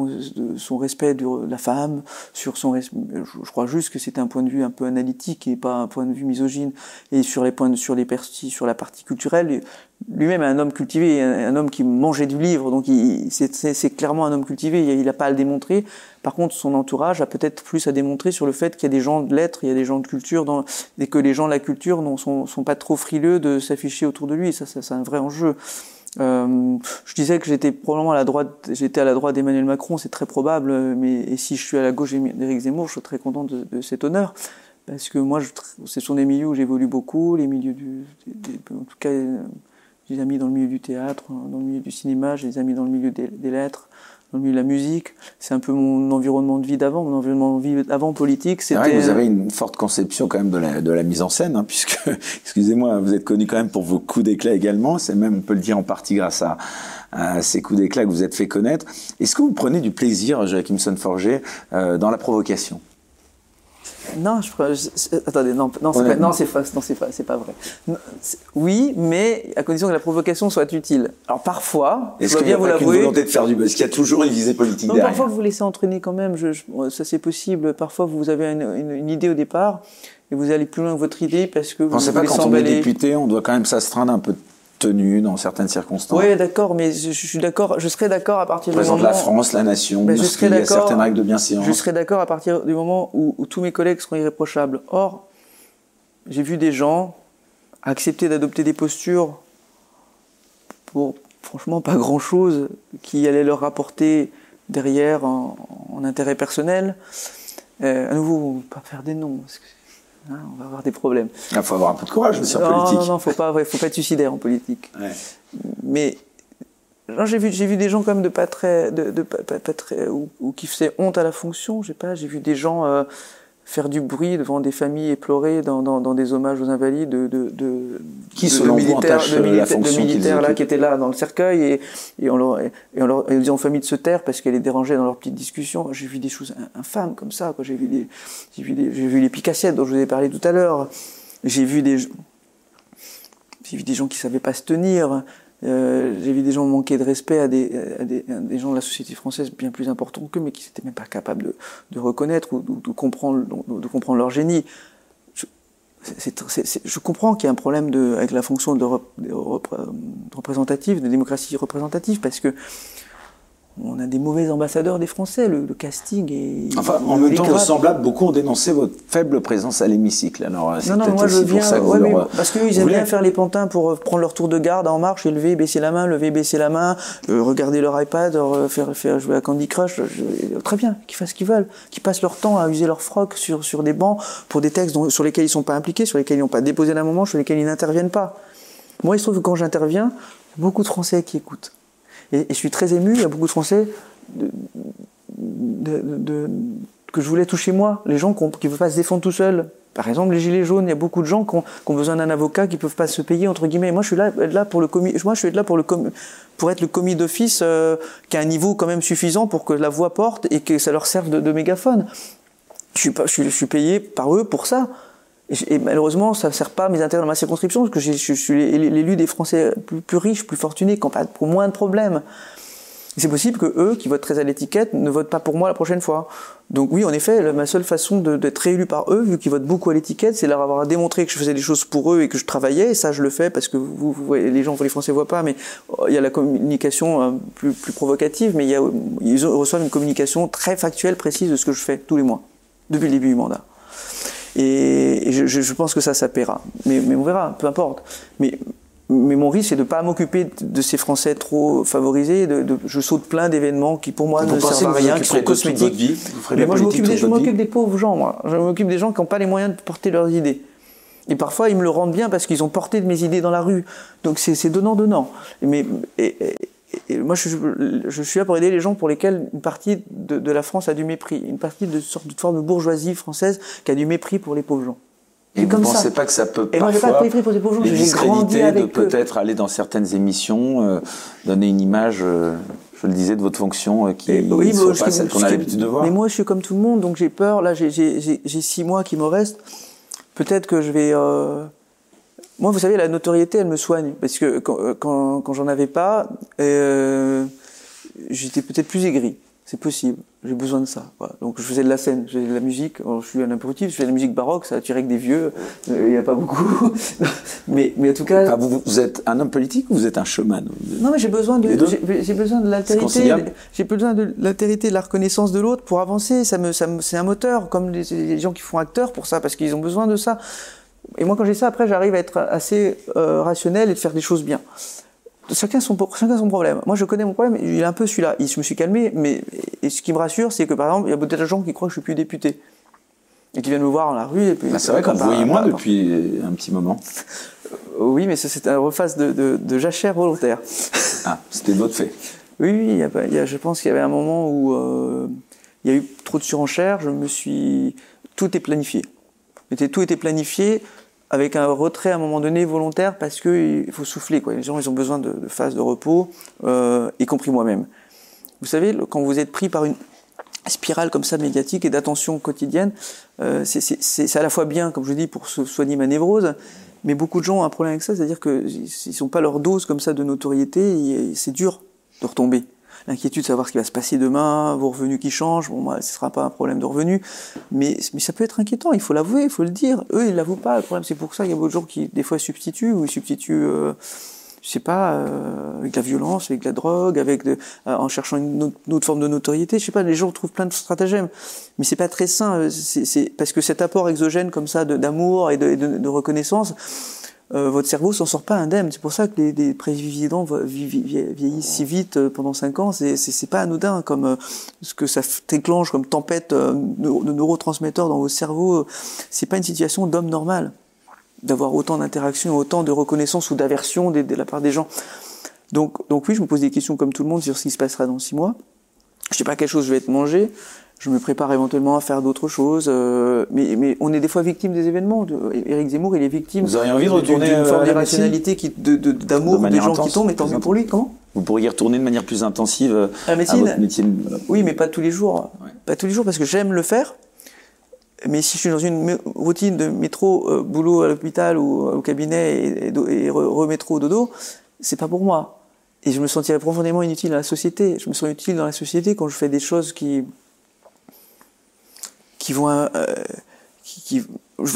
son respect de la femme, sur son, je, je crois juste que c'était un point de vue un peu analytique et pas un point de vue misogyne. Et sur les points, sur les parties, sur la partie culturelle, lui-même est un homme cultivé, un, un homme qui mangeait du livre, donc il, c'est, c'est, c'est clairement un homme cultivé. Il n'a pas à le démontrer. Par contre, son entourage a peut-être plus à démontrer sur le fait qu'il y a des gens de lettres, il y a des gens de culture, dans, et que les gens de la culture ne sont, sont pas trop frileux de s'afficher autour de lui. Ça, ça c'est un vrai enjeu. Euh, je disais que j'étais probablement à la droite, j'étais à la droite d'Emmanuel Macron, c'est très probable. Mais et si je suis à la gauche d'Éric Zemmour, je suis très content de, de cet honneur, parce que moi, je, ce sont des milieux où j'évolue beaucoup, les milieux du, des, des, en tout cas, j'ai des amis dans le milieu du théâtre, dans le milieu du cinéma, j'ai des amis dans le milieu des, des lettres. Dans le milieu de la musique, c'est un peu mon environnement de vie d'avant, mon environnement de vie avant politique. C'était... C'est vrai que vous avez une forte conception quand même de la, de la mise en scène, hein, puisque, excusez-moi, vous êtes connu quand même pour vos coups d'éclat également. C'est même, on peut le dire, en partie grâce à, à ces coups d'éclat que vous êtes fait connaître. Est-ce que vous prenez du plaisir, Joachim Son-Forget, euh, dans la provocation ? Non, je, je, attendez, non, non, c'est, pas, non, c'est, pas, non, c'est, pas, c'est pas vrai. Non, c'est, oui, mais à condition que la provocation soit utile. Alors parfois, est-ce je dois bien vous l'avouer. Est-ce qu'il n'y a pas qu'une volonté de faire du buzz ? Parce qu'il y a toujours une visée politique non, derrière. Parfois, vous vous laissez entraîner quand même, je, je, ça c'est possible. Parfois, vous avez une, une, une idée au départ et vous allez plus loin que votre idée parce que vous vous laissez emballer. On ne sait pas, quand on est député, on doit quand même s'astreindre un peu de tenue dans certaines circonstances. Oui, d'accord, mais je, je suis d'accord, je serais d'accord à partir du moment. Présente la France, la nation, ben, parce qu'il y a certaines règles de bienséance. Je serais d'accord à partir du moment où, où tous mes collègues seront irréprochables. Or, j'ai vu des gens accepter d'adopter des postures pour franchement pas grand-chose qui allait leur rapporter derrière en, en intérêt personnel. Euh, à nouveau, pas faire des noms. Parce que Hein, on va avoir des problèmes. Il ah, faut avoir un peu de courage sur non, politique. Non, non, faut pas, ouais, faut pas être suicidaire en politique. Ouais. Mais non, j'ai vu, j'ai vu des gens quand même de pas très, de, de pas, pas très, ou, ou qui faisaient honte à la fonction. J'ai pas, j'ai vu des gens euh, faire du bruit devant des familles et pleurer dans, dans, dans des hommages aux invalides de, de, de qui se militaires, de militaires, de militaires là, qui étaient là dans le cercueil et, et on leur, et on leur, et ils ont famille de se taire parce qu'elle les dérangeait dans leurs petites discussions. J'ai vu des choses infâmes comme ça, quoi. J'ai vu des, j'ai vu des, j'ai vu les picassiettes dont je vous ai parlé tout à l'heure. J'ai vu des, j'ai vu des gens qui savaient pas se tenir. Euh, j'ai vu des gens manquer de respect à des, à des, à des gens de la société française bien plus importants qu'eux, mais qui n'étaient même pas capables de, de reconnaître ou de, de, comprendre, de, de comprendre leur génie. Je, c'est, c'est, c'est, je comprends qu'il y a un problème de, avec la fonction de l'Europe, de l'Europe euh, représentative, de démocratie représentative, parce que on a des mauvais ambassadeurs des Français. Le, le casting est. Enfin, en même temps, vos semblables, beaucoup ont dénoncé votre faible présence à l'hémicycle. Alors, c'est non, peut-être non, moi, aussi je viens, pour ça que ouais, vous mais, leur, parce qu'ils aiment voulez... bien faire les pantins pour prendre leur tour de garde en marche, et lever et baisser la main, lever et baisser la main, euh, regarder leur iPad, euh, faire, faire jouer à Candy Crush. Je, très bien, qu'ils fassent ce qu'ils veulent. Qu'ils passent leur temps à user leur froc sur, sur des bancs pour des textes dont, sur lesquels ils ne sont pas impliqués, sur lesquels ils n'ont pas déposé la manche, sur lesquels ils n'interviennent pas. Moi, il se trouve que quand j'interviens, il y a beaucoup de Français qui écoutent. Et, et je suis très ému, il y a beaucoup de Français de, de, de, de, que je voulais toucher moi, les gens qui ne peuvent pas se défendre tout seuls. Par exemple, les Gilets jaunes, il y a beaucoup de gens qui ont, qui ont besoin d'un avocat, qui ne peuvent pas se payer, entre guillemets. Moi, je suis là, là pour le commis, moi, je suis là pour, le commis, pour être le commis d'office euh, qui a un niveau quand même suffisant pour que la voix porte et que ça leur serve de, de mégaphone. Je suis, pas, je, suis, je suis payé par eux pour ça. Et malheureusement, ça ne sert pas à mes intérêts dans ma circonscription, parce que je, je, je suis l'élu des Français plus, plus riches, plus fortunés, qui n'ont pas pour moins de problèmes. Et c'est possible que eux, qui votent très à l'étiquette, ne votent pas pour moi la prochaine fois. Donc oui, en effet, la, ma seule façon de, d'être réélu par eux, vu qu'ils votent beaucoup à l'étiquette, c'est leur avoir démontré que je faisais des choses pour eux et que je travaillais. Et ça, je le fais parce que vous, vous voyez, les gens, les Français voient pas, mais il y a la communication euh, plus, plus provocative, mais il y a, ils reçoivent une communication très factuelle, précise de ce que je fais tous les mois. depuis le début du mandat. Et je, je pense que ça, ça paiera. Mais, mais on verra, peu importe. Mais, mais mon risque, c'est de ne pas m'occuper de ces Français trop favorisés. De, de, je saute plein d'événements qui, pour moi, ne servent à rien, qui sont cosmétiques. Mais moi, je m'occupe des, je m'occupe des pauvres gens, moi. Je m'occupe des gens qui n'ont pas les moyens de porter leurs idées. Et parfois, ils me le rendent bien parce qu'ils ont porté de mes idées dans la rue. Donc, c'est donnant-donnant. Mais et, et, et moi, je, je suis là pour aider les gens pour lesquels une partie de, de la France a du mépris. Une partie de sorte de forme de bourgeoisie française qui a du mépris pour les pauvres gens. Et vous ne pensez pas que ça peut et parfois... Moi, pas mépris pour les pauvres gens. J'ai grandi avec eux. De peut-être aller dans certaines émissions, euh, donner une image... Euh... Je le disais, de votre fonction euh, qui ne oui, soit pas celle qu'on a l'habitude de voir. Mais moi, je suis comme tout le monde, donc j'ai peur. Là, j'ai six mois qui me restent. Peut-être que je vais... Euh... Moi, vous savez, la notoriété, elle me soigne. Parce que quand, quand, quand j'en avais pas, euh, j'étais peut-être plus aigri. C'est possible. J'ai besoin de ça. Voilà. Donc, je faisais de la scène, je faisais de la musique. Alors, je suis un impératif, je faisais de la musique baroque, ça attirait que des vieux. Il euh, n'y a pas beaucoup. mais, mais en tout cas... Ah, vous, vous êtes un homme politique ou vous êtes un chemin? Non, mais j'ai besoin de j'ai besoin de l'altérité. J'ai besoin de l'altérité, de la reconnaissance de l'autre pour avancer. Ça me, ça me, c'est un moteur, comme les, les gens qui font acteurs pour ça, parce qu'ils ont besoin de ça. Et moi, quand j'ai ça, après, j'arrive à être assez euh, rationnel et de faire des choses bien. Chacun son, chacun son problème. Moi, je connais mon problème, il est un peu celui-là. Je me suis calmé, mais et ce qui me rassure, c'est que, par exemple, il y a peut-être des gens qui croient que je ne suis plus député. Et qui viennent me voir dans la rue. Et puis, bah, c'est vrai qu'on vous voyait moins depuis un petit moment. Oui, mais c'est un reface de, de, de jachère volontaire. Ah, c'était de votre fait. Oui, oui il y a, il y a, je pense qu'il y avait un moment où euh, il y a eu trop de surenchères. Je me suis... Tout est planifié. Tout était planifié... avec un retrait à un moment donné volontaire parce qu'il faut souffler. Quoi. Les gens ils ont besoin de, de phases de repos, euh, y compris moi-même. Vous savez, quand vous êtes pris par une spirale comme ça médiatique et d'attention quotidienne, euh, c'est à la fois bien, comme je dis, pour soigner ma névrose, mais beaucoup de gens ont un problème avec ça, c'est-à-dire qu'ils n'ont pas leur dose comme ça de notoriété, c'est dur de retomber. L'inquiétude de savoir ce qui va se passer demain, vos revenus qui changent, bon, bah, ce ne sera pas un problème de revenus, mais, mais ça peut être inquiétant, il faut l'avouer, il faut le dire. Eux, ils ne l'avouent pas, le problème, c'est pour ça qu'il y a beaucoup de gens qui, des fois, substituent, ou ils substituent, euh, je ne sais pas, euh, avec de la violence, avec de la drogue, avec de, euh, en cherchant une autre, une autre forme de notoriété, je ne sais pas, les gens trouvent plein de stratagèmes, mais ce n'est pas très sain, c'est, c'est, parce que cet apport exogène comme ça d'amour et de, et de, de reconnaissance, Euh, votre cerveau s'en sort pas indemne. C'est pour ça que les, les présidents vieillissent si vite euh, pendant cinq ans. C'est, c'est, c'est pas anodin comme euh, ce que ça déclenche comme tempête euh, de neurotransmetteurs dans vos cerveaux. C'est pas une situation d'homme normal d'avoir autant d'interactions, autant de reconnaissance ou d'aversion de, de la part des gens. Donc, donc oui, je me pose des questions comme tout le monde sur ce qui se passera dans six mois. Je sais pas quelle chose je vais être mangé. Je me prépare éventuellement à faire d'autres choses, euh, mais, mais on est des fois victime des événements. Éric Zemmour, il est victime. Vous auriez envie de retourner d'une forme d'irrationalité, d'amour de des gens intense, qui tombent, et tant mieux pour lui. Comment vous pourriez retourner de manière plus intensive à, à votre métier? Oui, mais pas tous les jours. Ouais. Pas tous les jours, parce que j'aime le faire. Mais si je suis dans une routine de métro, euh, boulot à l'hôpital ou au cabinet et, et, et remétro re au dodo, c'est pas pour moi. Et je me sentirais profondément inutile à la société. Je me sens utile dans la société quand je fais des choses qui... qui vont, euh, qui, qui, vous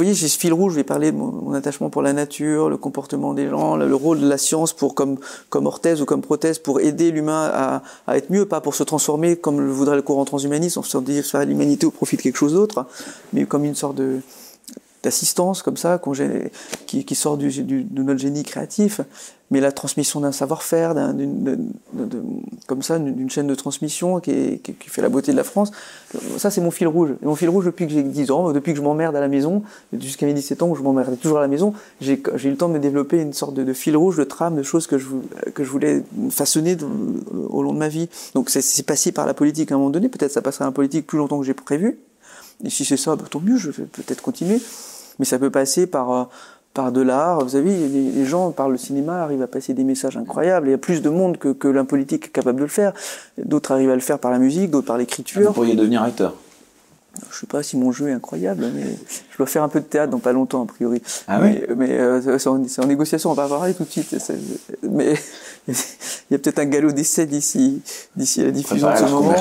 voyez, j'ai ce fil rouge. Je vais parler de mon, mon attachement pour la nature, le comportement des gens, le, le rôle de la science pour comme comme orthèse ou comme prothèse pour aider l'humain à, à être mieux, pas pour se transformer comme le voudrait le courant transhumaniste, en se dire faire l'humanité au profit de quelque chose d'autre, mais comme une sorte de d'assistance comme ça, qui, qui sort du, du, de notre génie créatif, mais la transmission d'un savoir-faire, d'un, d'une, de, de, comme ça, d'une chaîne de transmission qui, est, qui, qui fait la beauté de la France. Ça, c'est mon fil rouge. Et mon fil rouge, depuis que j'ai dix ans, depuis que je m'emmerde à la maison, jusqu'à mes dix-sept ans où je m'emmerdais toujours à la maison, j'ai, j'ai eu le temps de développer une sorte de, de fil rouge, de trame, de choses que je, que je voulais façonner de, au long de ma vie. Donc, c'est, c'est passé par la politique à un moment donné. Peut-être ça passera à la politique plus longtemps que j'ai prévu. Et si c'est ça, bah, tant mieux, je vais peut-être continuer. Mais ça peut passer par, par de l'art. Vous savez, les, les gens, par le cinéma, arrivent à passer des messages incroyables. Il y a plus de monde que, que l'un politique est capable de le faire. D'autres arrivent à le faire par la musique, d'autres par l'écriture. Vous pourriez devenir acteur. Je ne sais pas si mon jeu est incroyable, mais je dois faire un peu de théâtre dans pas longtemps, a priori. Ah oui ? Mais, mais euh, c'est en, en négociation, on va parler tout de suite. Mais, il y a peut-être un galop d'essai d'ici, d'ici la diffusion de ce moment.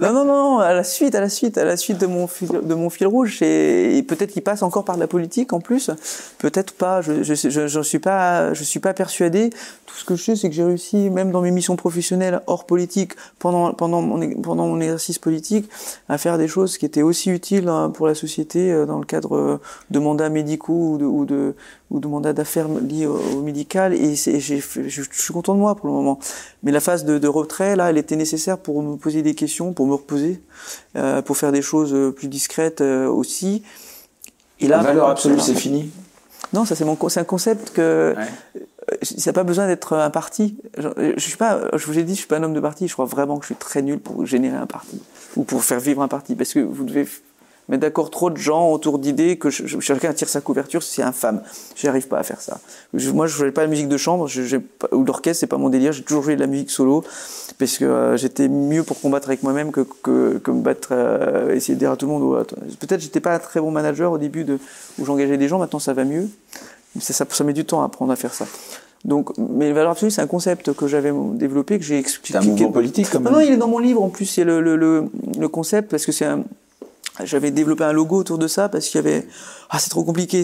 Non, non, non, à la suite, à la suite, à la suite de mon fil, de mon fil rouge, et, et peut-être qu'il passe encore par de la politique en plus, peut-être pas, je, je, je, j'en suis pas, je suis pas persuadé. Tout ce que je sais, c'est que j'ai réussi, même dans mes missions professionnelles hors politique, pendant, pendant mon, pendant mon exercice politique, à faire des choses qui étaient aussi utiles pour la société dans le cadre de mandats médicaux ou de, ou de, ou de mandats d'affaires liés au, au médical, et, et j'ai, je, je suis content de moi pour le moment. Mais la phase de, de retrait, là, elle était nécessaire pour me poser des questions, pour me reposer, euh, pour faire des choses plus discrètes euh, aussi. Et là, la valeur absolue, c'est fini. Non, ça c'est mon, c'est un concept que ouais. Ça n'a pas besoin d'être un parti. Je, je suis pas, je vous ai dit, je suis pas un homme de parti. Je crois vraiment que je suis très nul pour générer un parti ou pour faire vivre un parti, parce que vous devez mettre d'accord trop de gens autour d'idées que je, je, chacun tire sa couverture, c'est infâme. J'arrive pas à faire ça. Je, moi, je jouais pas la musique de chambre, je, j'ai pas, ou d'orchestre, c'est pas mon délire. J'ai toujours joué de la musique solo parce que euh, j'étais mieux pour combattre avec moi-même que que, que me battre, euh, essayer de dire à tout le monde. Peut-être j'étais pas un très bon manager au début de où j'engageais des gens. Maintenant, ça va mieux. Ça, ça, ça met du temps à apprendre à faire ça. Donc, mais valeur absolue, c'est un concept que j'avais développé, que j'ai expliqué. C'est un mouvement politique, quand même. Non, non, il est dans mon livre. En plus, c'est le le le, le concept parce que c'est un. J'avais développé un logo autour de ça parce qu'il y avait, ah, c'est trop compliqué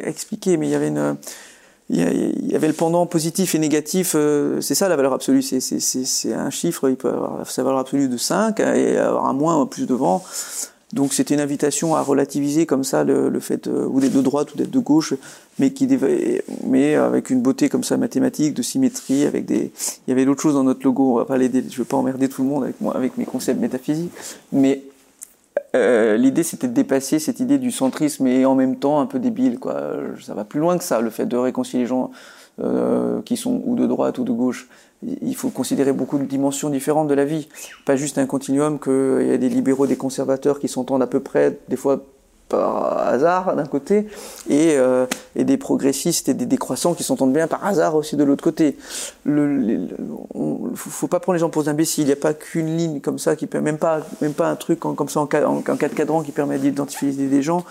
à expliquer, mais il y avait une, il y avait le pendant positif et négatif, c'est ça la valeur absolue, c'est, c'est, c'est, c'est un chiffre, il peut avoir sa valeur absolue de cinq et avoir un moins ou un plus devant. Donc c'était une invitation à relativiser comme ça le, le fait euh, ou d'être de droite ou d'être de gauche, mais qui mais avec une beauté comme ça mathématique, de symétrie, avec des il y avait d'autres choses dans notre logo, on va pas les, je vais pas emmerder tout le monde avec moi, avec mes concepts métaphysiques, mais Euh, l'idée c'était de dépasser cette idée du centrisme et en même temps un peu débile, quoi. Ça va plus loin que ça, le fait de réconcilier les gens euh, qui sont ou de droite ou de gauche. Il faut considérer beaucoup de dimensions différentes de la vie, pas juste un continuum que il y a des libéraux, des conservateurs qui s'entendent à peu près, des fois par hasard d'un côté, et, euh, et des progressistes et des décroissants qui s'entendent bien par hasard aussi de l'autre côté. Le, le, le, on, faut pas prendre les gens pour des imbéciles. Il n'y a pas qu'une ligne comme ça qui permet, même pas, même pas un truc en, comme ça en, en, en quatre cadrans qui permet d'identifier des gens.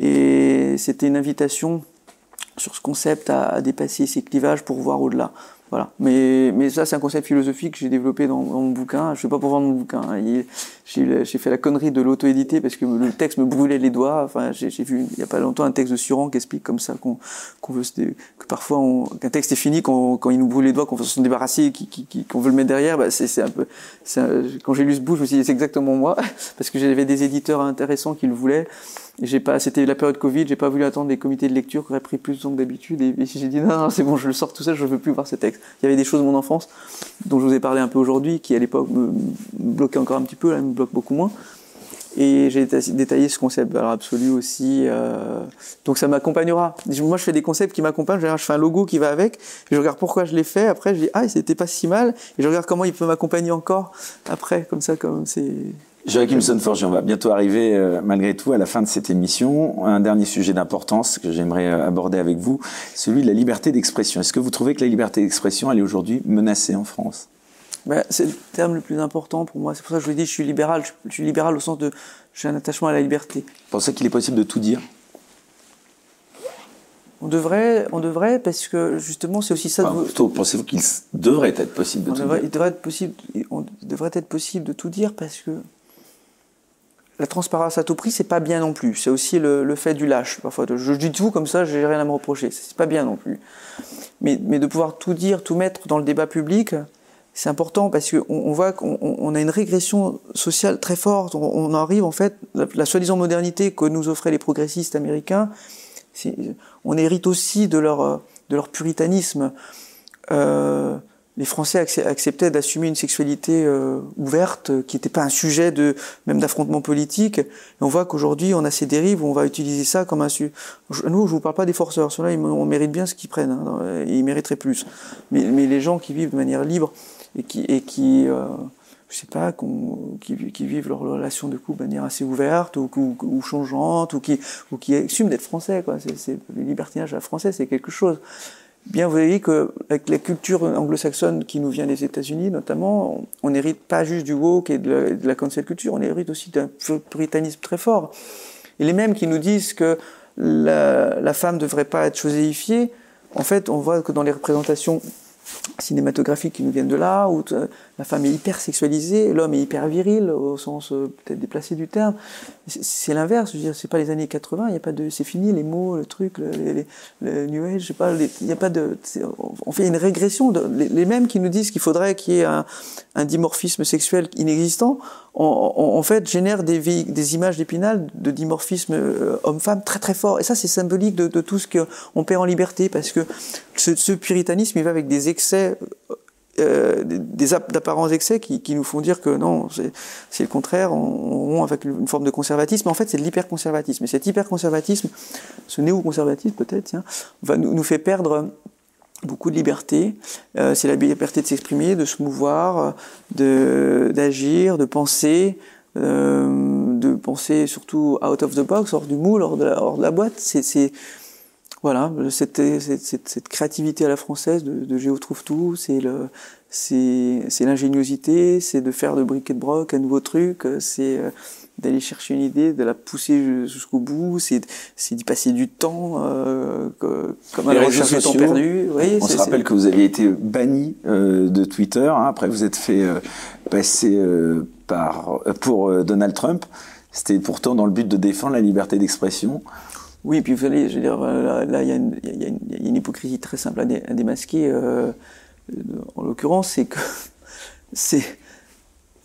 Et c'était une invitation sur ce concept à, à dépasser ces clivages pour voir au-delà. Voilà. Mais, mais ça, c'est un concept philosophique que j'ai développé dans, dans mon bouquin. Je ne fais pas pour vendre mon bouquin. Hein. Il, j'ai, j'ai fait la connerie de l'auto-éditer parce que le texte me brûlait les doigts. Enfin, j'ai, j'ai vu, il n'y a pas longtemps, un texte de Suran qui explique comme ça qu'on, qu'on veut, que parfois, on, qu'un texte est fini, qu'on, quand il nous brûle les doigts, qu'on veut s'en débarrasser, qu'on, qu'on veut le mettre derrière. Bah, c'est, c'est un peu, c'est un, quand j'ai lu ce bout, je me suis dit, c'est exactement moi. Parce que j'avais des éditeurs intéressants qui le voulaient. J'ai pas, c'était la période Covid, j'ai pas voulu attendre les comités de lecture qui auraient pris plus de temps que d'habitude, et, et j'ai dit non, non, c'est bon, je le sors tout seul, je veux plus voir ce texte. Il y avait des choses de mon enfance, dont je vous ai parlé un peu aujourd'hui, qui à l'époque me, me bloquaient encore un petit peu, là, me bloquent beaucoup moins. Et j'ai détaillé ce concept de valeur absolue aussi, euh, donc ça m'accompagnera. Moi, je fais des concepts qui m'accompagnent, je fais un logo qui va avec, je regarde pourquoi je l'ai fait, après je dis, ah, c'était pas si mal, et je regarde comment il peut m'accompagner encore après, comme ça, comme c'est... Joachim Son-Forget, on va bientôt arriver euh, malgré tout à la fin de cette émission. Un dernier sujet d'importance que j'aimerais euh, aborder avec vous, celui de la liberté d'expression. Est-ce que vous trouvez que la liberté d'expression, elle est aujourd'hui menacée en France ? Ben, c'est le terme le plus important pour moi. C'est pour ça que je vous dis, je suis libéral. Je, je suis libéral au sens de, j'ai un attachement à la liberté. Vous pensez qu'il est possible de tout dire ? On devrait, on devrait, parce que justement, c'est aussi ça. Enfin, de... plutôt, pensez-vous qu'il devrait être possible de on tout devrait, dire ? Il devrait être possible, on devrait être possible de tout dire parce que. La transparence à tout prix, c'est pas bien non plus. C'est aussi le, le fait du lâche. Parfois, je, je dis tout comme ça, j'ai rien à me reprocher. C'est pas bien non plus. Mais, mais de pouvoir tout dire, tout mettre dans le débat public, c'est important parce qu'on on voit qu'on on a une régression sociale très forte. On, on arrive en fait, la, la soi-disant modernité que nous offraient les progressistes américains, c'est, on hérite aussi de leur, de leur puritanisme. Euh, Les Français acceptaient d'assumer une sexualité euh, ouverte, qui n'était pas un sujet de même d'affrontement politique. Et on voit qu'aujourd'hui, on a ces dérives où on va utiliser ça comme un sujet. Nous, je vous parle pas des forceurs. Ceux-là, ils, on mérite bien ce qu'ils prennent. Hein, ils mériteraient plus. Mais, mais les gens qui vivent de manière libre et qui, et qui, euh, je sais pas, qu'on, qui, qui vivent leur relation de couple de manière assez ouverte ou, ou, ou changeante ou qui, ou qui assument d'être français, quoi. C'est, c'est le libertinage à la française, c'est quelque chose. Bien, vous voyez que avec la culture anglo-saxonne qui nous vient des États-Unis notamment, on n'hérite pas juste du woke et de la, de la cancel culture, on hérite aussi d'un puritanisme très fort. Et les mêmes qui nous disent que la, la femme ne devrait pas être joséifiée, en fait, on voit que dans les représentations cinématographiques qui nous viennent de là, où la femme est hyper sexualisée, l'homme est hyper viril, au sens peut-être déplacé du terme. C'est l'inverse, je veux dire, c'est pas les années quatre-vingts, il y a pas de, c'est fini, les mots, le truc, le, les, le New Age, je sais pas, il y a pas de, on fait une régression, de, les, les mêmes qui nous disent qu'il faudrait qu'il y ait un, un dimorphisme sexuel inexistant, en, en, en fait, génèrent des, des images d'épinal de dimorphisme homme-femme très très fort, et ça c'est symbolique de, de tout ce qu'on perd en liberté, parce que ce, ce puritanisme, il va avec des excès Euh, des d'apparents excès qui, qui nous font dire que non, c'est, c'est le contraire, on rompt avec une forme de conservatisme. En fait, c'est de l'hyperconservatisme. Et cet hyperconservatisme, ce néoconservatisme peut-être, hein, va nous, nous fait perdre beaucoup de liberté. Euh, c'est la liberté de s'exprimer, de se mouvoir, de, d'agir, de penser, euh, de penser surtout out of the box, hors du moule, hors de la, hors de la boîte. C'est... c'est Voilà, cette, cette, cette, cette créativité à la française de, de Géo trouve tout, c'est, le, c'est, c'est l'ingéniosité, c'est de faire de bric et de broc un nouveau truc, c'est d'aller chercher une idée, de la pousser jusqu'au bout, c'est, c'est d'y passer du temps, euh, que, comme à la recherche de temps perdu. Oui, on c'est, se rappelle c'est... que vous aviez été banni euh, de Twitter, hein, après vous êtes fait euh, passer euh, par, euh, pour euh, Donald Trump, c'était pourtant dans le but de défendre la liberté d'expression. Oui, puis vous savez, je veux dire, là, il y, y, y, y a une hypocrisie très simple à, dé, à démasquer, euh, en l'occurrence, c'est que c'est,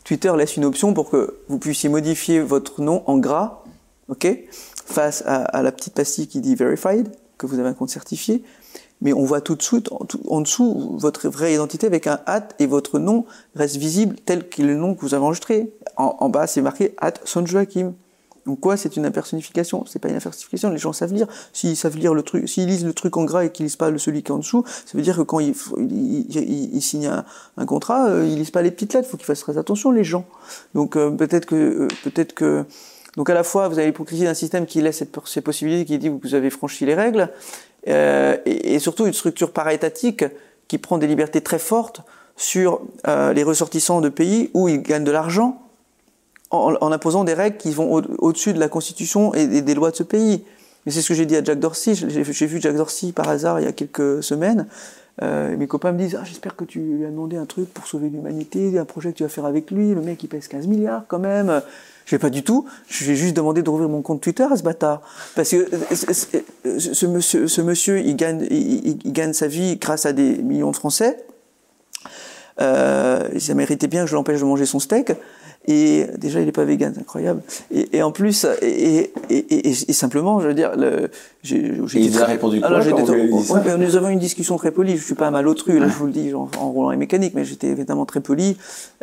Twitter laisse une option pour que vous puissiez modifier votre nom en gras, ok, face à, à la petite pastille qui dit « Verified », que vous avez un compte certifié, mais on voit tout de suite, en, tout, en dessous, votre vraie identité avec un « at » et votre nom reste visible tel qu'il est le nom que vous avez enregistré. En, en bas, c'est marqué « at Son Joachim ». Donc quoi, c'est une impersonnification, c'est pas une impersonnification, les gens savent lire, s'ils savent lire le truc, s'ils lisent le truc en gras et qu'ils lisent pas celui qui est en dessous, ça veut dire que quand ils il, il, il, il signent un, un contrat, euh, ils lisent pas les petites lettres, faut qu'ils fassent très attention les gens. Donc euh, peut-être que euh, peut-être que donc à la fois vous avez l'hypocrisie d'un système qui laisse cette, cette possibilité, qui dit que vous avez franchi les règles, euh, et, et surtout une structure para-étatique qui prend des libertés très fortes sur euh, les ressortissants de pays où ils gagnent de l'argent, En, en imposant des règles qui vont au, au-dessus de la Constitution et, et des lois de ce pays. Mais c'est ce que j'ai dit à Jack Dorsey. J'ai, j'ai vu Jack Dorsey par hasard il y a quelques semaines. Euh, mes copains me disent « Ah, j'espère que tu lui as demandé un truc pour sauver l'humanité, un projet que tu vas faire avec lui, le mec il pèse quinze milliards quand même. » Je vais pas du tout, je vais juste demander de rouvrir mon compte Twitter à ce bâtard. Parce que ce monsieur, ce monsieur il, gagne, il, il gagne sa vie grâce à des millions de Français. Euh, ça méritait bien que je l'empêche de manger son steak. Et déjà, il est pas vegan, c'est incroyable. Et, et en plus, et, et, et, et simplement, je veux dire, le, j'ai, j'ai et il très, a répondu quoi alors, quand j'ai dit, dit ça. Ouais, nous avons eu une discussion très polie. Je suis pas un malotru, là, je vous le dis, en, en roulant les mécaniques, mais j'étais évidemment très poli.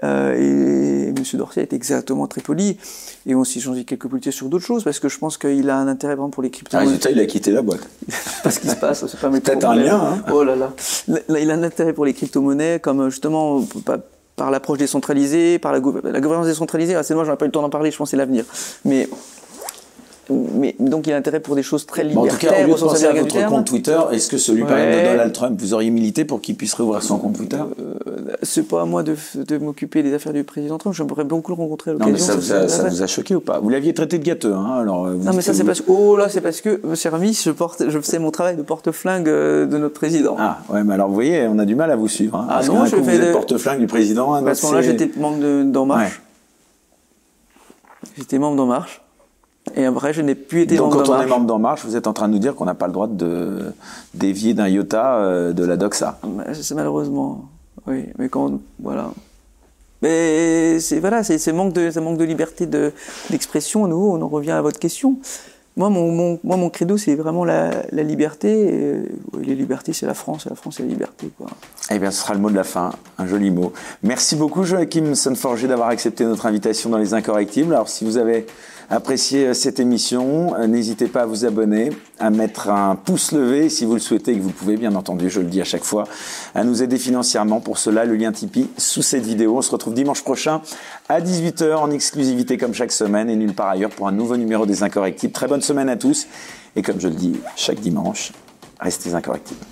Euh, et, et Monsieur Dorsey était exactement très poli. Et on s'est changé quelques politiques sur d'autres choses, parce que je pense qu'il a un intérêt vraiment pour les cryptos. Ah, résultat, il a quitté la boîte. Pas ce qui se passe, c'est pas mes problèmes. Peut-être un lien. Hein. Oh là là. Là, il a un intérêt pour les crypto-monnaies, comme justement. Pas, par l'approche décentralisée, par la, go- la gouvernance décentralisée, ah, c'est moi, j'en ai pas eu le temps d'en parler, je pense que c'est l'avenir. Mais, mais donc il y a intérêt pour des choses très libertaires. Bon, en tout cas, au lieu de penser à votre terme, compte Twitter, est-ce que celui ouais. par exemple de Donald Trump, vous auriez milité pour qu'il puisse rouvrir son compte Twitter? euh, C'est pas à moi de, de m'occuper des affaires du président Trump, j'aimerais beaucoup le rencontrer à l'occasion. Non mais ça, vous a, ça vous a choqué ou pas? Vous l'aviez traité de gâteux, hein, alors... Vous non mais ça c'est vous... parce que... Oh là, c'est parce que, monsieur Ramis, je porte, je fais mon travail de porte-flingue de notre président. Ah, ouais, mais alors vous voyez, on a du mal à vous suivre. Hein, ah parce non, je coup, fais... Vous êtes porte-flingue du président... À ce moment-là, j'étais membre d'En Marche. J'étais membre d'En Marche. Et après, je n'ai plus été membre d'En Marche. Donc, quand on est membre d'En Marche, vous êtes en train de nous dire qu'on n'a pas le droit de dévier d'un iota de la doxa. C'est malheureusement, oui. Mais quand, voilà. Mais c'est voilà, c'est, c'est manque de, c'est manque de liberté de, d'expression. À nouveau, on en revient à votre question. Moi, mon, mon, moi, mon credo, c'est vraiment la, la liberté. Et les libertés, c'est la France. Et la France, c'est la liberté, quoi. Eh bien, ce sera le mot de la fin. Un joli mot. Merci beaucoup, Joachim Son-Forget, d'avoir accepté notre invitation dans Les Incorrectibles. Alors, si vous avez appréciez cette émission, n'hésitez pas à vous abonner, à mettre un pouce levé si vous le souhaitez, que vous pouvez, bien entendu, je le dis à chaque fois, à nous aider financièrement. Pour cela, le lien Tipeee sous cette vidéo. On se retrouve dimanche prochain à dix-huit heures en exclusivité comme chaque semaine et nulle part ailleurs pour un nouveau numéro des Incorrectibles. Très bonne semaine à tous et comme je le dis chaque dimanche, restez incorrectibles.